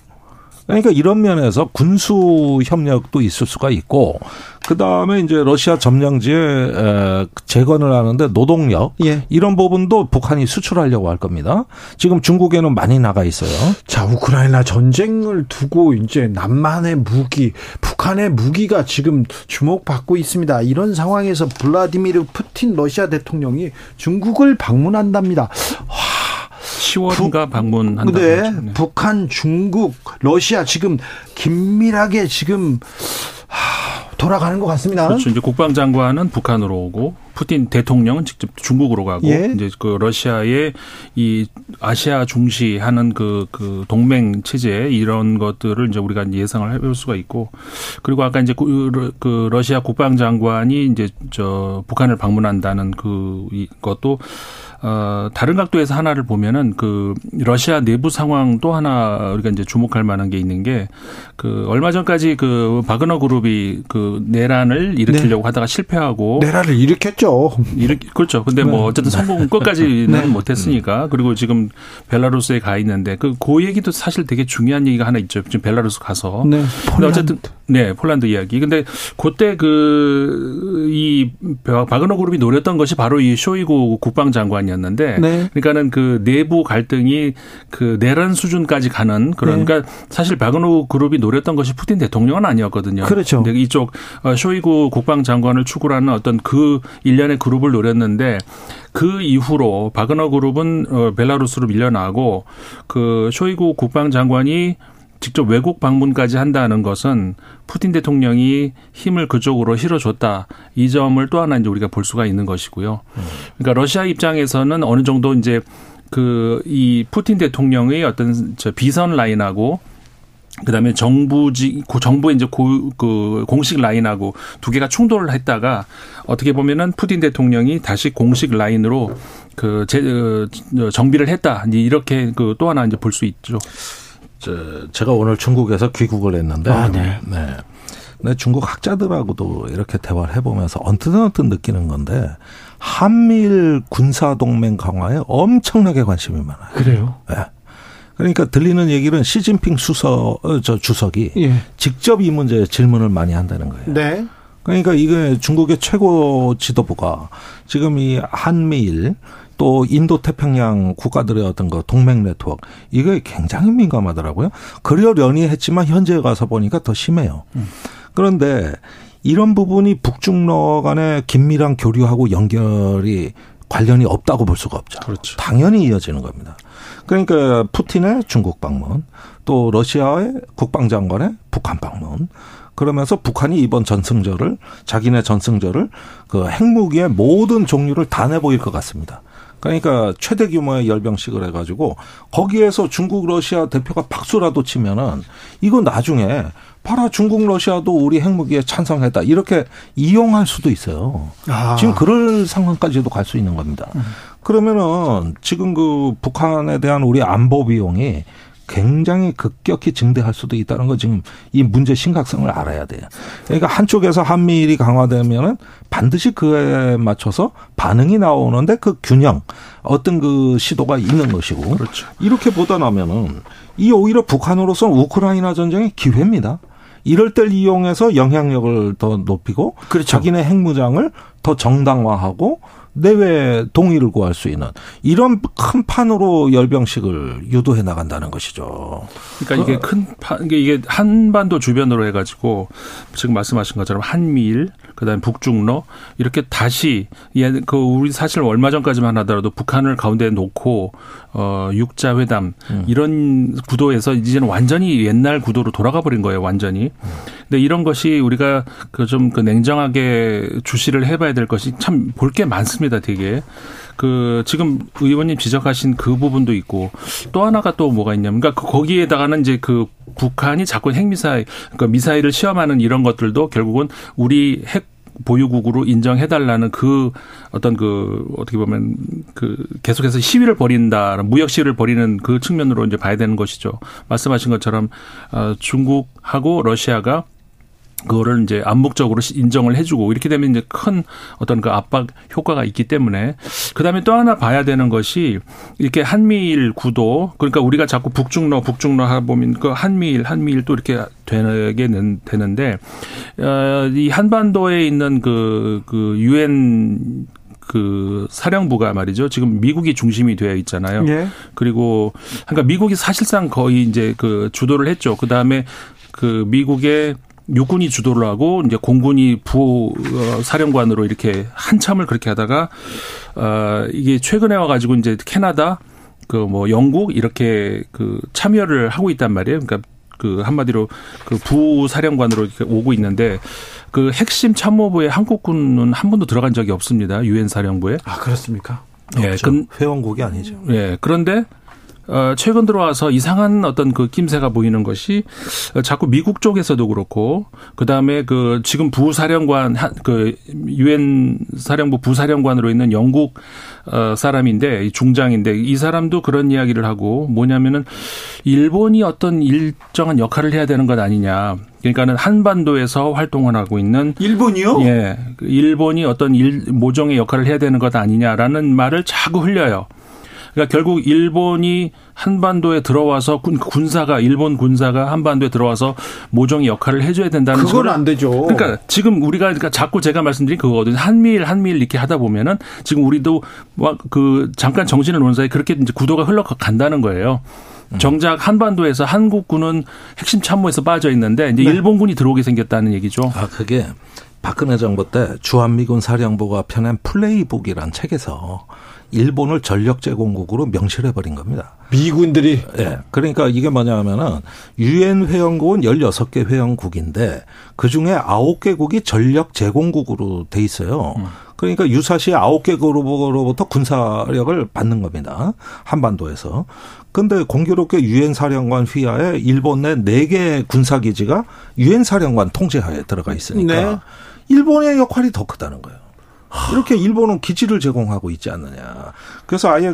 그러니까 이런 면에서 군수 협력도 있을 수가 있고 그다음에 이제 러시아 점령지에 재건을 하는데 노동력 예. 이런 부분도 북한이 수출하려고 할 겁니다. 지금 중국에는 많이 나가 있어요. 자, 우크라이나 전쟁을 두고 이제 남만의 무기, 북한의 무기가 지금 주목받고 있습니다. 이런 상황에서 블라디미르 푸틴 러시아 대통령이 중국을 방문한답니다. 10월인가 방문한다. 네, 북한, 중국, 러시아 지금 긴밀하게 지금 돌아가는 것 같습니다. 그렇죠. 이제 국방장관은 북한으로 오고 푸틴 대통령은 직접 중국으로 가고 예. 이제 그 러시아의 이 아시아 중시하는 그 동맹 체제 이런 것들을 이제 우리가 예상을 해볼 수가 있고 그리고 아까 이제 그 러시아 국방장관이 이제 북한을 방문한다는 그것도 다른 각도에서 하나를 보면은 그 러시아 내부 상황 또 하나 우리가 이제 주목할 만한 게 있는 게 그 얼마 전까지 그 바그너 그룹이 그 내란을 일으키려고 네. 하다가 실패하고 내란을 일으켰죠. 그렇죠. 근데 뭐 어쨌든 성공 끝까지는 네. 못했으니까 그리고 지금 벨라루스에 가 있는데 그 얘기도 사실 되게 중요한 얘기가 하나 있죠. 지금 벨라루스 가서. 네. 근데 어쨌든 네 폴란드 이야기. 근데 그때 이 바그너 그룹이 노렸던 것이 바로 이 쇼이구 국방장관이었. 였는데 네. 그러니까는 그 내부 갈등이 그 내란 수준까지 가는 그런 네. 그러니까 사실 바그노 그룹이 노렸던 것이 푸틴 대통령은 아니었거든요. 그렇죠. 근데 이쪽 쇼이구 국방장관을 추구하는 어떤 그 일련의 그룹을 노렸는데 그 이후로 바그너 그룹은 벨라루스로 밀려나고 그 쇼이구 국방장관이 직접 외국 방문까지 한다는 것은 푸틴 대통령이 힘을 그쪽으로 실어줬다. 이 점을 또 하나 이제 우리가 볼 수가 있는 것이고요. 그러니까 러시아 입장에서는 어느 정도 이제 이 푸틴 대통령의 어떤 비선 라인하고 그다음에 정부의 이제 공식 라인하고 두 개가 충돌을 했다가 어떻게 보면은 푸틴 대통령이 다시 공식 라인으로 정비를 했다. 이렇게 또 하나 이제 볼 수 있죠. 제가 오늘 중국에서 귀국을 했는데 네. 네. 근데 중국 학자들하고도 이렇게 대화를 해보면서 언뜻 느끼는 건데 한미일 군사동맹 강화에 엄청나게 관심이 많아요. 그래요? 네. 그러니까 들리는 얘기는 시진핑 주석이 예. 직접 이 문제에 질문을 많이 한다는 거예요. 네. 그러니까 이게 중국의 최고 지도부가 지금 이 한미일 또 인도태평양 국가들의 어떤 거 동맹 네트워크 이게 굉장히 민감하더라고요. 그러려니 했지만 현재에 가서 보니까 더 심해요. 그런데 이런 부분이 북중러 간의 긴밀한 교류하고 관련이 없다고 볼 수가 없죠. 그렇죠. 당연히 이어지는 겁니다. 그러니까 푸틴의 중국 방문, 또 러시아의 국방장관의 북한 방문. 그러면서 북한이 이번 자기네 전승절을 그 핵무기의 모든 종류를 다 내보일 것 같습니다. 그러니까 최대 규모의 열병식을 해가지고 거기에서 중국 러시아 대표가 박수라도 치면은 이거 나중에 봐라 중국 러시아도 우리 핵무기에 찬성했다 이렇게 이용할 수도 있어요. 지금 그럴 상황까지도 갈 수 있는 겁니다. 그러면은 지금 그 북한에 대한 우리 안보 비용이 굉장히 급격히 증대할 수도 있다는 거 지금 이 문제 심각성을 알아야 돼요. 그러니까 한쪽에서 한미일이 강화되면은 반드시 그에 맞춰서 반응이 나오는데 그 균형 어떤 그 시도가 있는 것이고. 그렇죠. 이렇게 보다 나면은 이 오히려 북한으로서는 우크라이나 전쟁의 기회입니다. 이럴 때를 이용해서 영향력을 더 높이고. 그렇죠. 자기네 핵무장을 더 정당화하고 내외 동의를 구할 수 있는 이런 큰 판으로 열병식을 유도해 나간다는 것이죠. 그러니까 이게 큰 판, 이게 한반도 주변으로 해가지고 지금 말씀하신 것처럼 한미일, 그다음에 북중러 이렇게 다시 그 우리 사실 얼마 전까지만 하더라도 북한을 가운데 놓고 육자 회담 이런 구도에서 이제는 완전히 옛날 구도로 돌아가 버린 거예요, 완전히. 근데 이런 것이 우리가 그 좀 그 냉정하게 주시를 해봐야 될 것이 참 볼 게 많습니다, 되게. 그 지금 의원님 지적하신 그 부분도 있고 또 하나가 또 뭐가 있냐면 그러니까 거기에다가는 이제 그 북한이 자꾸 핵미사일 그러니까 미사일을 시험하는 이런 것들도 결국은 우리 핵 보유국으로 인정해달라는 그 어떤 그 어떻게 보면 그 계속해서 시위를 벌인다, 무역 시위를 벌이는 그 측면으로 이제 봐야 되는 것이죠. 말씀하신 것처럼 중국하고 러시아가 그거를 이제 암묵적으로 인정을 해주고 이렇게 되면 이제 큰 어떤 그 압박 효과가 있기 때문에 그다음에 또 하나 봐야 되는 것이 이렇게 한미일 구도 그러니까 우리가 자꾸 북중러 북중러 하 보면 그 한미일 또 이렇게 되게 되는데 이 한반도에 있는 그 유엔 그 사령부가 말이죠. 지금 미국이 중심이 되어 있잖아요. 예. 그리고 그러니까 미국이 사실상 거의 이제 그 주도를 했죠. 그다음에 그 미국의 육군이 주도를 하고 이제 공군이 부사령관으로 이렇게 한참을 그렇게 하다가 이게 최근에 와가지고 이제 캐나다 그 뭐 영국 이렇게 그 참여를 하고 있단 말이에요. 그러니까 그 한마디로 그 부사령관으로 이렇게 오고 있는데 그 핵심 참모부에 한국군은 한 번도 들어간 적이 없습니다. 유엔 사령부에. 아 그렇습니까? 예, 회원국이 아니죠. 예, 그런데. 최근 들어와서 이상한 어떤 그 낌새가 보이는 것이 자꾸 미국 쪽에서도 그렇고 그다음에 그 지금 부사령관 그 유엔 사령부 부사령관으로 있는 영국 사람인데 중장인데 이 사람도 그런 이야기를 하고 뭐냐면은 일본이 어떤 일정한 역할을 해야 되는 것 아니냐. 그러니까는 한반도에서 활동을 하고 있는 일본이요? 예. 일본이 어떤 모종의 역할을 해야 되는 것 아니냐라는 말을 자꾸 흘려요. 그러니까 결국 일본이 한반도에 들어와서 군사가 일본 군사가 한반도에 들어와서 모종의 역할을 해줘야 된다는 그건 식으로. 안 되죠. 그러니까 지금 우리가 그러니까 자꾸 제가 말씀드린 그거거든요. 한미일 이렇게 하다 보면은 지금 우리도 막 그 잠깐 정신을 놓는 사이 그렇게 이제 구도가 흘러간다는 거예요. 정작 한반도에서 한국군은 핵심 참모에서 빠져 있는데 이제 네. 일본군이 들어오게 생겼다는 얘기죠. 아 그게 박근혜 정부 때 주한미군 사령부가 펴낸 플레이북이란 책에서. 일본을 전력 제공국으로 명시를 해버린 겁니다. 미군들이? 예. 그러니까 이게 뭐냐 하면은, UN 회원국은 16개 회원국인데, 그 중에 9개국이 전력 제공국으로 돼 있어요. 그러니까 유사시 9개 그룹으로부터 군사력을 받는 겁니다. 한반도에서. 근데 공교롭게 UN 사령관 휘하에 일본 내 4개 군사기지가 UN 사령관 통제하에 들어가 있으니까, 네. 일본의 역할이 더 크다는 거예요. 이렇게 일본은 기지를 제공하고 있지 않느냐. 그래서 아예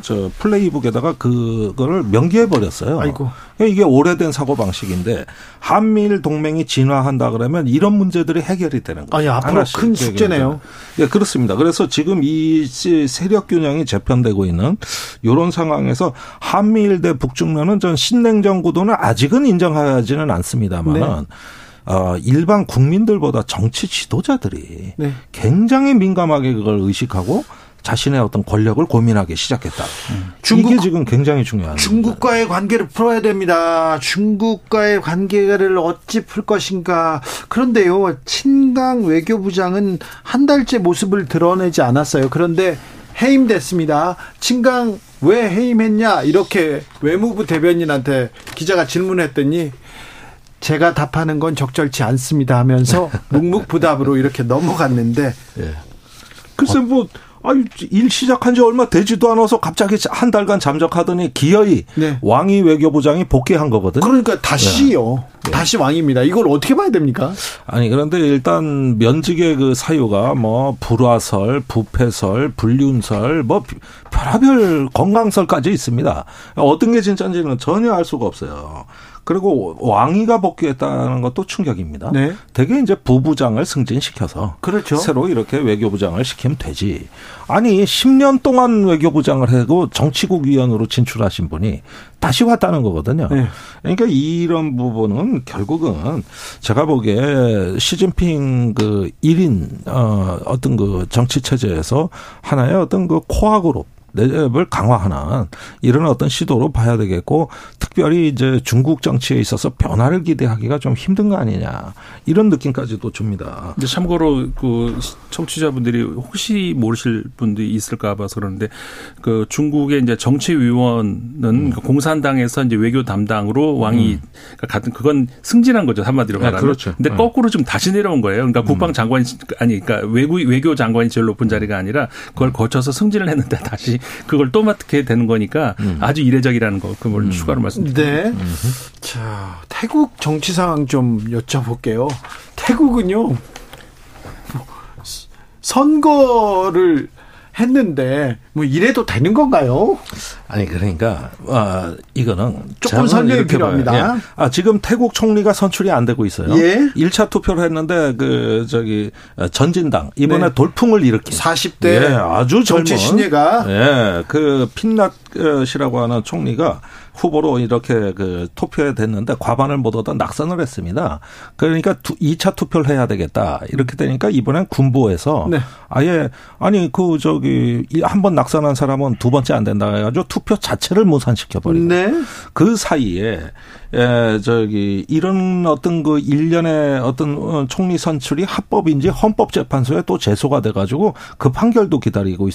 저 플레이북에다가 그거를 명기해버렸어요. 아이고. 이게 오래된 사고방식인데, 한미일 동맹이 진화한다 그러면 이런 문제들이 해결이 되는 거예요. 아니, 앞으로 큰 숙제네요. 예, 네, 그렇습니다. 그래서 지금 이 세력 균형이 재편되고 있는 이런 상황에서 한미일 대 북중면은 전 신냉전 구도는 아직은 인정하지는 않습니다만은, 네. 일반 국민들보다 정치 지도자들이 네. 굉장히 민감하게 그걸 의식하고 자신의 어떤 권력을 고민하기 시작했다. 이게 지금 굉장히 중요한. 중국과의 겁니다. 관계를 풀어야 됩니다. 중국과의 관계를 어찌 풀 것인가. 그런데요. 친강 외교부장은 한 달째 모습을 드러내지 않았어요. 그런데 해임됐습니다. 친강 왜 해임했냐 이렇게 외무부 대변인한테 기자가 질문했더니 제가 답하는 건 적절치 않습니다 하면서 묵묵부답으로 이렇게 넘어갔는데 예. 글쎄 뭐 일 시작한 지 얼마 되지도 않아서 갑자기 한 달간 잠적하더니 기어이 네. 왕이 외교부장이 복귀한 거거든요. 그러니까 다시요. 다시 왕입니다. 이걸 어떻게 봐야 됩니까? 아니, 그런데 일단 면직의 그 사유가 뭐 불화설, 부패설, 불륜설, 뭐 별하별 건강설까지 있습니다. 어떤 게 진짜인지는 전혀 알 수가 없어요. 그리고 왕위가 복귀했다는 것도 충격입니다. 네. 되게 이제 부부장을 승진시켜서 그렇죠. 새로 이렇게 외교부장을 시키면 되지. 아니 10년 동안 외교부장을 하고 정치국 위원으로 진출하신 분이 다시 왔다는 거거든요. 네. 그러니까 이런 부분은 결국은 제가 보기에 시진핑 그 1인 어떤 그 정치 체제에서 하나의 어떤 그 코어 그룹 내집을 강화하는 이런 어떤 시도로 봐야 되겠고, 특별히 이제 중국 정치에 있어서 변화를 기대하기가 좀 힘든 거 아니냐 이런 느낌까지도 줍니다. 근데 참고로 그 청취자분들이 혹시 모르실 분들이 있을까 봐서 그러는데, 그 중국의 이제 정치위원은 공산당에서 이제 외교 담당으로 왕이 같은 그건 승진한 거죠, 한마디로 말하면. 네, 그렇죠. 근데 거꾸로 좀 다시 내려온 거예요. 그러니까 국방장관 아니 그러니까 외교 장관이 제일 높은 자리가 아니라 그걸 거쳐서 승진을 했는데 다시 그걸 또 맡게 되는 거니까 아주 이례적이라는 거 그걸 추가로 말씀드립니다. 네. 자, 태국 정치 상황 좀 여쭤볼게요. 태국은요 선거를 했는데 뭐 이래도 되는 건가요? 아니 그러니까 이거는 조금 설명이 필요합니다. 예. 지금 태국 총리가 선출이 안 되고 있어요. 예. 1차 투표를 했는데 그 저기 전진당 이번에 네. 돌풍을 일으킨 40대 예, 아주 젊은 정치 신예가 예, 그 핀낫시라고 하는 총리가 후보로 이렇게 그 투표에 됐는데 과반을 못 얻어 낙선을 했습니다. 그러니까 2차 투표를 해야 되겠다. 이렇게 되니까 이번엔 군보에서 네. 아예 아니 그 저기 한 번 낙선한 사람은 두 번째 안 된다 해가지고 투표 자체를 무산시켜 버리고 네. 그 사이에 저기 이런 어떤 그 일련의 어떤 총리 선출이 합법인지 헌법재판소에 또 제소가 돼가지고 그 판결도 기다리고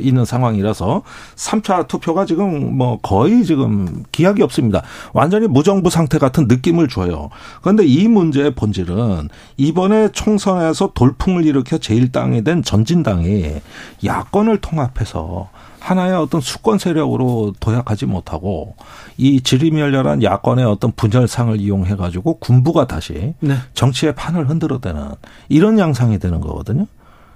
있는 상황이라서 3차 투표가 지금 뭐 거의 지금 기약이 없습니다. 완전히 무정부 상태 같은 느낌을 줘요. 그런데 이 문제의 본질은 이번에 총선에서 돌풍을 일으켜 제1당이 된 전진당이 야권을 통합해서 하나의 어떤 수권 세력으로 도약하지 못하고 이 지리멸렬한 야권의 어떤 분열상을 이용해가지고 군부가 다시 네. 정치의 판을 흔들어대는 이런 양상이 되는 거거든요.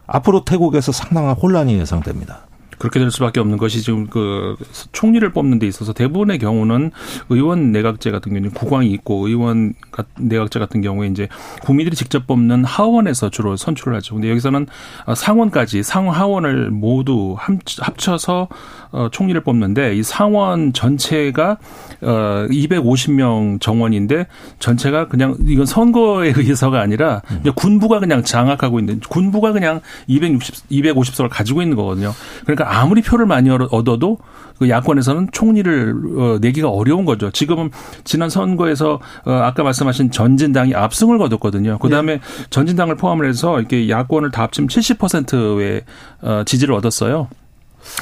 앞으로 태국에서 상당한 혼란이 예상됩니다. 그렇게 될 수밖에 없는 것이 지금 그 총리를 뽑는 데 있어서 대부분의 경우는 의원 내각제 같은 경우는 국왕이 있고 의원 내각제 같은 경우에 이제 국민들이 직접 뽑는 하원에서 주로 선출을 하죠. 근데 여기서는 상원까지 상하원을 모두 합쳐서 총리를 뽑는데 이 상원 전체가 250명 정원인데 전체가 그냥 이건 선거에 의해서가 아니라 이제 군부가 그냥 장악하고 있는 군부가 그냥 250석을 가지고 있는 거거든요. 그러니까 아무리 표를 많이 얻어도 야권에서는 총리를 내기가 어려운 거죠. 지금은 지난 선거에서 아까 말씀하신 전진당이 압승을 거뒀거든요. 그다음에 네. 전진당을 포함을 해서 이렇게 야권을 다 합치면 70%의 지지를 얻었어요.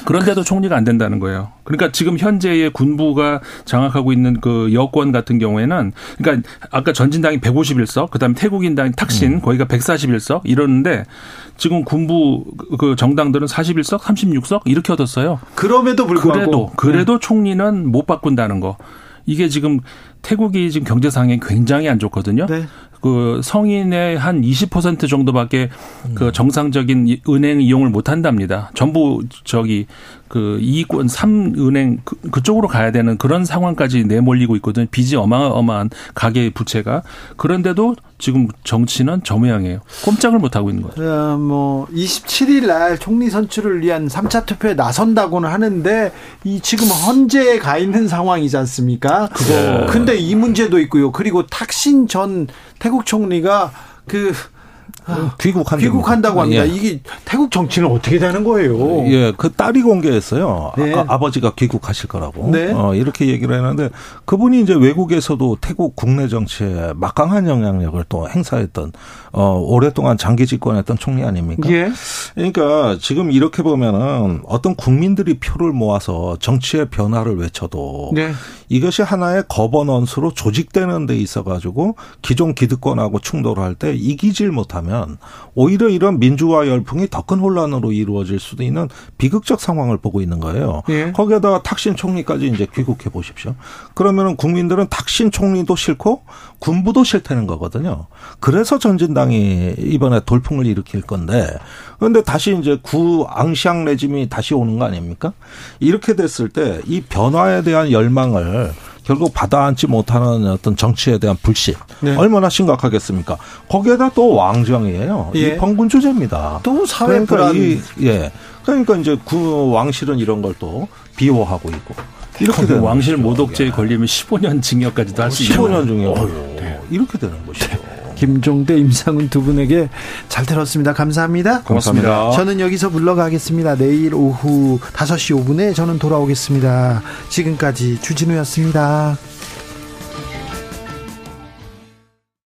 그런데도 총리가 안 된다는 거예요. 그러니까 지금 현재의 군부가 장악하고 있는 그 여권 같은 경우에는 그러니까 아까 전진당이 151석, 그다음에 태국인당이 탁신 거기가 141석 이러는데 지금 군부 그 정당들은 41석, 36석 이렇게 얻었어요. 그럼에도 불구하고 그래도 총리는 못 바꾼다는 거. 이게 지금 태국이 지금 경제 상황이 굉장히 안 좋거든요. 네. 그 성인의 한 20% 정도밖에 그 정상적인 은행 이용을 못 한답니다. 전부 저기 그 2권 3은행 그쪽으로 가야 되는 그런 상황까지 내몰리고 있거든요. 빚이 어마어마한 가계 부채가. 그런데도 지금 정치는 저모양이에요. 꼼짝을 못 하고 있는 거죠. 뭐 27일 날 총리 선출을 위한 3차 투표에 나선다고는 하는데 이 지금 헌재에 가 있는 상황이지 않습니까? 그거. 근데 이 문제도 있고요. 그리고 탁신 전 태국 총리가 그 귀국한다고 합니다. 예. 이게 태국 정치는 어떻게 되는 거예요? 예, 그 딸이 공개했어요. 네. 아까 아버지가 귀국하실 거라고. 네. 이렇게 얘기를 했는데 그분이 이제 외국에서도 태국 국내 정치에 막강한 영향력을 또 행사했던 오랫동안 장기 집권했던 총리 아닙니까? 예. 그러니까 지금 이렇게 보면은 어떤 국민들이 표를 모아서 정치의 변화를 외쳐도 네. 이것이 하나의 거버넌스로 조직되는 데 있어가지고 기존 기득권하고 충돌할 때 이기질 못하면 된다면 오히려 이런 민주화 열풍이 더 큰 혼란으로 이루어질 수도 있는 비극적 상황을 보고 있는 거예요. 예. 거기에다가 탁신 총리까지 이제 귀국해 보십시오. 그러면은 국민들은 탁신 총리도 싫고 군부도 싫다는 거거든요. 그래서 전진당이 이번에 돌풍을 일으킬 건데, 그런데 다시 이제 앙시앙 레짐이 다시 오는 거 아닙니까? 이렇게 됐을 때 이 변화에 대한 열망을 결국 받아안지 못하는 어떤 정치에 대한 불신. 네. 얼마나 심각하겠습니까? 거기에다 또 왕정이에요. 예. 이 범군주제입니다. 또 사회 불안. 그러니까 이제 그 왕실은 이런 걸 또 비호하고 있고. 이렇게 되는 왕실 모독죄에 걸리면 15년 징역까지도 할 수 있는. 15년 징역. 네. 이렇게 되는 것이죠. 네. 김종대, 임상훈 두 분에게 잘 들었습니다. 감사합니다. 고맙습니다. 저는 여기서 물러가겠습니다. 내일 오후 5시 5분에 저는 돌아오겠습니다. 지금까지 주진우였습니다.